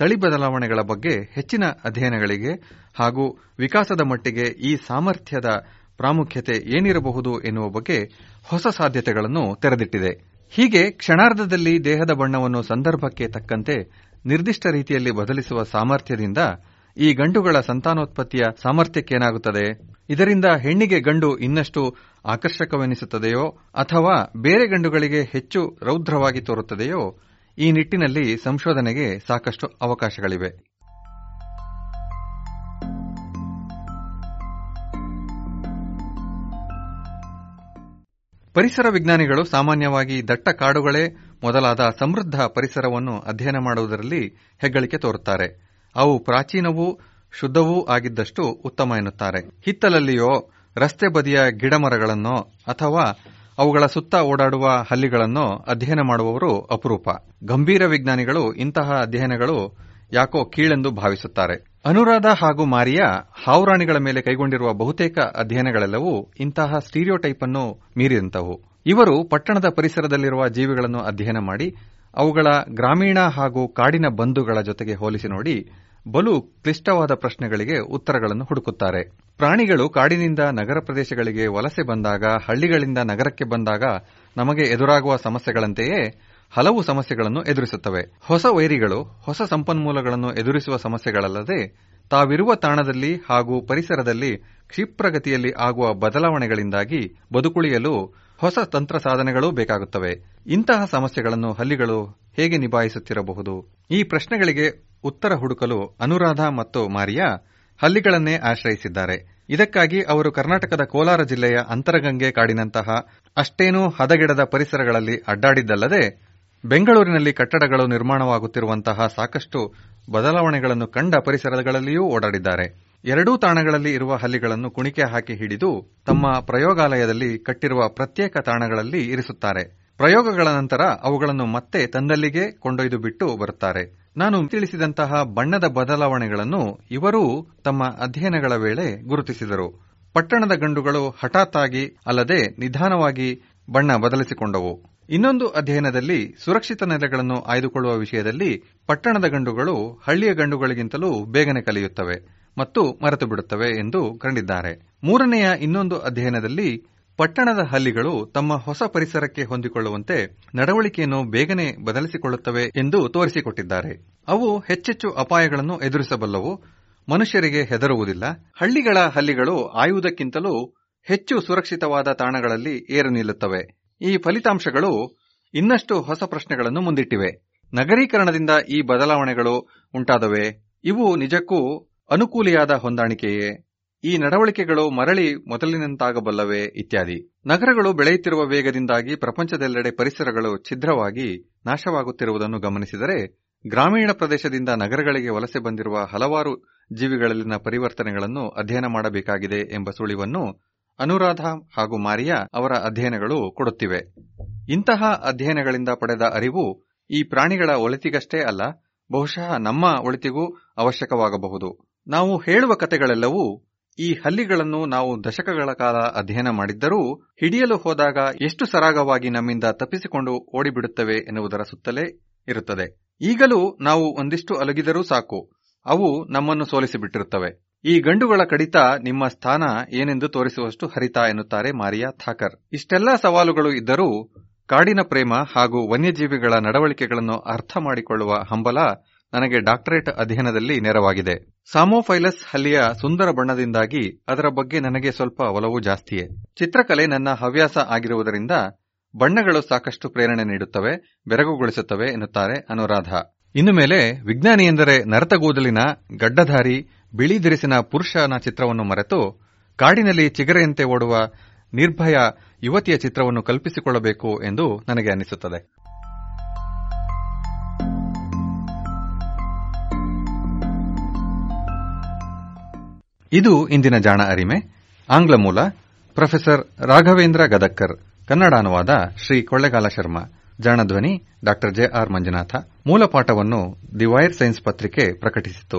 ತಳಿ ಬದಲಾವಣೆಗಳ ಬಗ್ಗೆ ಹೆಚ್ಚಿನ ಅಧ್ಯಯನಗಳಿಗೆ ಹಾಗೂ ವಿಕಾಸದ ಮಟ್ಟಿಗೆ ಈ ಸಾಮರ್ಥ್ಯದ ಪ್ರಾಮುಖ್ಯತೆ ಏನಿರಬಹುದು ಎನ್ನುವ ಬಗ್ಗೆ ಹೊಸ ಸಾಧ್ಯತೆಗಳನ್ನು ತೆರೆದಿಟ್ಟಿದೆ. ಹೀಗೆ ಕ್ಷಣಾರ್ಧದಲ್ಲಿ ದೇಹದ ಬಣ್ಣವನ್ನು ಸಂದರ್ಭಕ್ಕೆ ತಕ್ಕಂತೆ ನಿರ್ದಿಷ್ಟ ರೀತಿಯಲ್ಲಿ ಬದಲಿಸುವ ಸಾಮರ್ಥ್ಯದಿಂದ ಈ ಗಂಡುಗಳ ಸಂತಾನೋತ್ಪತ್ತಿಯ ಸಾಮರ್ಥ್ಯಕ್ಕೇನಾಗುತ್ತದೆ? ಇದರಿಂದ ಹೆಣ್ಣಿಗೆ ಗಂಡು ಇನ್ನಷ್ಟು ಆಕರ್ಷಕವೆನಿಸುತ್ತದೆಯೋ ಅಥವಾ ಬೇರೆ ಗಂಡುಗಳಿಗೆ ಹೆಚ್ಚು ರೌದ್ರವಾಗಿ ತೋರುತ್ತದೆಯೋ? ಈ ನಿಟ್ಟಿನಲ್ಲಿ ಸಂಶೋಧನೆಗೆ ಸಾಕಷ್ಟು ಅವಕಾಶಗಳಿವೆ. ಪರಿಸರ ವಿಜ್ಞಾನಿಗಳು ಸಾಮಾನ್ಯವಾಗಿ ದಟ್ಟ ಕಾಡುಗಳೇ ಮೊದಲಾದ ಸಮೃದ್ಧ ಪರಿಸರವನ್ನು ಅಧ್ಯಯನ ಮಾಡುವುದರಲ್ಲಿ ಹೆಗ್ಗಳಿಕೆ ತೋರುತ್ತಾರೆ. ಅವು ಪ್ರಾಚೀನವೂ ಶುದ್ಧವೂ ಆಗಿದ್ದಷ್ಟು ಉತ್ತಮ ಎನ್ನುತ್ತಾರೆ. ಹಿತ್ತಲಲ್ಲಿಯೋ ರಸ್ತೆ ಬದಿಯ ಗಿಡಮರಗಳನ್ನೋ ಅಥವಾ ಅವುಗಳ ಸುತ್ತ ಓಡಾಡುವ ಹಲ್ಲಿಗಳನ್ನೋ ಅಧ್ಯಯನ ಮಾಡುವವರು ಅಪರೂಪ. ಗಂಭೀರ ವಿಜ್ಞಾನಿಗಳು ಇಂತಹ ಅಧ್ಯಯನಗಳು ಯಾಕೋ ಕೀಳೆಂದು ಭಾವಿಸುತ್ತಾರೆ. ಅನುರಾಧ ಹಾಗೂ ಮಾರಿಯಾ ಹಾವುರಾಣಿಗಳ ಮೇಲೆ ಕೈಗೊಂಡಿರುವ ಬಹುತೇಕ ಅಧ್ಯಯನಗಳೆಲ್ಲವೂ ಇಂತಹ ಸ್ಟೀರಿಯೋಟೈಪ್ ಅನ್ನು ಮೀರಿದಂತವು. ಇವರು ಪಟ್ಟಣದ ಪರಿಸರದಲ್ಲಿರುವ ಜೀವಿಗಳನ್ನು ಅಧ್ಯಯನ ಮಾಡಿ ಅವುಗಳ ಗ್ರಾಮೀಣ ಹಾಗೂ ಕಾಡಿನ ಬಂಧುಗಳ ಜೊತೆಗೆ ಹೋಲಿಸಿ ನೋಡಿ ಬಲು ಕ್ಲಿಷ್ಟವಾದ ಪ್ರಶ್ನೆಗಳಿಗೆ ಉತ್ತರಗಳನ್ನು ಹುಡುಕುತ್ತಾರೆ. ಪ್ರಾಣಿಗಳು ಕಾಡಿನಿಂದ ನಗರ ಪ್ರದೇಶಗಳಿಗೆ ವಲಸೆ ಬಂದಾಗ, ಹಳ್ಳಿಗಳಿಂದ ನಗರಕ್ಕೆ ಬಂದಾಗ ನಮಗೆ ಎದುರಾಗುವ ಸಮಸ್ಯೆಗಳಂತೆಯೇ ಹಲವು ಸಮಸ್ಯೆಗಳನ್ನು ಎದುರಿಸುತ್ತವೆ. ಹೊಸ ವೈರಿಗಳು ಹೊಸ ಸಂಪನ್ಮೂಲಗಳನ್ನು ಎದುರಿಸುವ ಸಮಸ್ಯೆಗಳಲ್ಲದೆ ತಾವಿರುವ ತಾಣದಲ್ಲಿ ಹಾಗೂ ಪರಿಸರದಲ್ಲಿ ಕ್ಷಿಪ್ರಗತಿಯಲ್ಲಿ ಆಗುವ ಬದಲಾವಣೆಗಳಿಂದಾಗಿ ಬದುಕುಳಿಯಲು ಹೊಸ ತಂತ್ರ ಸಾಧನೆಗಳೂ ಬೇಕಾಗುತ್ತವೆ. ಇಂತಹ ಸಮಸ್ಯೆಗಳನ್ನು ಹಲ್ಲಿಗಳು ಹೇಗೆ ನಿಭಾಯಿಸುತ್ತಿರಬಹುದು? ಈ ಪ್ರಶ್ನೆಗಳಿಗೆ ಉತ್ತರ ಹುಡುಕಲು ಅನುರಾಧ ಮತ್ತು ಮಾರಿಯಾ ಹಲ್ಲಿಗಳನ್ನೇ ಆಶ್ರಯಿಸಿದ್ದಾರೆ. ಇದಕ್ಕಾಗಿ ಅವರು ಕರ್ನಾಟಕದ ಕೋಲಾರ ಜಿಲ್ಲೆಯ ಅಂತರಗಂಗೆ ಕಾಡಿನಂತಹ ಅಷ್ಟೇನೂ ಹದಗೆಡದ ಪರಿಸರಗಳಲ್ಲಿ ಅಡ್ಡಾಡಿದ್ದಲ್ಲದೆ ಬೆಂಗಳೂರಿನಲ್ಲಿ ಕಟ್ಟಡಗಳು ನಿರ್ಮಾಣವಾಗುತ್ತಿರುವಂತಹ ಸಾಕಷ್ಟು ಬದಲಾವಣೆಗಳನ್ನು ಕಂಡ ಪರಿಸರಗಳಲ್ಲಿಯೂ ಓಡಾಡಿದ್ದಾರೆ. ಎರಡೂ ತಾಣಗಳಲ್ಲಿ ಇರುವ ಹಲ್ಲಿಗಳನ್ನು ಕುಣಿಕೆ ಹಾಕಿ ಹಿಡಿದು ತಮ್ಮ ಪ್ರಯೋಗಾಲಯದಲ್ಲಿ ಕಟ್ಟಿರುವ ಪ್ರತ್ಯೇಕ ತಾಣಗಳಲ್ಲಿ ಇರಿಸುತ್ತಾರೆ. ಪ್ರಯೋಗಗಳ ನಂತರ ಅವುಗಳನ್ನು ಮತ್ತೆ ತಂದಲ್ಲಿಗೆ ಕೊಂಡೊಯ್ದು ಬಿಟ್ಟು ಬರುತ್ತಾರೆ. ನಾನು ತಿಳಿಸಿದಂತಹ ಬಣ್ಣದ ಬದಲಾವಣೆಗಳನ್ನು ಇವರೂ ತಮ್ಮ ಅಧ್ಯಯನಗಳ ವೇಳೆ ಗುರುತಿಸಿದರು. ಪಟ್ಟಣದ ಗಂಡುಗಳು ಹಠಾತ್ತಾಗಿ ಅಲ್ಲದೆ ನಿಧಾನವಾಗಿ ಬಣ್ಣ ಬದಲಿಸಿಕೊಂಡವು. ಇನ್ನೊಂದು ಅಧ್ಯಯನದಲ್ಲಿ ಸುರಕ್ಷಿತ ನೆಲೆಗಳನ್ನು ಆಯ್ದುಕೊಳ್ಳುವ ವಿಷಯದಲ್ಲಿ ಪಟ್ಟಣದ ಗಂಡುಗಳು ಹಳ್ಳಿಯ ಗಂಡುಗಳಿಗಿಂತಲೂ ಬೇಗನೆ ಕಲಿಯುತ್ತವೆ ಮತ್ತು ಮರೆತು ಬಿಡುತ್ತವೆ ಎಂದು ಕಂಡಿದ್ದಾರೆ. ಮೂರನೆಯ ಇನ್ನೊಂದು ಅಧ್ಯಯನದಲ್ಲಿ ಪಟ್ಟಣದ ಹಲ್ಲಿಗಳು ತಮ್ಮ ಹೊಸ ಪರಿಸರಕ್ಕೆ ಹೊಂದಿಕೊಳ್ಳುವಂತೆ ನಡವಳಿಕೆಯನ್ನು ಬೇಗನೆ ಬದಲಿಸಿಕೊಳ್ಳುತ್ತವೆ ಎಂದು ತೋರಿಸಿಕೊಟ್ಟಿದ್ದಾರೆ. ಅವು ಹೆಚ್ಚೆಚ್ಚು ಅಪಾಯಗಳನ್ನು ಎದುರಿಸಬಲ್ಲವು, ಮನುಷ್ಯರಿಗೆ ಹೆದರುವುದಿಲ್ಲ. ಹಳ್ಳಿಗಳ ಹಲ್ಲಿಗಳು ಆಯುವುದಕ್ಕಿಂತಲೂ ಹೆಚ್ಚು ಸುರಕ್ಷಿತವಾದ ತಾಣಗಳಲ್ಲಿ ಏರು ನಿಲ್ಲುತ್ತವೆ. ಈ ಫಲಿತಾಂಶಗಳು ಇನ್ನಷ್ಟು ಹೊಸ ಪ್ರಶ್ನೆಗಳನ್ನು ಮುಂದಿಟ್ಟಿವೆ. ನಗರೀಕರಣದಿಂದ ಈ ಬದಲಾವಣೆಗಳು ಉಂಟಾದವೆ? ಇವು ನಿಜಕ್ಕೂ ಅನುಕೂಲಿಯಾದ ಹೊಂದಾಣಿಕೆಯೇ? ಈ ನಡವಳಿಕೆಗಳು ಮರಳಿ ಮೊದಲಿನಂತಾಗಬಲ್ಲವೇ? ಇತ್ಯಾದಿ. ನಗರಗಳು ಬೆಳೆಯುತ್ತಿರುವ ವೇಗದಿಂದಾಗಿ ಪ್ರಪಂಚದೆಲ್ಲೆಡೆ ಪರಿಸರಗಳು ಛಿದ್ರವಾಗಿ ನಾಶವಾಗುತ್ತಿರುವುದನ್ನು ಗಮನಿಸಿದರೆ ಗ್ರಾಮೀಣ ಪ್ರದೇಶದಿಂದ ನಗರಗಳಿಗೆ ವಲಸೆ ಬಂದಿರುವ ಹಲವಾರು ಜೀವಿಗಳಲ್ಲಿನ ಪರಿವರ್ತನೆಗಳನ್ನು ಅಧ್ಯಯನ ಮಾಡಬೇಕಾಗಿದೆ ಎಂಬ ಸುಳಿವನ್ನು ಅನುರಾಧ ಹಾಗೂ ಮಾರಿಯಾ ಅವರ ಅಧ್ಯಯನಗಳು ಕೊಡುತ್ತಿವೆ. ಇಂತಹ ಅಧ್ಯಯನಗಳಿಂದ ಪಡೆದ ಅರಿವು ಈ ಪ್ರಾಣಿಗಳ ಒಳಿತಿಗಷ್ಟೇ ಅಲ್ಲ, ಬಹುಶಃ ನಮ್ಮ ಒಳಿತಿಗೂ ಅವಶ್ಯಕವಾಗಬಹುದು. ನಾವು ಹೇಳುವ ಕತೆಗಳೆಲ್ಲವೂ ಈ ಹಲ್ಲಿಗಳನ್ನು ನಾವು ದಶಕಗಳ ಕಾಲ ಅಧ್ಯಯನ ಮಾಡಿದ್ದರೂ ಹಿಡಿಯಲು ಹೋದಾಗ ಎಷ್ಟು ಸರಾಗವಾಗಿ ನಮ್ಮಿಂದ ತಪ್ಪಿಸಿಕೊಂಡು ಓಡಿಬಿಡುತ್ತವೆ ಎನ್ನುವುದರ ಸುತ್ತಲೇ ಇರುತ್ತದೆ. ಈಗಲೂ ನಾವು ಒಂದಿಷ್ಟು ಅಲುಗಿದರೂ ಸಾಕು, ಅವು ನಮ್ಮನ್ನು ಸೋಲಿಸಿಬಿಟ್ಟಿರುತ್ತವೆ. ಈ ಗಂಡುಗಳ ಕಡಿತ ನಿಮ್ಮ ಸ್ಥಾನ ಏನೆಂದು ತೋರಿಸುವಷ್ಟು ಹರಿತ ಎನ್ನುತ್ತಾರೆ ಮಾರಿಯಾ ಥಾಕರ್. ಇಷ್ಟೆಲ್ಲಾ ಸವಾಲುಗಳು ಇದ್ದರೂ ಕಾಡಿನ ಪ್ರೇಮ ಹಾಗೂ ವನ್ಯಜೀವಿಗಳ ನಡವಳಿಕೆಗಳನ್ನು ಅರ್ಥ ಮಾಡಿಕೊಳ್ಳುವ ಹಂಬಲ ನನಗೆ ಡಾಕ್ಟರೇಟ್ ಅಧ್ಯಯನದಲ್ಲಿ ನೆರವಾಗಿದೆ. ಸಾಮೋಫೈಲಸ್ ಹಲ್ಲಿಯ ಸುಂದರ ಬಣ್ಣದಿಂದಾಗಿ ಅದರ ಬಗ್ಗೆ ನನಗೆ ಸ್ವಲ್ಪ ಒಲವು ಜಾಸ್ತಿಯೇ. ಚಿತ್ರಕಲೆ ನನ್ನ ಹವ್ಯಾಸ ಆಗಿರುವುದರಿಂದ ಬಣ್ಣಗಳು ಸಾಕಷ್ಟು ಪ್ರೇರಣೆ ನೀಡುತ್ತವೆ, ಬೆರಗುಗೊಳಿಸುತ್ತವೆ ಎನ್ನುತ್ತಾರೆ ಅನುರಾಧ. ಇನ್ನು ಮೇಲೆ ವಿಜ್ಞಾನಿ ಎಂದರೆ ನರತಗೂದಲಿನ ಗಡ್ಡಧಾರಿ ಬಿಳಿ ದಿರಿಸಿನ ಪುರುಷನ ಚಿತ್ರವನ್ನು ಮರೆತು ಕಾಡಿನಲ್ಲಿ ಚಿಗರೆಯಂತೆ ಓಡುವ ನಿರ್ಭಯ ಯುವತಿಯ ಚಿತ್ರವನ್ನು ಕಲ್ಪಿಸಿಕೊಳ್ಳಬೇಕು ಎಂದು ನನಗೆ ಅನಿಸುತ್ತದೆ. ಇದು ಇಂದಿನ ಜಾಣ ಅರಿಮೆ. ಆಂಗ್ಲ ಮೂಲ ಪ್ರೊಫೆಸರ್ ರಾಘವೇಂದ್ರ ಗದಕ್ಕರ್, ಕನ್ನಡ ಅನುವಾದ ಶ್ರೀ ಕೊಳ್ಳೆಗಾಲ ಶರ್ಮಾ, ಜಾಣಧ್ವನಿ ಡಾ ಜೆಆರ್ ಮಂಜುನಾಥ. ಮೂಲ ಪಾಠವನ್ನು ದಿ ವೈರ್ ಸೈನ್ಸ್ ಪತ್ರಿಕೆ ಪ್ರಕಟಿಸಿತು.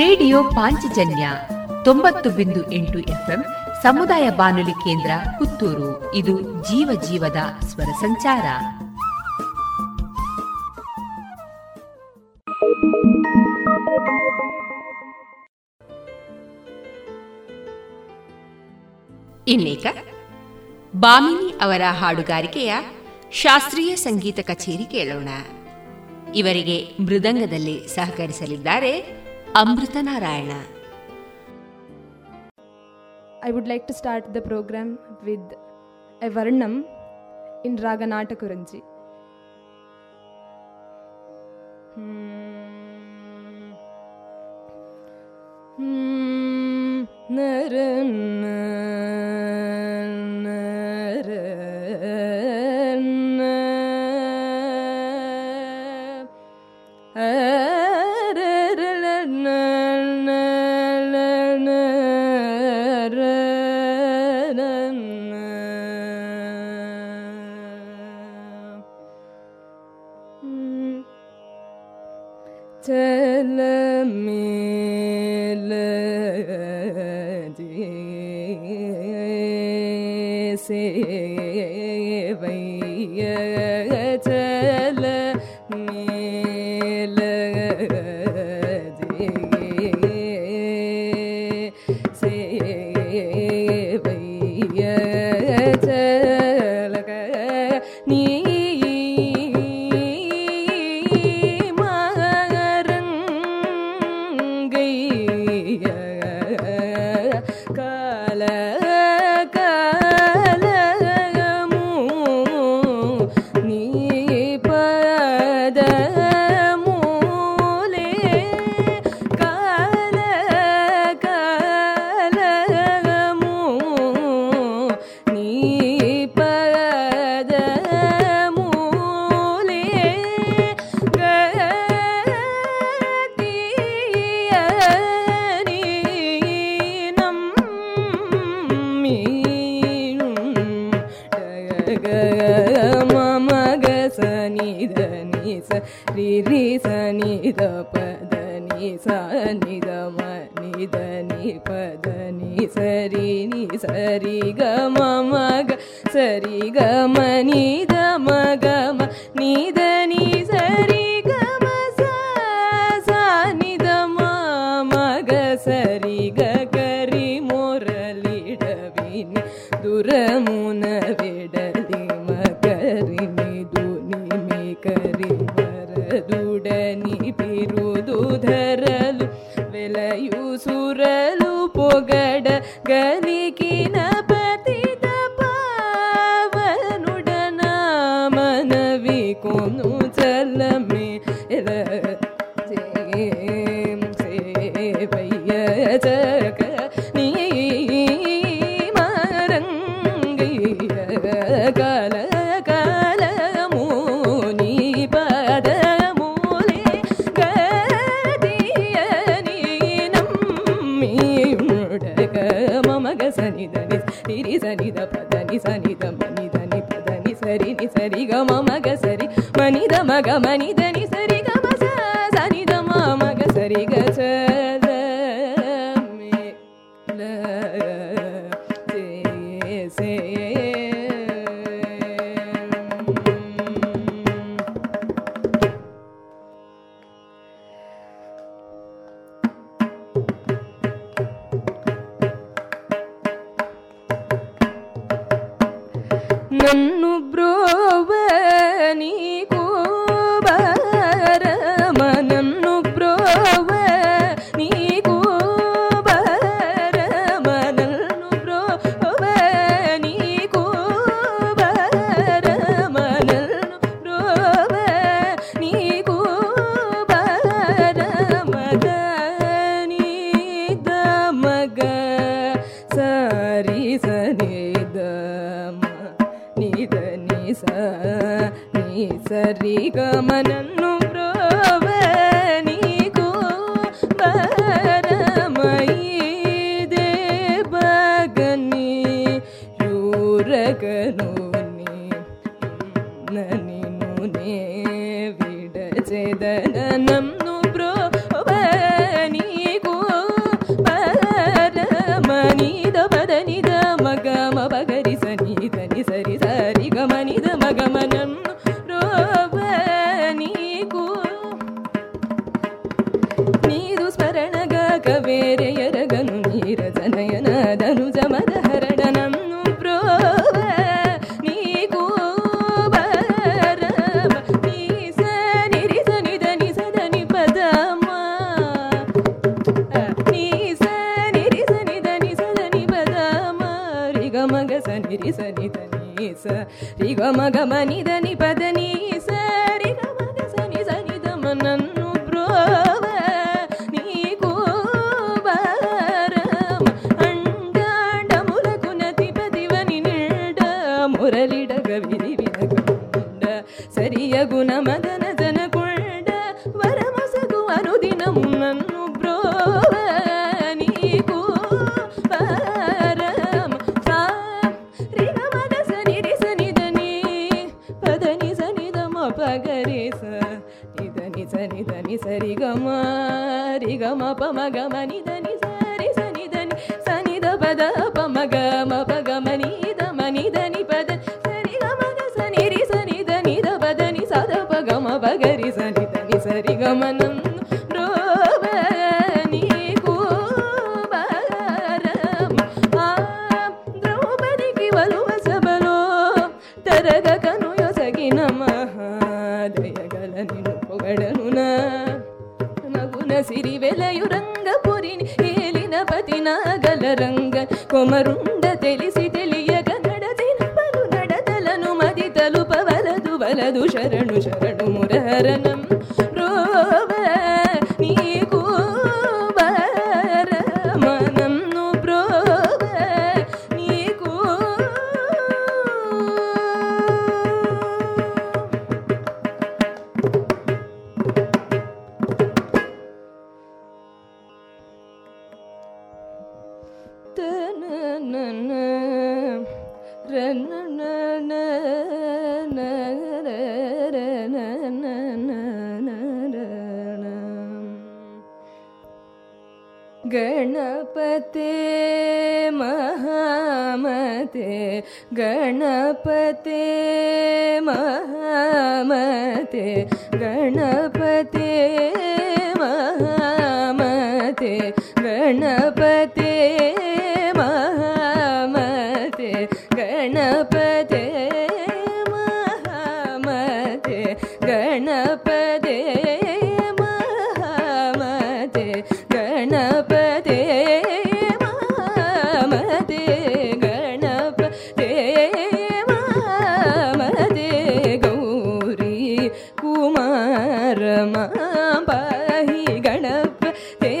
ರೇಡಿಯೋ ಪಾಂಚಜನ್ಯ 90.8 ಎಫ್ಎಂ ಸಮುದಾಯ ಬಾನುಲಿ ಕೇಂದ್ರ ಪುತ್ತೂರು. ಇದು ಜೀವ ಜೀವದ ಸ್ವರ ಸಂಚಾರ. ಇನ್ನೀಗ ಬಾಮಿನಿ ಅವರ ಹಾಡುಗಾರಿಕೆಯ ಶಾಸ್ತ್ರೀಯ ಸಂಗೀತ ಕಚೇರಿ ಕೇಳೋಣ. ಇವರಿಗೆ ಮೃದಂಗದಲ್ಲಿ ಸಹಕರಿಸಲಿದ್ದಾರೆ Amruthanarayana. I would like to start the program with a varnam in raga Natakaranji. ಧನು ಜಮದ ಹರಣಂ ರಿ ಗಮ ಗಮ ನಿದ ನಿ ಪದ ನೀ ಸರಿ ಗಮ ಸ ನಿ ಸ ನಿ ದ ಮನನ್ನು ಪ್ರೋವ ನೀ ಕೋಬಾರಮ ಅಂಡಾಂಡ ಮುಲ ಕುನತಿ ಪದಿವ ನಿಡ ಮುರಳಿಡ ಗವಿರಿ ವಿರಗುಂಡ ಸರಿಯ ಗುಣ ಮದನ ಜನ ಕೊಂಡ ವರ ಮಸಗು ಅನುದಿನ ಮುನ್ನನ್ನು ಪ್ರೋವ ನೀ ಕೋಬಾರಮ ಸಾ ರಿ ಗಮ ಸ ನಿ ರಿ ಸ ನಿ ದ ನಿ ಪದ ನಿ ಸ ನಿ ದ ಮ ಪ ಗ ರಿ ಸ ನಿ ದ ನಿ ಸರಿ ಗಮ ರಿ ಗಮ ಪ ಮ ಗ ಮ ನಿ ದ ನಿ ಸರಿ ಸ ನಿ ದ ಪದ ಪ ಮ ಪ ಗ ಮ ನಿ ದ ನಿ ಪದ ಸರಿ ಗಮ ದ ಸ ನಿ ದ ಪದ ನಿ ಸ ದ ಪ ಗ ಮ ಪ ಗ ರಿ ಸ ನಿ ದ ನಿ ಸರಿ ಗಮ ನಂ ರೋವ ನೀ ಕೋಬಾರಮ ಆ ದ್ರೌಪದಿಗೆ ಒಲುವ ಸಬಲೋ ತರಗ ಕನುಯ ಸಗಿ ನಮಃ ದಯಗಲ ನಿನು ನ ನಗುನ ಸಿರಿ ವೆಲಯು ರಂಗಪುರಿ ಏಲಿನ ಪತಿ ನಾಗಲ ರಂಗ ಕೊಮರುಂಡ ತಿಳಿಸಿ ತಿಳಿಯ ಕನ್ನಡ ದಿನ ಬಲು ನಡತಲನು ಮದಿ ತಲುಪವಲದು ಬಲದು ಶರಣು ಶರಣು ಮುರಹರನಂ ರೋವ ನೀ ಕೋಬಾರಮನನ್ನು ಪ್ರೋವ ನೀ ಕೋ ಗಣಪತೆ ಮಹಾಮತೆ ಗಣಪತೆ ಮಹಾಮತೆ ಗಣಪತೆ ಮಹಾಮತೆ ಗಣಪತೆ ಮಹಾಮತೆ ಗಣಪತೆ ಮಹಾಮತೆ ಗಣಪತೆ ಮಹಾಮತೆ ಗಣಪತೆ ಮಹಾಮತೆ ಗಣಪತೆ ಮಹಾಮತೆ ಗೌರಿ ಕುಮಾರ ಮಾಂಬಾಹಿ ಗಣಪತೆ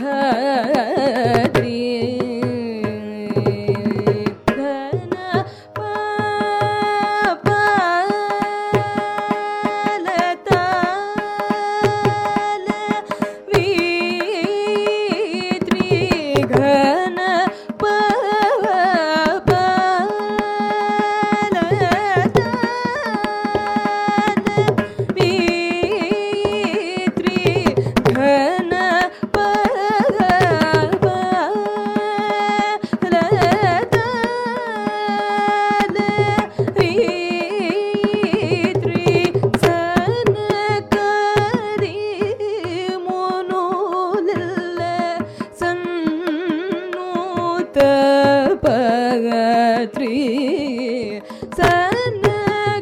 ಧಾ ತ್ರಿ ಸನ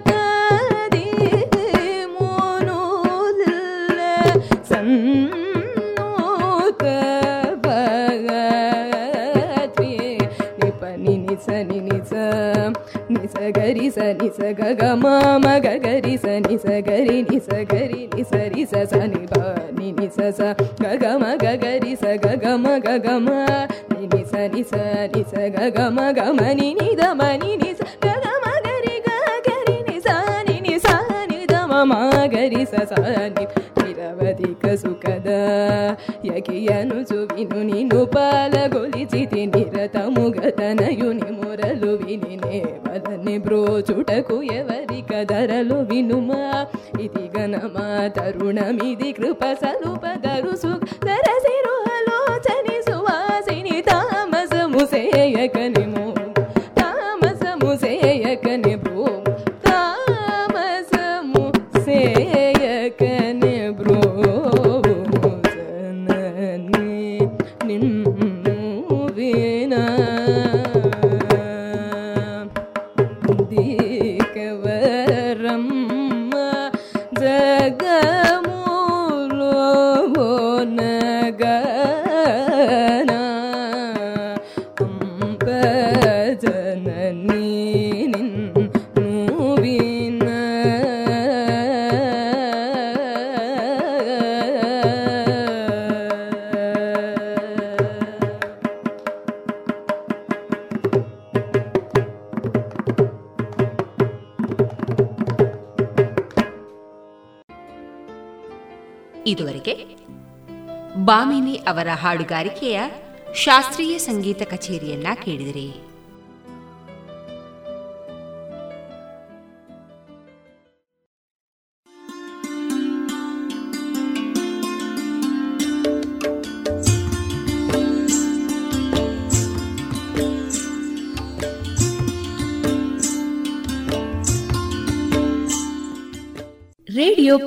ಕದಿ ಮೋನೂಲ ಸನ್ನೂತ ಭಗತ್ರಿ ನಿಪನಿ ನಿಸ ನಿಸ ನಿಸ ಗರಿ ಸ ನಿಸ ಗಗ ಮಮ ಗರಿ ಸ ನಿಸ ಗರಿ ನಿಸ ಗರಿ ನಿಸ ರಿ ಸ ಸ ನಿ ಬ ನಿ ನಿ ಸ ಸ ಗಗ ಮ ಗರಿ ಸ ಗಗ ಮ ಗಗ ಮ ni sa ni sa ni sa ga ga ma ga ma ni da ma ni sa ga ga ma ga ri ni sa ni da ma ma ga ri sa sa ni niravadi ka sukada yakiyanu suvinu ninu palagolititi nirata mugatanayu ni muralu vinine vadane bro chutaku evari kadaralu vinuma idigana ma tarunamidi kripa salupa daru suk darasiru halocani suva ತಾಮಸ ಮುಸೆಯಕನೆ ಮೋ ತಾಮಸ ಮುಸೆಯಕನೆ bro ತಾಮಸ ಮುಸೆಯಕನೆ bro ಸನನೆ ನಿನ್ನೂವಿನ ದೀಕವರಮ್ಮ ಜಗಮೂಲೋನಗ ಇದುವರೆಗೆ ಬಾಮಿನಿ ಅವರ ಹಾಡುಗಾರಿಕೆಯ ಶಾಸ್ತ್ರೀಯ ಸಂಗೀತ ಕಚೇರಿಯನ್ನ ಕೇಳಿದಿರಿ. Radio